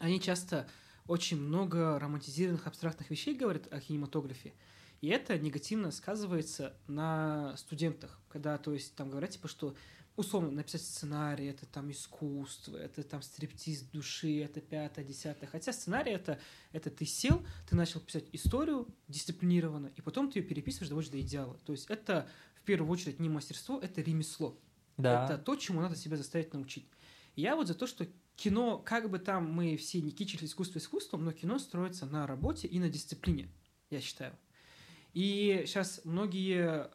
они часто очень много романтизированных абстрактных вещей говорят о кинематографе, и это негативно сказывается на студентах, когда, то есть, там говорят, типа, что, условно, написать сценарий — это там искусство, это там стриптиз души, это пятое, десятое, хотя сценарий — это ты сел, ты начал писать историю дисциплинированно, и потом ты ее переписываешь доводишь до идеала, то есть это, в первую очередь, не мастерство, это ремесло, да. Это то, чему надо себя заставить научить. Я вот за то, что кино, как бы там мы все не кичили искусство искусством, но кино строится на работе и на дисциплине, я считаю. И сейчас многие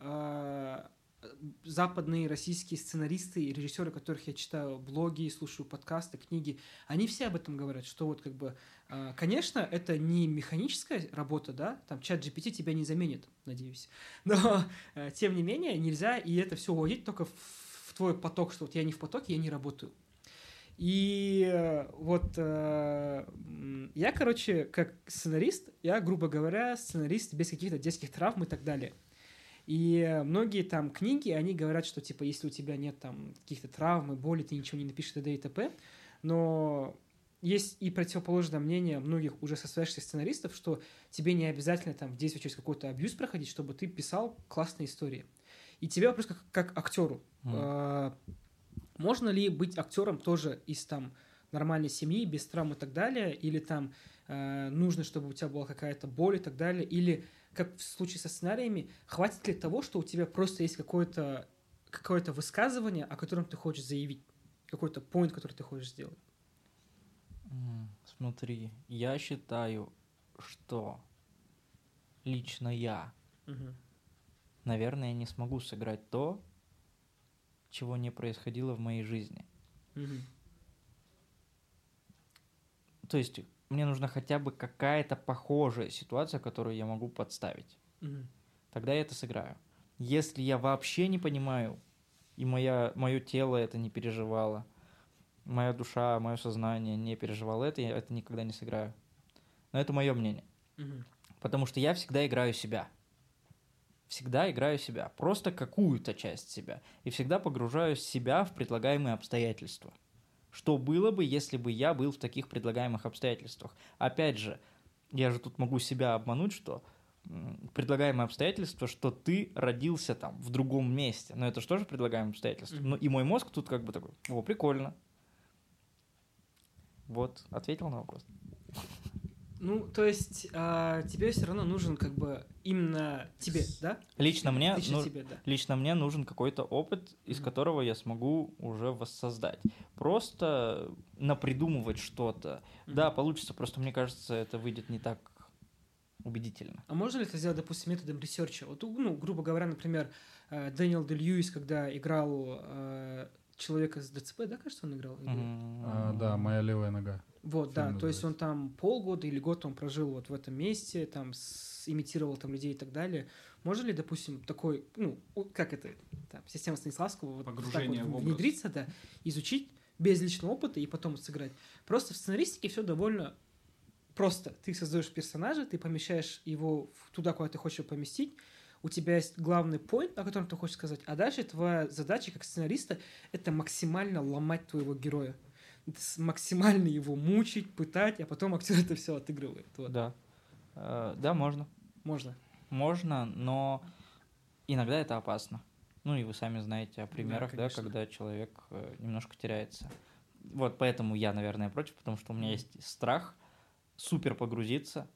западные российские сценаристы и режиссеры, которых я читаю блоги, слушаю подкасты, книги, они все об этом говорят, что вот как бы, конечно, это не механическая работа, да, там чат GPT тебя не заменит, надеюсь, но тем не менее нельзя и это все уводить только в твой поток, что вот я не в потоке, я не работаю. И вот я, короче, как сценарист, я, грубо говоря, сценарист без каких-то детских травм и так далее. И многие там книги, они говорят, что, типа, если у тебя нет там каких-то травм и боли, ты ничего не напишешь, т.д. и т.п. Но есть и противоположное мнение многих уже состоявшихся сценаристов, что тебе не обязательно там в действии через какой-то абьюз проходить, чтобы ты писал классные истории. И тебе вопрос как актеру. Можно ли быть актером тоже из там нормальной семьи, без травм и так далее, или там нужно, чтобы у тебя была какая-то боль и так далее, или, как в случае со сценариями, хватит ли того, что у тебя просто есть какое-то высказывание, о котором ты хочешь заявить, какой-то поинт, который ты хочешь сделать? Смотри, я считаю, что лично я, наверное, не смогу сыграть то, чего не происходило в моей жизни. То есть мне нужна хотя бы какая-то похожая ситуация, которую я могу подставить. Тогда я это сыграю. Если я вообще не понимаю, и мое тело это не переживало, моя душа, мое сознание не переживало это, я это никогда не сыграю. Но это мое мнение. Потому что я всегда играю себя. Всегда играю себя, просто какую-то часть себя. И всегда погружаю себя в предлагаемые обстоятельства. Что было бы, если бы я был в таких предлагаемых обстоятельствах? Опять же, я же тут могу себя обмануть, что предлагаемые обстоятельства, что ты родился там в другом месте. Но это же тоже предлагаемые обстоятельства. Но и мой мозг тут как бы такой, о, прикольно. Вот, ответил на вопрос. Ну, то есть тебе все равно нужен как бы именно тебе, да? Лично мне нужен какой-то опыт, из которого я смогу уже воссоздать. Просто напридумывать что-то. Да, получится, просто мне кажется, это выйдет не так убедительно. А можно ли это сделать, допустим, методом ресерча? Вот, ну, грубо говоря, например, Дэниел Дэй-Льюис, когда играл человека с ДЦП, да, кажется, он играл? Да, «Моя левая нога». Вот, да, то есть он там полгода или год он прожил вот в этом месте, там, имитировал там людей и так далее. Можно ли, допустим, такой, ну, как это, там, система Станиславского, погружение вот так вот внедриться, да, изучить без личного опыта и потом сыграть? Просто в сценаристике все довольно просто. Ты создаешь персонажа, ты помещаешь его туда, куда ты хочешь его поместить, у тебя есть главный поинт, о котором ты хочешь сказать, а дальше твоя задача как сценариста — это максимально ломать твоего героя, максимально его мучить, пытать, а потом актер это все отыгрывает. Вот. Да. Да, можно. Можно. Можно, но иногда это опасно. Ну, и вы сами знаете о примерах, да, когда человек немножко теряется. Вот поэтому я, наверное, против, потому что у меня есть страх супер погрузиться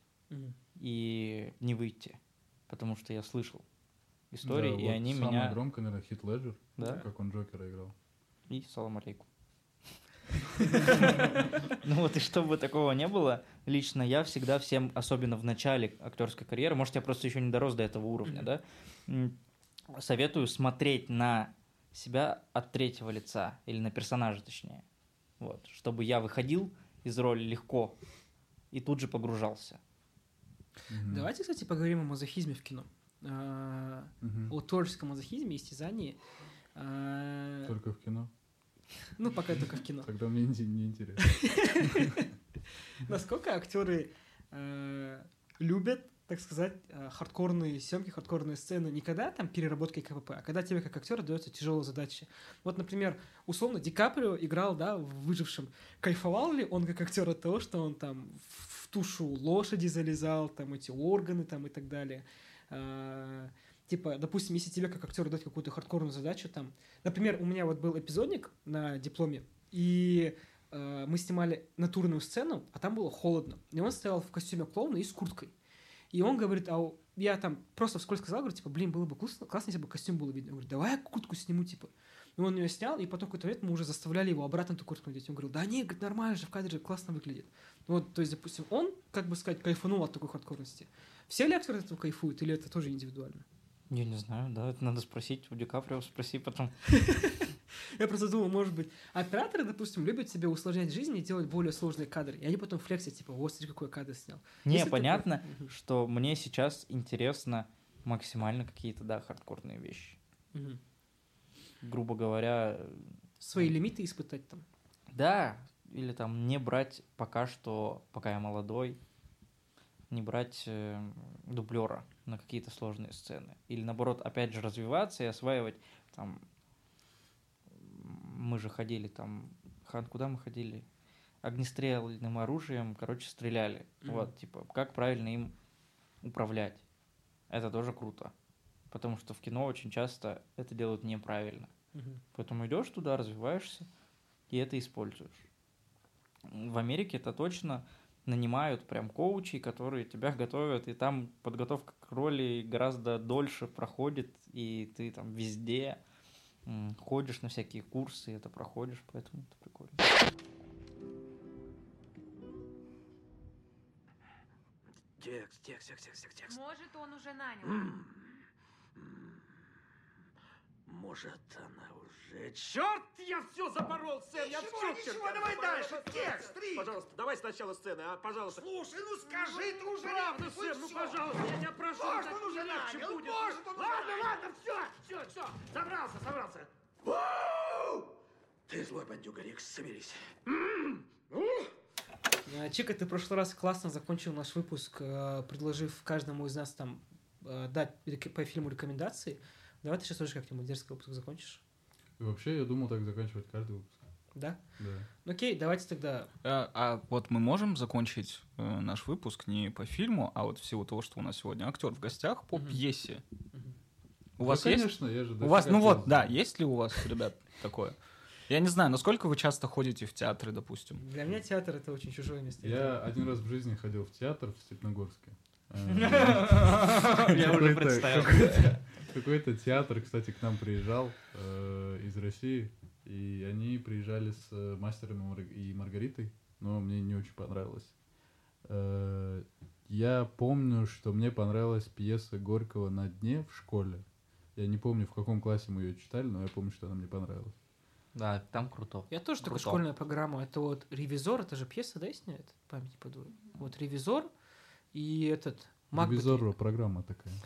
и не выйти. Потому что я слышал истории, да, и вот они самое меня... Самое громкое, наверное, Хит Леджер, да? Как он Джокера играл. И салам алейкум. Ну вот, и чтобы такого не было, лично я всегда всем, особенно в начале актерской карьеры, может, я просто еще не дорос до этого уровня, да, советую смотреть на себя от третьего лица, или на персонажа, точнее. Вот, чтобы я выходил из роли легко и тут же погружался. Давайте, кстати, поговорим о мазохизме в кино. О творческом мазохизме, истязании. Только в кино? Ну, пока только в кино. Тогда мне неинтересно. Насколько актеры любят, так сказать, хардкорные съемки, хардкорные сцены, не когда там переработка и КПП, а когда тебе как актеру дается тяжелая задача. Вот, например, условно Ди Каприо играл, да, в «Выжившем». Кайфовал ли он как актер от того, что он там в тушу лошади залезал, там эти органы там и так далее? Типа, допустим, если тебе как актеру дать какую-то хардкорную задачу, там, например, у меня вот был эпизодник на дипломе, и мы снимали натурную сцену, а там было холодно. И он стоял в костюме клоуна и с курткой. И он говорит, а я там просто вскользь сказал, говорю, типа, блин, было бы классно, если бы костюм было видно. Я говорю, давай я куртку сниму, типа. И он ее снял, и потом какой-то момент мы уже заставляли его обратно эту куртку надеть. Он говорил, да не, говорит, нормально же, в кадре классно выглядит. Вот, то есть, допустим, он, как бы сказать, кайфанул от такой хардкорности. Все ли актеры от этого кайфуют, или это тоже индивидуально? Я не знаю, да, это надо спросить у Ди Каприо, спроси потом. Я просто думал, может быть, операторы, допустим, любят себе усложнять жизнь и делать более сложные кадры, и они потом флексят, типа, вот, смотри, какой кадр снял. Не, понятно, что мне сейчас интересно максимально какие-то, да, хардкорные вещи. Грубо говоря... Свои лимиты испытать там. Да, или там не брать пока что, пока я молодой, не брать дублера на какие-то сложные сцены. Или, наоборот, опять же, развиваться и осваивать там... Мы же ходили там... Хан, куда мы ходили? Огнестрельным оружием, короче, стреляли. Вот, типа, как правильно им управлять. Это тоже круто. Потому что в кино очень часто это делают неправильно. Поэтому идешь туда, развиваешься, и это используешь. В Америке это точно... нанимают прям коучей, которые тебя готовят, и там подготовка к роли гораздо дольше проходит, и ты там везде ходишь на всякие курсы, это проходишь, поэтому это прикольно. Текст. Может, он уже нанял. Может, она уже... Черт, я все запорол, Сэм, я все черт. Ничего, давай дальше, текст, три. Пожалуйста, давай сначала сцены, а, пожалуйста. Слушай, ну скажи, ты уже... Правда, Сэм, ну, пожалуйста, я тебя прошу. Может, он уже начал, может, он уже... Ладно, все, собрался. Ты злой бандюга, Рик, соберись. Чика, ты в прошлый раз классно закончил наш выпуск, предложив каждому из нас там дать по фильму рекомендации. Давай ты сейчас тоже как-нибудь дерзкий выпуск закончишь. И вообще, я думал так заканчивать каждый выпуск. Да? Да. Окей, давайте тогда... А вот мы можем закончить наш выпуск не по фильму, а вот в силу того, что у нас сегодня актер в гостях по пьесе. У вас конечно, есть? Я же... У вас, ну вот, да, есть ли у вас, ребят, такое? Я не знаю, насколько вы часто ходите в театры, допустим? Для меня театр — это очень чужое место. Я один раз в жизни ходил в театр в Степногорске. Я уже представил. Какой-то театр, кстати, к нам приезжал из России, и они приезжали с мастером и Маргаритой, но мне не очень понравилось. Я помню, что мне понравилась пьеса Горького «На дне» в школе. Я не помню, в каком классе мы ее читали, но я помню, что она мне понравилась. Да, там круто. Я тоже только школьную программу. Это вот «Ревизор», это же пьеса, да, сняет? Память подумаю. Вот «Ревизор» и этот... «Ревизор» программа такая.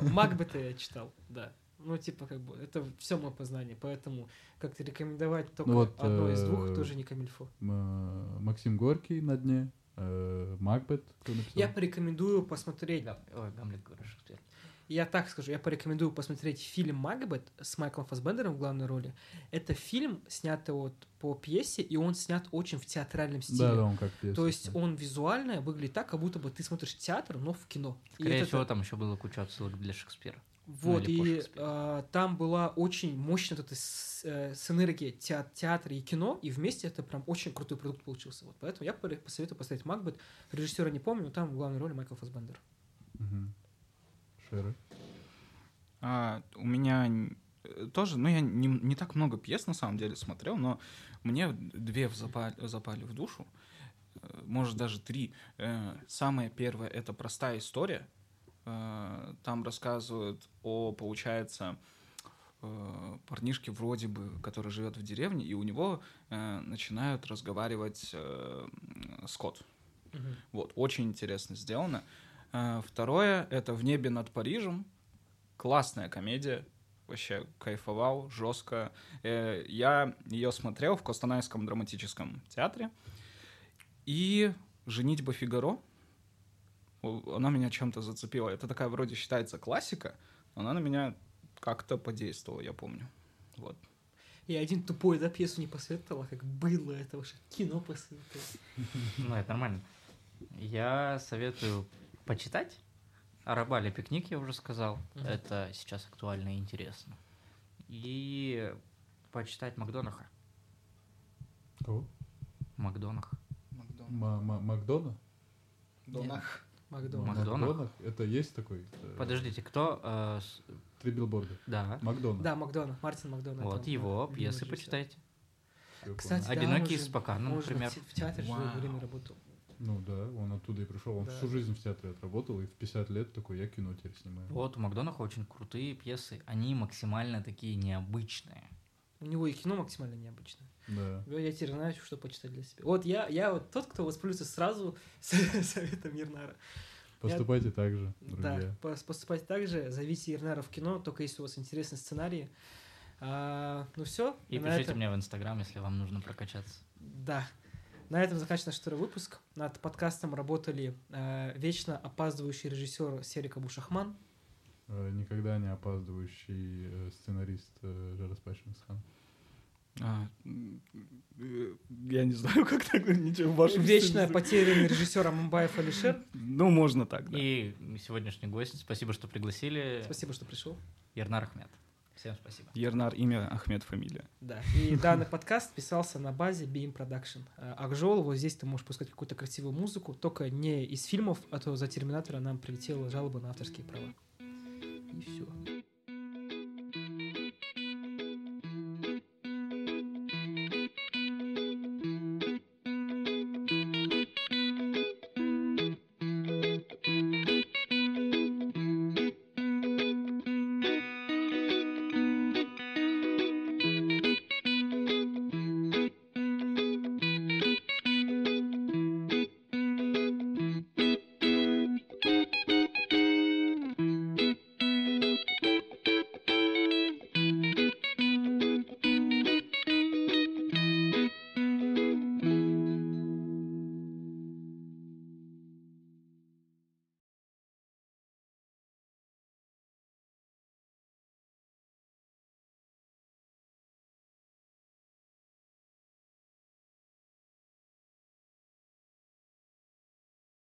«Макбета» я читал, да. Ну, типа, как бы, это все мое познание, поэтому как-то рекомендовать только одно из двух тоже не камильфо. Максим Горький «На дне», Макбет, кто написал? Я порекомендую посмотреть... Ой, Гамлет, говорю, Шекспир. Я так скажу, я порекомендую посмотреть фильм «Макбет» с Майклом Фассбендером в главной роли. Это фильм, снятый вот по пьесе, и он снят очень в театральном стиле. Да, он как пьеса. То есть он визуально выглядит так, как будто бы ты смотришь театр, но в кино. Скорее всего, там еще было куча отсылок для Шекспира. Вот, и там была очень мощная вот эта синергия театра и кино, и вместе это прям очень крутой продукт получился. Вот, поэтому я посоветую поставить «Макбет». Режиссера не помню, но там в главной роли Майкл Фассбендер. Угу. Шеры? У меня тоже, ну я не так много пьес на самом деле смотрел, но мне две запали в душу, может даже три. Самая первая — это «Простая история». Там рассказывают о, получается, парнишке вроде бы, который живет в деревне, и у него начинают разговаривать скот. Угу. Вот, очень интересно сделано. Второе — это «В небе над Парижем». Классная комедия, вообще кайфовал, жестко. Я ее смотрел в Костанайском драматическом театре. И «Женитьба Фигаро». Она меня чем-то зацепила. Это такая вроде считается классика, но она на меня как-то подействовала, я помню. Вот. Я один тупой, да, пьесу не посоветовал, как было это уже кино посоветовал. Ну, это нормально. Я советую почитать. «Арабали пикник», я уже сказал. Это сейчас актуально и интересно. И почитать Макдонаха. Кого? Макдонах. Макдона? Донах. Макдонах? Это есть такой? Подождите, кто? «Три билборда». Да. Макдонах. Да, Макдонах. Мартин Макдонал. Вот его пьесы почитайте. Кстати, «Одинокий из Спокана», например. В театре же время работал. Ну да, он оттуда и пришел. Он всю жизнь в театре отработал, и в 50 лет такой: я кино теперь снимаю. Вот, у Макдонаха очень крутые пьесы. Они максимально такие необычные. У него и кино максимально необычное. Да. Я теперь знаю, что почитать для себя. Вот я вот тот, кто воспользуется сразу советом Ернара. Поступайте так же, друзья. Да, поступайте так же. Зовите Ернара в кино, только если у вас интересный сценарий. Ну все. И пишите мне в Инстаграм, если вам нужно прокачаться. Да. На этом заканчивается наш второй выпуск. Над подкастом работали вечно опаздывающий режиссер Серик Абушахман. Никогда не опаздывающий сценарист Жарас Пайшингасхан. Я не знаю, как так, ничего в вашем вечно потерянный режиссер Аманбаев Алишер. Ну, можно так, да. И сегодняшний гость. Спасибо, что пригласили. Спасибо, что пришел. Ернар Ахмет. Всем спасибо. Ернар — имя, Ахмет — фамилия. Да. И данный подкаст писался на базе BIM Production. Акжол, вот здесь ты можешь пускать какую-то красивую музыку, только не из фильмов, а то за «Терминатора» нам прилетела жалоба на авторские права. И все.